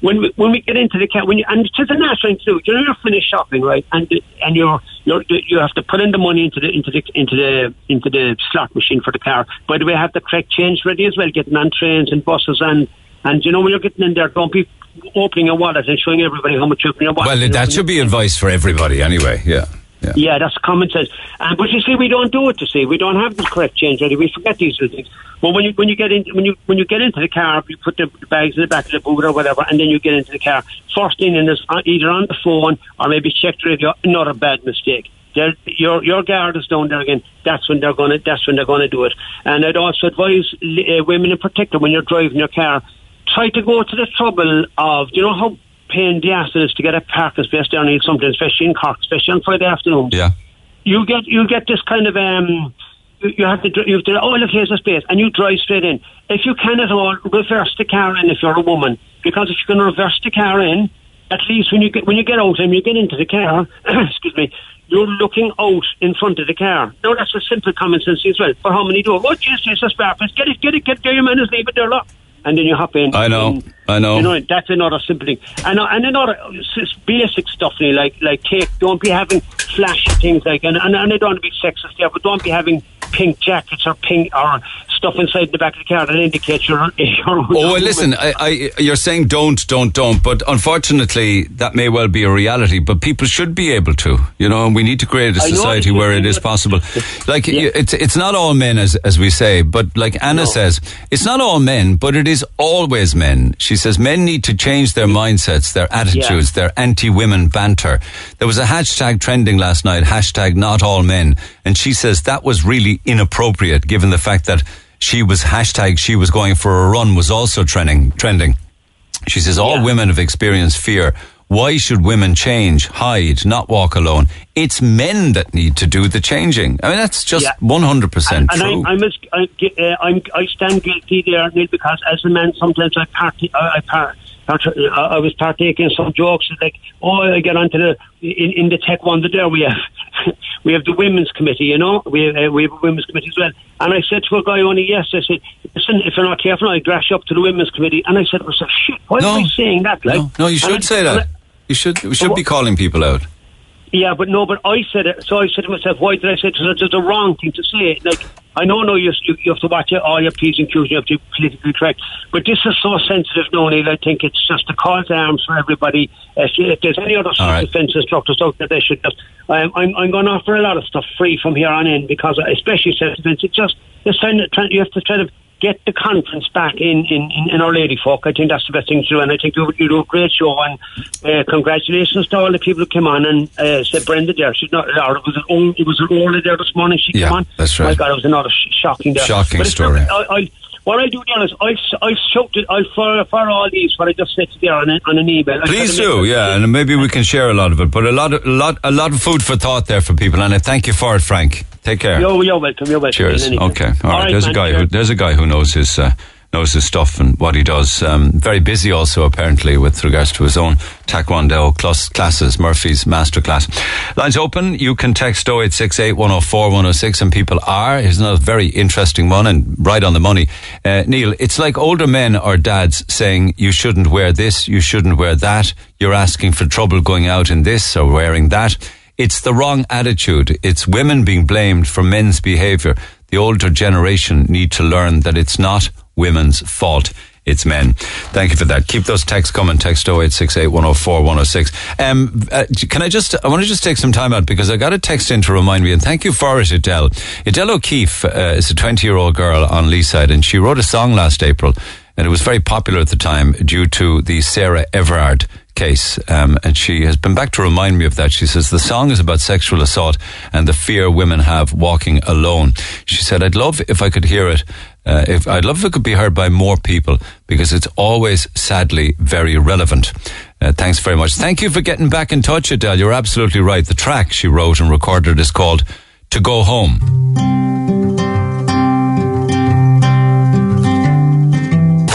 When we, when we get into the car, when you, and it's a natural thing to do. You know, you're finished shopping, right? And and you're you you have to put in the money into the into the into the into the slot machine for the car. By the way, have the correct change ready as well. Getting on trains and buses and and you know when you're getting in there, don't be opening your wallet and showing everybody how much you open your wallet. Well, that, that should be advice for everybody, anyway. Yeah. Yeah. yeah, that's common sense. Um, but you see, we don't do it. You see, we don't have the correct change ready. We forget these little things. Well, when you when you get in when you when you get into the car, you put the bags in the back of the boot or whatever, and then you get into the car. First thing is either on the phone or maybe check the radio. Not a bad mistake. They're, your your guard is down there again. That's when they're gonna. That's when they're gonna do it. And I'd also advise uh, women in particular when you're driving your car, try to go to the trouble of you know how. Pain the ass is to get a parking space down here something, especially in Cork, especially on Friday afternoons. Yeah, you get you get this kind of um, you, you have to you have to oh look here's a space and you drive straight in. If you can at all, reverse the car in if you're a woman, because if you can reverse the car in, at least when you get when you get out and you get into the car, excuse me, you're looking out in front of the car. Now that's a simple common sense as well. For how many do? Oh jeez, there's a spare place. Get it, get it, get there. Your man is leaving their lock. And then you hop in. I know, in, I know. You know, that's another simple thing. And, and another basic stuff, like like take, don't be having flashy things like, and, and, and I don't want to be sexist there, but don't be having pink jackets or pink or stuff inside the back of the car that indicates your, your own. Oh, well, listen, I, I, you're saying don't, don't, don't, but unfortunately that may well be a reality, but people should be able to, you know, and we need to create a society where it is possible. Like, yeah. it's it's not all men, as, as we say, but like Anna no. says, it's not all men, but it is always men. She says men need to change their mindsets, their attitudes, yeah. their anti-women banter. There was a hashtag trending last night, hashtag not all men, and she says that was really inappropriate given the fact that she was hashtag she was going for a run was also trending trending. She says all yeah. women have experienced fear. Why should women change, hide, not walk alone? It's men that need to do the changing. I mean, that's just yeah. one hundred percent and, and true. I, I'm, I, uh, I'm, I stand guilty there, Neil, because as a man, sometimes I part, I, part, I was partaking in some jokes like, oh, I get onto the in, in the tech one there we have we have the women's committee, you know, we have, uh, we have a women's committee as well. And I said to a guy only yesterday, I said, listen, if you're not careful, I grash up to the women's committee. And I said, I said shit, why no, am I saying that? Like, no, no, you should I, say that. You should we should be calling people out. Yeah, but no, but I said it. So I said to myself, why did I say it? Because it's the wrong thing to say. Like, I know, no, you, you, you have to watch it, all your P's and Q's, you have to be politically correct. But this is so sensitive, no, Neil, I think it's just a call to arms for everybody. If, if there's any other right. defence instructors out there, they should just... Um, I'm, I'm going to offer a lot of stuff free from here on in, because especially self-defence, it's just, it's trying to, trying, you have to try to get the conference back in, in, in, in Our Lady folk. I think that's the best thing to do, and I think you, you do a great show, and uh, congratulations to all the people who came on, and uh, said Brenda there, she's not, or it was an, it was an Orla there this morning, she yeah, came on. That's right. My God, it was another sh- shocking there. Shocking story. I, I, what I do there is, I've, I've shoved it, I've, for, for all these, what I just said there on, a, on an email. I Please do, yeah, and maybe we can share a lot of it, but a lot of, a lot, a lot of food for thought there for people, and I thank you for it, Frank. Take care. You're, you're welcome, you're welcome. Cheers. Okay, all right, all right there's, man, a guy who, there's a guy who knows his uh, knows his stuff and what he does. Um, very busy also, apparently, with regards to his own Taekwondo class, classes, Murphy's Masterclass. Lines open, you can text oh eight six eight, one oh four, one oh six, and people are. Here's another very interesting one, and right on the money. Uh, Neil, it's like older men or dads saying, you shouldn't wear this, you shouldn't wear that, you're asking for trouble going out in this or wearing that. It's the wrong attitude. It's women being blamed for men's behaviour. The older generation need to learn that it's not women's fault. It's men. Thank you for that. Keep those texts coming. Text oh eight six eight, one oh four, one oh six. Um, uh, can I just, I want to just take some time out because I got a text in to remind me, and thank you for it, Adele. Adele O'Keefe uh, is a twenty-year-old girl on Leaside, and she wrote a song last April, and it was very popular at the time due to the Sarah Everard case, um, and she has been back to remind me of that. She says the song is about sexual assault and the fear women have walking alone. She said, I'd love if I could hear it uh, if I'd love if it could be heard by more people, because it's always sadly very relevant. Uh, thanks very much. Thank you for getting back in touch, Adele. You're absolutely right. The track she wrote and recorded is called To Go Home.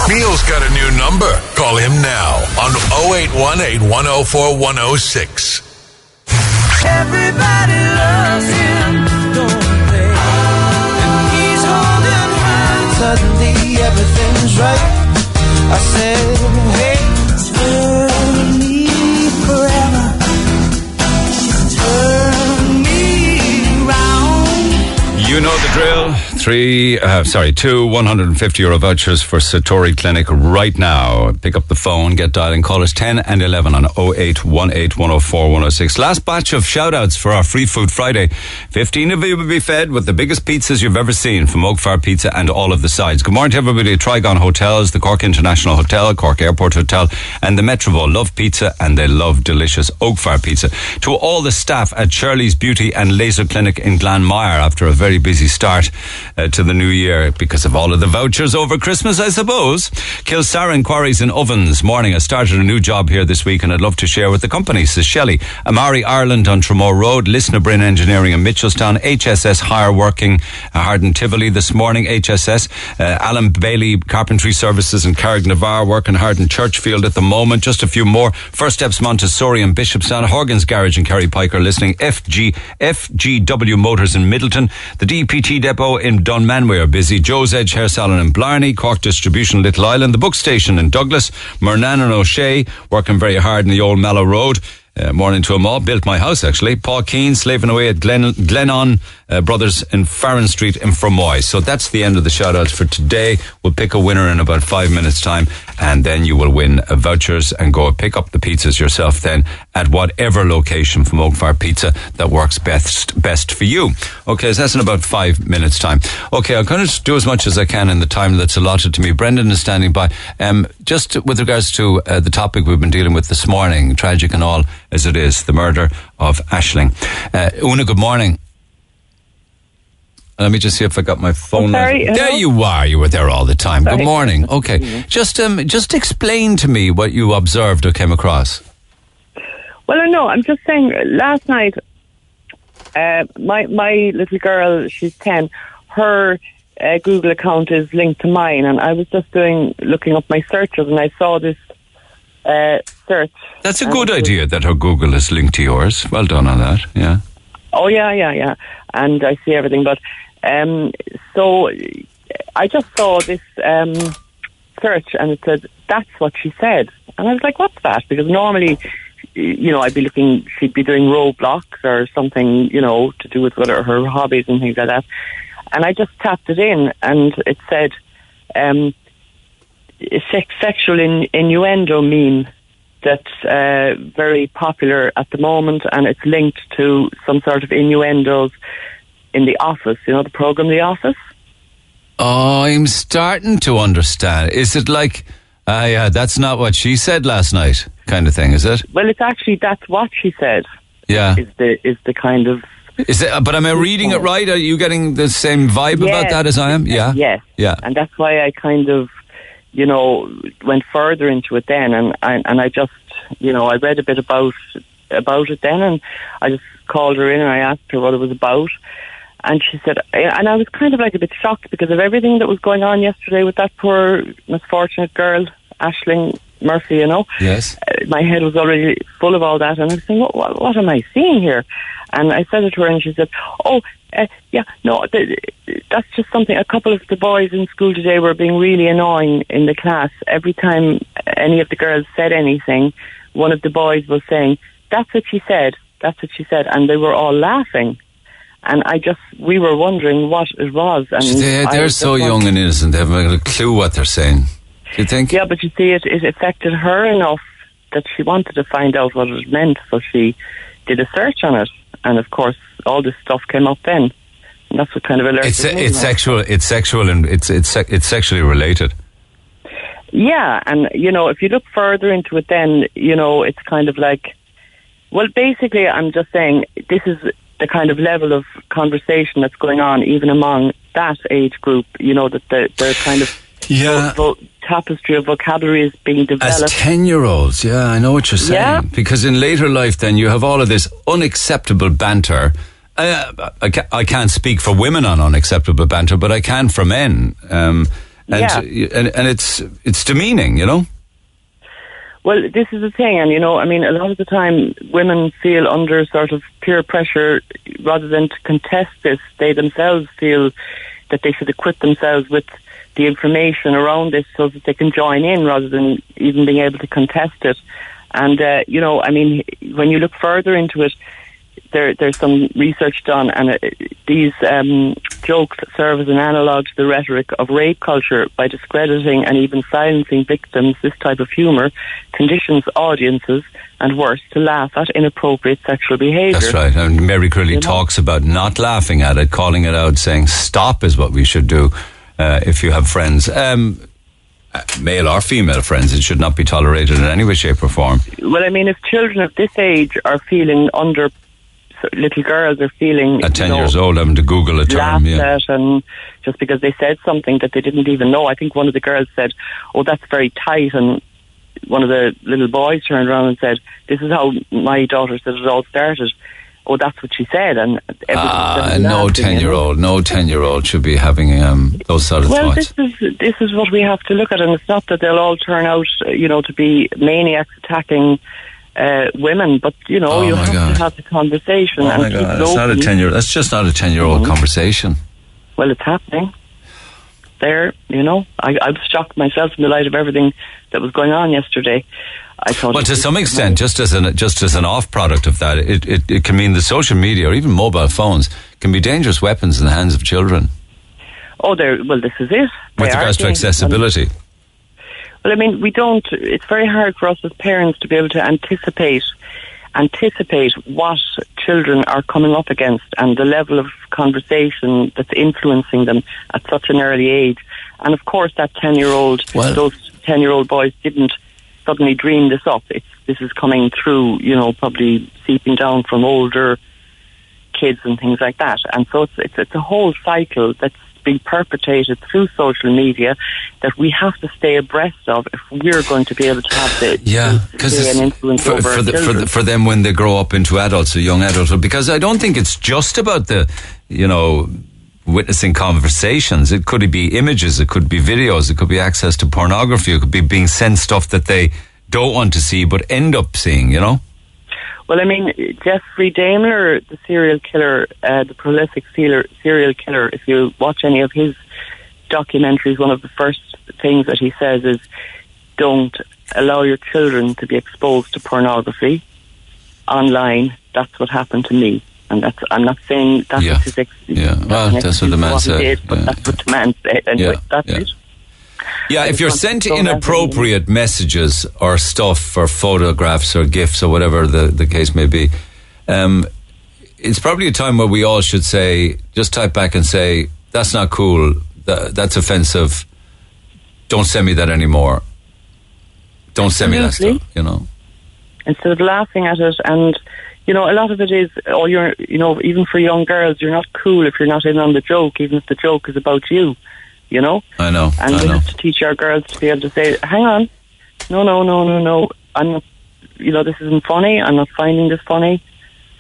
Neil's got a new number. Call him now on oh eight one eight, one oh four, one oh six. Everybody loves him, don't they? And he's holding hands. Suddenly everything's right. I said, hey, turn me forever. Just turn me round. You know the drill. Three, uh, sorry, two one hundred fifty euro vouchers for Satori Clinic right now. Pick up the phone, get dialing, call us ten and eleven on oh eight one eight, one oh four, one oh six. Last batch of shout-outs for our Free Food Friday. fifteen of you will be fed with the biggest pizzas you've ever seen from Oakfire Pizza and all of the sides. Good morning to everybody at Trigon Hotels, the Cork International Hotel, Cork Airport Hotel, and the Metroville. Love pizza and they love delicious Oakfire Pizza. To all the staff at Shirley's Beauty and Laser Clinic in Glanmire after a very busy start Uh, to the new year because of all of the vouchers over Christmas, I suppose. Kilsaran Quarries and Ovens. Morning, I started a new job here this week and I'd love to share with the company, says Shelley. Amari Ireland on Tramore Road, Lisnabrin Engineering in Mitchelstown, H S S Hire working uh, Harden Tivoli this morning, H S S. Uh, Alan Bailey Carpentry Services in Carricknavar working Harden Churchfield at the moment. Just a few more. First Steps Montessori and Bishopstown, Horgan's Garage and Kerry Pike are listening. F G, F G W Motors in Middleton, the D P T Depot in Dunmanway are busy. Joe's Edge Hair Salon in Blarney, Cork Distribution Little Island, the Book Station in Douglas, Murnan and O'Shea working very hard in the old Mallow Road. Uh, morning to them all. Built my house actually. Paul Keane slaving away at Glen Glenon uh, Brothers in Farron Street in Fermoy. So that's the end of the shout outs for today. We'll pick a winner in about five minutes time, and then you will win uh, vouchers and go pick up the pizzas yourself then at whatever location from Oakfire Pizza that works best best for you. Okay, so that's in about five minutes time. Okay, I'm going to do as much as I can in the time that's allotted to me. Brendan is standing by. Um, just with regards to uh, the topic we've been dealing with this morning, tragic and all as it is, the murder of Ashling. Uh, Una, good morning. Let me just see if I got my phone. Sorry, there hello? You are. You were there all the time. Sorry. Good morning. Okay, mm-hmm. just um, just explain to me what you observed or came across. Well, I know. I'm just saying. Last night, uh, my my little girl, she's ten. Her uh, Google account is linked to mine, and I was just doing looking up my searches, and I saw this. Uh, search. That's a good um, idea that her Google is linked to yours. Well done on that, yeah. Oh, yeah, yeah, yeah. And I see everything. But um, so I just saw this um, search and it said, that's what she said. And I was like, what's that? Because normally, you know, I'd be looking, she'd be doing Roblox or something, you know, to do with what are her hobbies and things like that. And I just tapped it in and it said, um, sexual in, innuendo meme that's uh, very popular at the moment, and it's linked to some sort of innuendos in The Office. You know the program The Office? Oh, I'm starting to understand. Is it like, ah, uh, yeah, that's not what she said last night kind of thing, is it? Well, it's actually, that's what she said. Yeah. Is the is the kind of... Is it, but am I reading it right? Are you getting the same vibe yes. about that as I am? Yeah. Yes. Yeah. And that's why I kind of, you know, went further into it then, and, and, and I just, you know, I read a bit about about it then, and I just called her in and I asked her what it was about. And she said, and I was kind of like a bit shocked because of everything that was going on yesterday with that poor misfortunate girl, Ashling Murphy, you know. Yes. My head was already full of all that, and I was saying, what, what, what am I seeing here? And I said it to her, and she said, oh, uh, yeah, no, th- that's just something. A couple of the boys in school today were being really annoying in the class. Every time any of the girls said anything, one of the boys was saying, that's what she said, that's what she said, and they were all laughing. And I just, we were wondering what it was. And they, they're so young wondering. and innocent, they haven't a clue what they're saying. Do you think? Yeah, but you see, it, it affected her enough that she wanted to find out what it meant, so she did a search on it. And of course, all this stuff came up then. And that's what kind of alerted it's, me. It's like. sexual, it's sexual, and it's it's it's sexually related. Yeah, and you know, if you look further into it then, you know, it's kind of like, well, basically, I'm just saying, this is the kind of level of conversation that's going on even among that age group, you know, that the, the kind of yeah. vo- vo- tapestry of vocabulary is being developed. As ten-year-olds, yeah, I know what you're saying. Yeah. Because in later life then you have all of this unacceptable banter. Uh, I, ca- I can't speak for women on unacceptable banter, but I can for men. Um, and, yeah. and and it's it's demeaning, you know? Well, this is the thing, and you know, I mean, a lot of the time women feel under sort of peer pressure rather than to contest this. They themselves feel that they should equip themselves with the information around this so that they can join in rather than even being able to contest it. And, uh, you know, I mean, when you look further into it, there, there's some research done, and uh, these um, jokes serve as an analogue to the rhetoric of rape culture by discrediting and even silencing victims. This type of humour conditions audiences, and worse, to laugh at inappropriate sexual behaviour. That's right, and Mary Crilly you know? talks about not laughing at it, calling it out, saying stop is what we should do uh, if you have friends. Um, male or female friends, it should not be tolerated in any way, shape or form. Well, I mean, if children of this age are feeling under... little girls are feeling at ten you know, years old having to Google a term yeah. at and just because they said something that they didn't even know. I think one of the girls said, oh, that's very tight, and one of the little boys turned around and said, this is how my daughter said it all started. Oh, that's what she said. And ah, no ten year old no ten year old should be having um, those sort of well, thoughts. Well, this is, this is what we have to look at, and it's not that they'll all turn out you know to be maniacs attacking Uh, women, but you know, oh you have God. to have the conversation. Oh and my God, that's not a ten-year. That's just not a ten-year-old mm-hmm. conversation. Well, it's happening. There, you know, I, I was shocked myself in the light of everything that was going on yesterday. I thought, well, to some extent, just as an just as an off product of that, it, it it can mean the social media or even mobile phones can be dangerous weapons in the hands of children. Oh, there. Well, this is it. With they regards to accessibility. Them. Well, I mean, we don't, it's very hard for us as parents to be able to anticipate anticipate what children are coming up against and the level of conversation that's influencing them at such an early age. And of course that ten-year-old, well, those ten-year-old boys didn't suddenly dream this up. It's, this is coming through, you know, probably seeping down from older kids and things like that. And so it's it's, it's a whole cycle that's being perpetrated through social media that we have to stay abreast of if we're going to be able to have the yeah, an influence for, over for, the, for, the, for them when they grow up into adults or young adults. Because I don't think it's just about the, you know, witnessing conversations. It could be images, it could be videos, it could be access to pornography, it could be being sent stuff that they don't want to see but end up seeing, you know? Well, I mean, Jeffrey Daimler, the serial killer, uh, the prolific serial killer, if you watch any of his documentaries, one of the first things that he says is, don't allow your children to be exposed to pornography online. That's what happened to me. And that's, I'm not saying that's yeah. what his ex- yeah. well, that's, that's what the man what said. Did, but yeah. that's what the man said. Anyway, yeah. that's yeah. it. Yeah, if you're sent inappropriate messages or stuff or photographs or gifs or whatever the, the case may be, um, it's probably a time where we all should say, just type back and say, that's not cool, that, that's offensive. Don't send me that anymore. Don't Absolutely. send me that stuff, you know. Instead of laughing at it, and, you know, a lot of it is, oh, you're, you know, even for young girls, you're not cool if you're not in on the joke, even if the joke is about you, you know? I know, And I we know. have to teach our girls to be able to say, hang on, no, no, no, no, no, I'm not, you know, this isn't funny, I'm not finding this funny,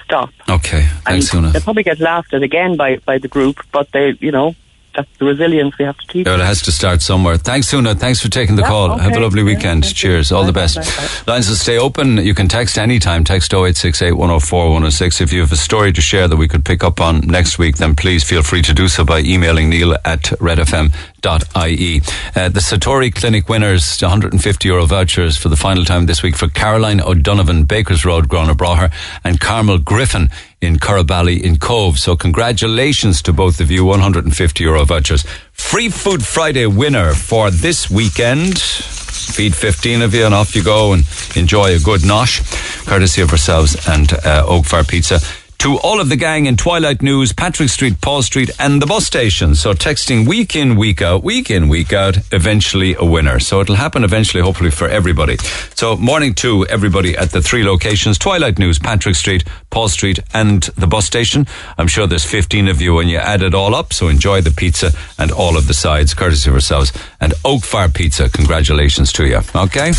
stop. Okay, thanks, Fiona. They probably get laughed at again by, by the group, but they, you know, that's the resilience we have to keep. Yeah, it has to start somewhere. Thanks, Suna. Thanks for taking the yeah, call. Okay. Have a lovely weekend. Yeah, Cheers. You. All bye, the best. Bye, bye. Lines will stay open. You can text anytime. Text oh eight six eight, one oh four, one oh six. If you have a story to share that we could pick up on next week, then please feel free to do so by emailing Neil at red f m dot i e. Uh, the Satori Clinic winners, one hundred fifty euro vouchers for the final time this week for Caroline O'Donovan, Bakers Road, Grona Braher, and Carmel Griffin in Currabally in Cove. So congratulations to both of you. one hundred fifty euro vouchers. Free Food Friday winner for this weekend. Feed fifteen of you and off you go and enjoy a good nosh. Courtesy of ourselves and uh, Oakfire Pizza. To all of the gang in Twilight News, Patrick Street, Paul Street and the bus station. So texting week in, week out, week in, week out, eventually a winner. So it'll happen eventually, hopefully, for everybody. So morning to everybody at the three locations, Twilight News, Patrick Street, Paul Street and the bus station. I'm sure there's fifteen of you and you add it all up. So enjoy the pizza and all of the sides, courtesy of ourselves and Oakfire Pizza. Congratulations to you. Okay?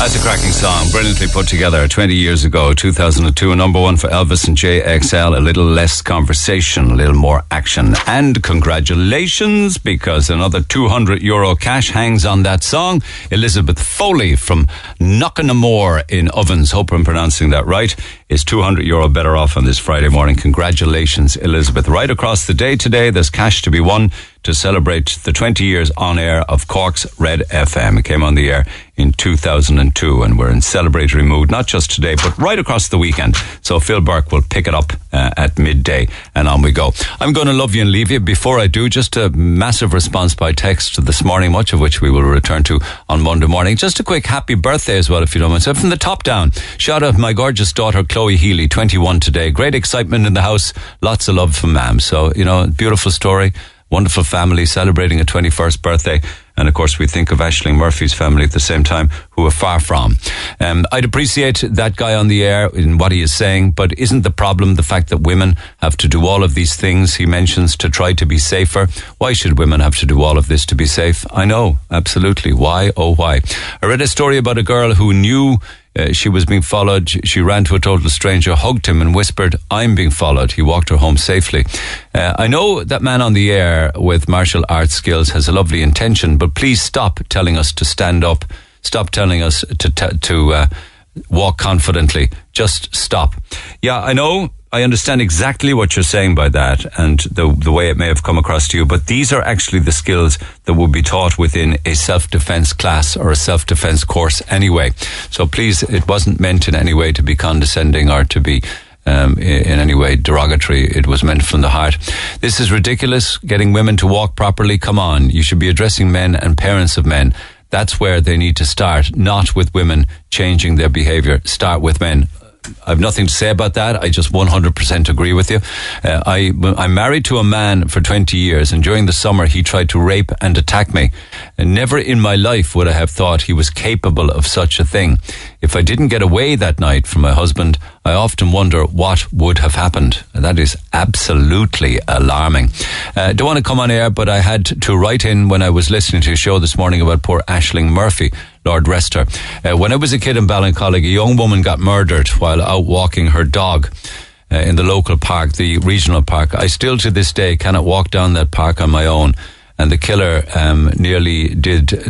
That's a cracking song, brilliantly put together twenty years ago, two thousand two, a number one for Elvis and J X L, a little less conversation, a little more action. And congratulations, because another two hundred euro cash hangs on that song. Elizabeth Foley from Knockinamore in Ovens, hope I'm pronouncing that right, is two hundred euro better off on this Friday morning. Congratulations, Elizabeth. Right across the day today, there's cash to be won to celebrate the twenty years on air of Cork's Red F M. It came on the air in two thousand two and we're in celebratory mood, not just today, but right across the weekend. So Phil Burke will pick it up uh, at midday and on we go. I'm going to love you and leave you. Before I do, just a massive response by text this morning, much of which we will return to on Monday morning. Just a quick happy birthday as well, if you don't mind. So from the top down, shout out my gorgeous daughter, Chloe Healy, twenty-one today. Great excitement in the house. Lots of love from Mam. So, you know, beautiful story. Wonderful family celebrating a twenty-first birthday. And of course, we think of Ashling Murphy's family at the same time, who are far from. Um, I'd appreciate that guy on the air in what he is saying, but isn't the problem the fact that women have to do all of these things he mentions to try to be safer? Why should women have to do all of this to be safe? I know, absolutely. Why, oh why? I read a story about a girl who knew Uh, she was being followed. She ran to a total stranger, hugged him and whispered, I'm being followed. He walked her home safely. Uh, I know that man on the air with martial arts skills has a lovely intention, but please stop telling us to stand up. Stop telling us to t- to uh, walk confidently. Just stop. Yeah, I know. I understand exactly what you're saying by that and the the way it may have come across to you, but these are actually the skills that will be taught within a self-defense class or a self-defense course anyway. So please, it wasn't meant in any way to be condescending or to be um, in any way derogatory. It was meant from the heart. This is ridiculous, getting women to walk properly. Come on, you should be addressing men and parents of men. That's where they need to start, not with women changing their behavior. Start with men. I have nothing to say about that. I just one hundred percent agree with you. Uh, I, I'm married to a man for twenty years and during the summer he tried to rape and attack me. And never in my life would I have thought he was capable of such a thing. If I didn't get away that night from my husband, I often wonder what would have happened. That is absolutely alarming. Uh, don't want to come on air, but I had to write in when I was listening to a show this morning about poor Ashling Murphy. Lord rest her. Uh, when I was a kid in Ballincollig, a young woman got murdered while out walking her dog uh, in the local park, the regional park. I still to this day cannot walk down that park on my own. And the killer um, nearly did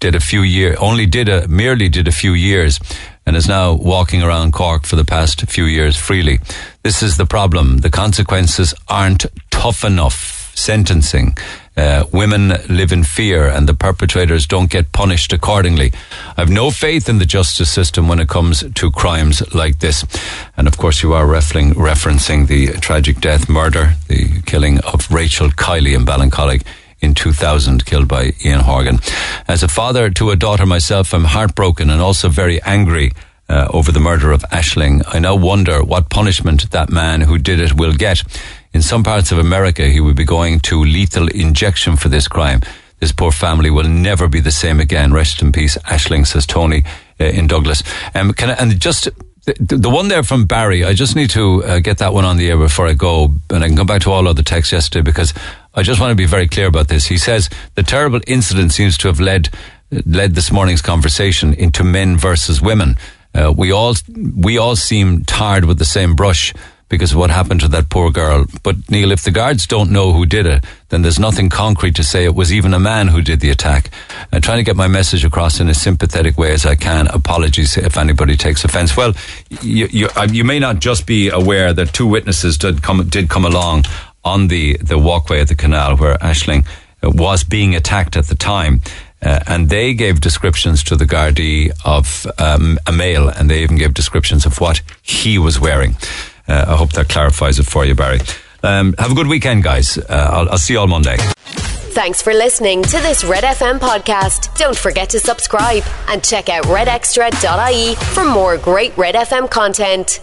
did a few years, only did a, merely did a few years and is now walking around Cork for the past few years freely. This is the problem. The consequences aren't tough enough. Sentencing. Uh, women live in fear and the perpetrators don't get punished accordingly. I've no faith in the justice system when it comes to crimes like this. And of course you are referring, referencing the tragic death murder, the killing of Rachel Kiley in Ballincollig in two thousand, killed by Ian Horgan. As a father to a daughter myself, I'm heartbroken and also very angry uh, over the murder of Ashling. I now wonder what punishment that man who did it will get. In some parts of America, he will be going to lethal injection for this crime. This poor family will never be the same again. Rest in peace, Ashling, says Tony uh, in Douglas. Um, can I, and just the, the one there from Barry, I just need to uh, get that one on the air before I go, and I can come back to all other texts yesterday because I just want to be very clear about this. He says, the terrible incident seems to have led led this morning's conversation into men versus women. Uh, we all we all seem tarred with the same brush because of what happened to that poor girl. But, Neil, if the guards don't know who did it, then there's nothing concrete to say it was even a man who did the attack. I'm trying to get my message across in as sympathetic way as I can. Apologies if anybody takes offence. Well, you, you, you may not just be aware that two witnesses did come did come along on the, the walkway at the canal where Ashling was being attacked at the time. Uh, and they gave descriptions to the Gardaí of um, a male, and they even gave descriptions of what he was wearing. Uh, I hope that clarifies it for you, Barry. Um, have a good weekend, guys. Uh, I'll, I'll see you all Monday. Thanks for listening to this Red F M podcast. Don't forget to subscribe and check out red extra dot I E for more great Red F M content.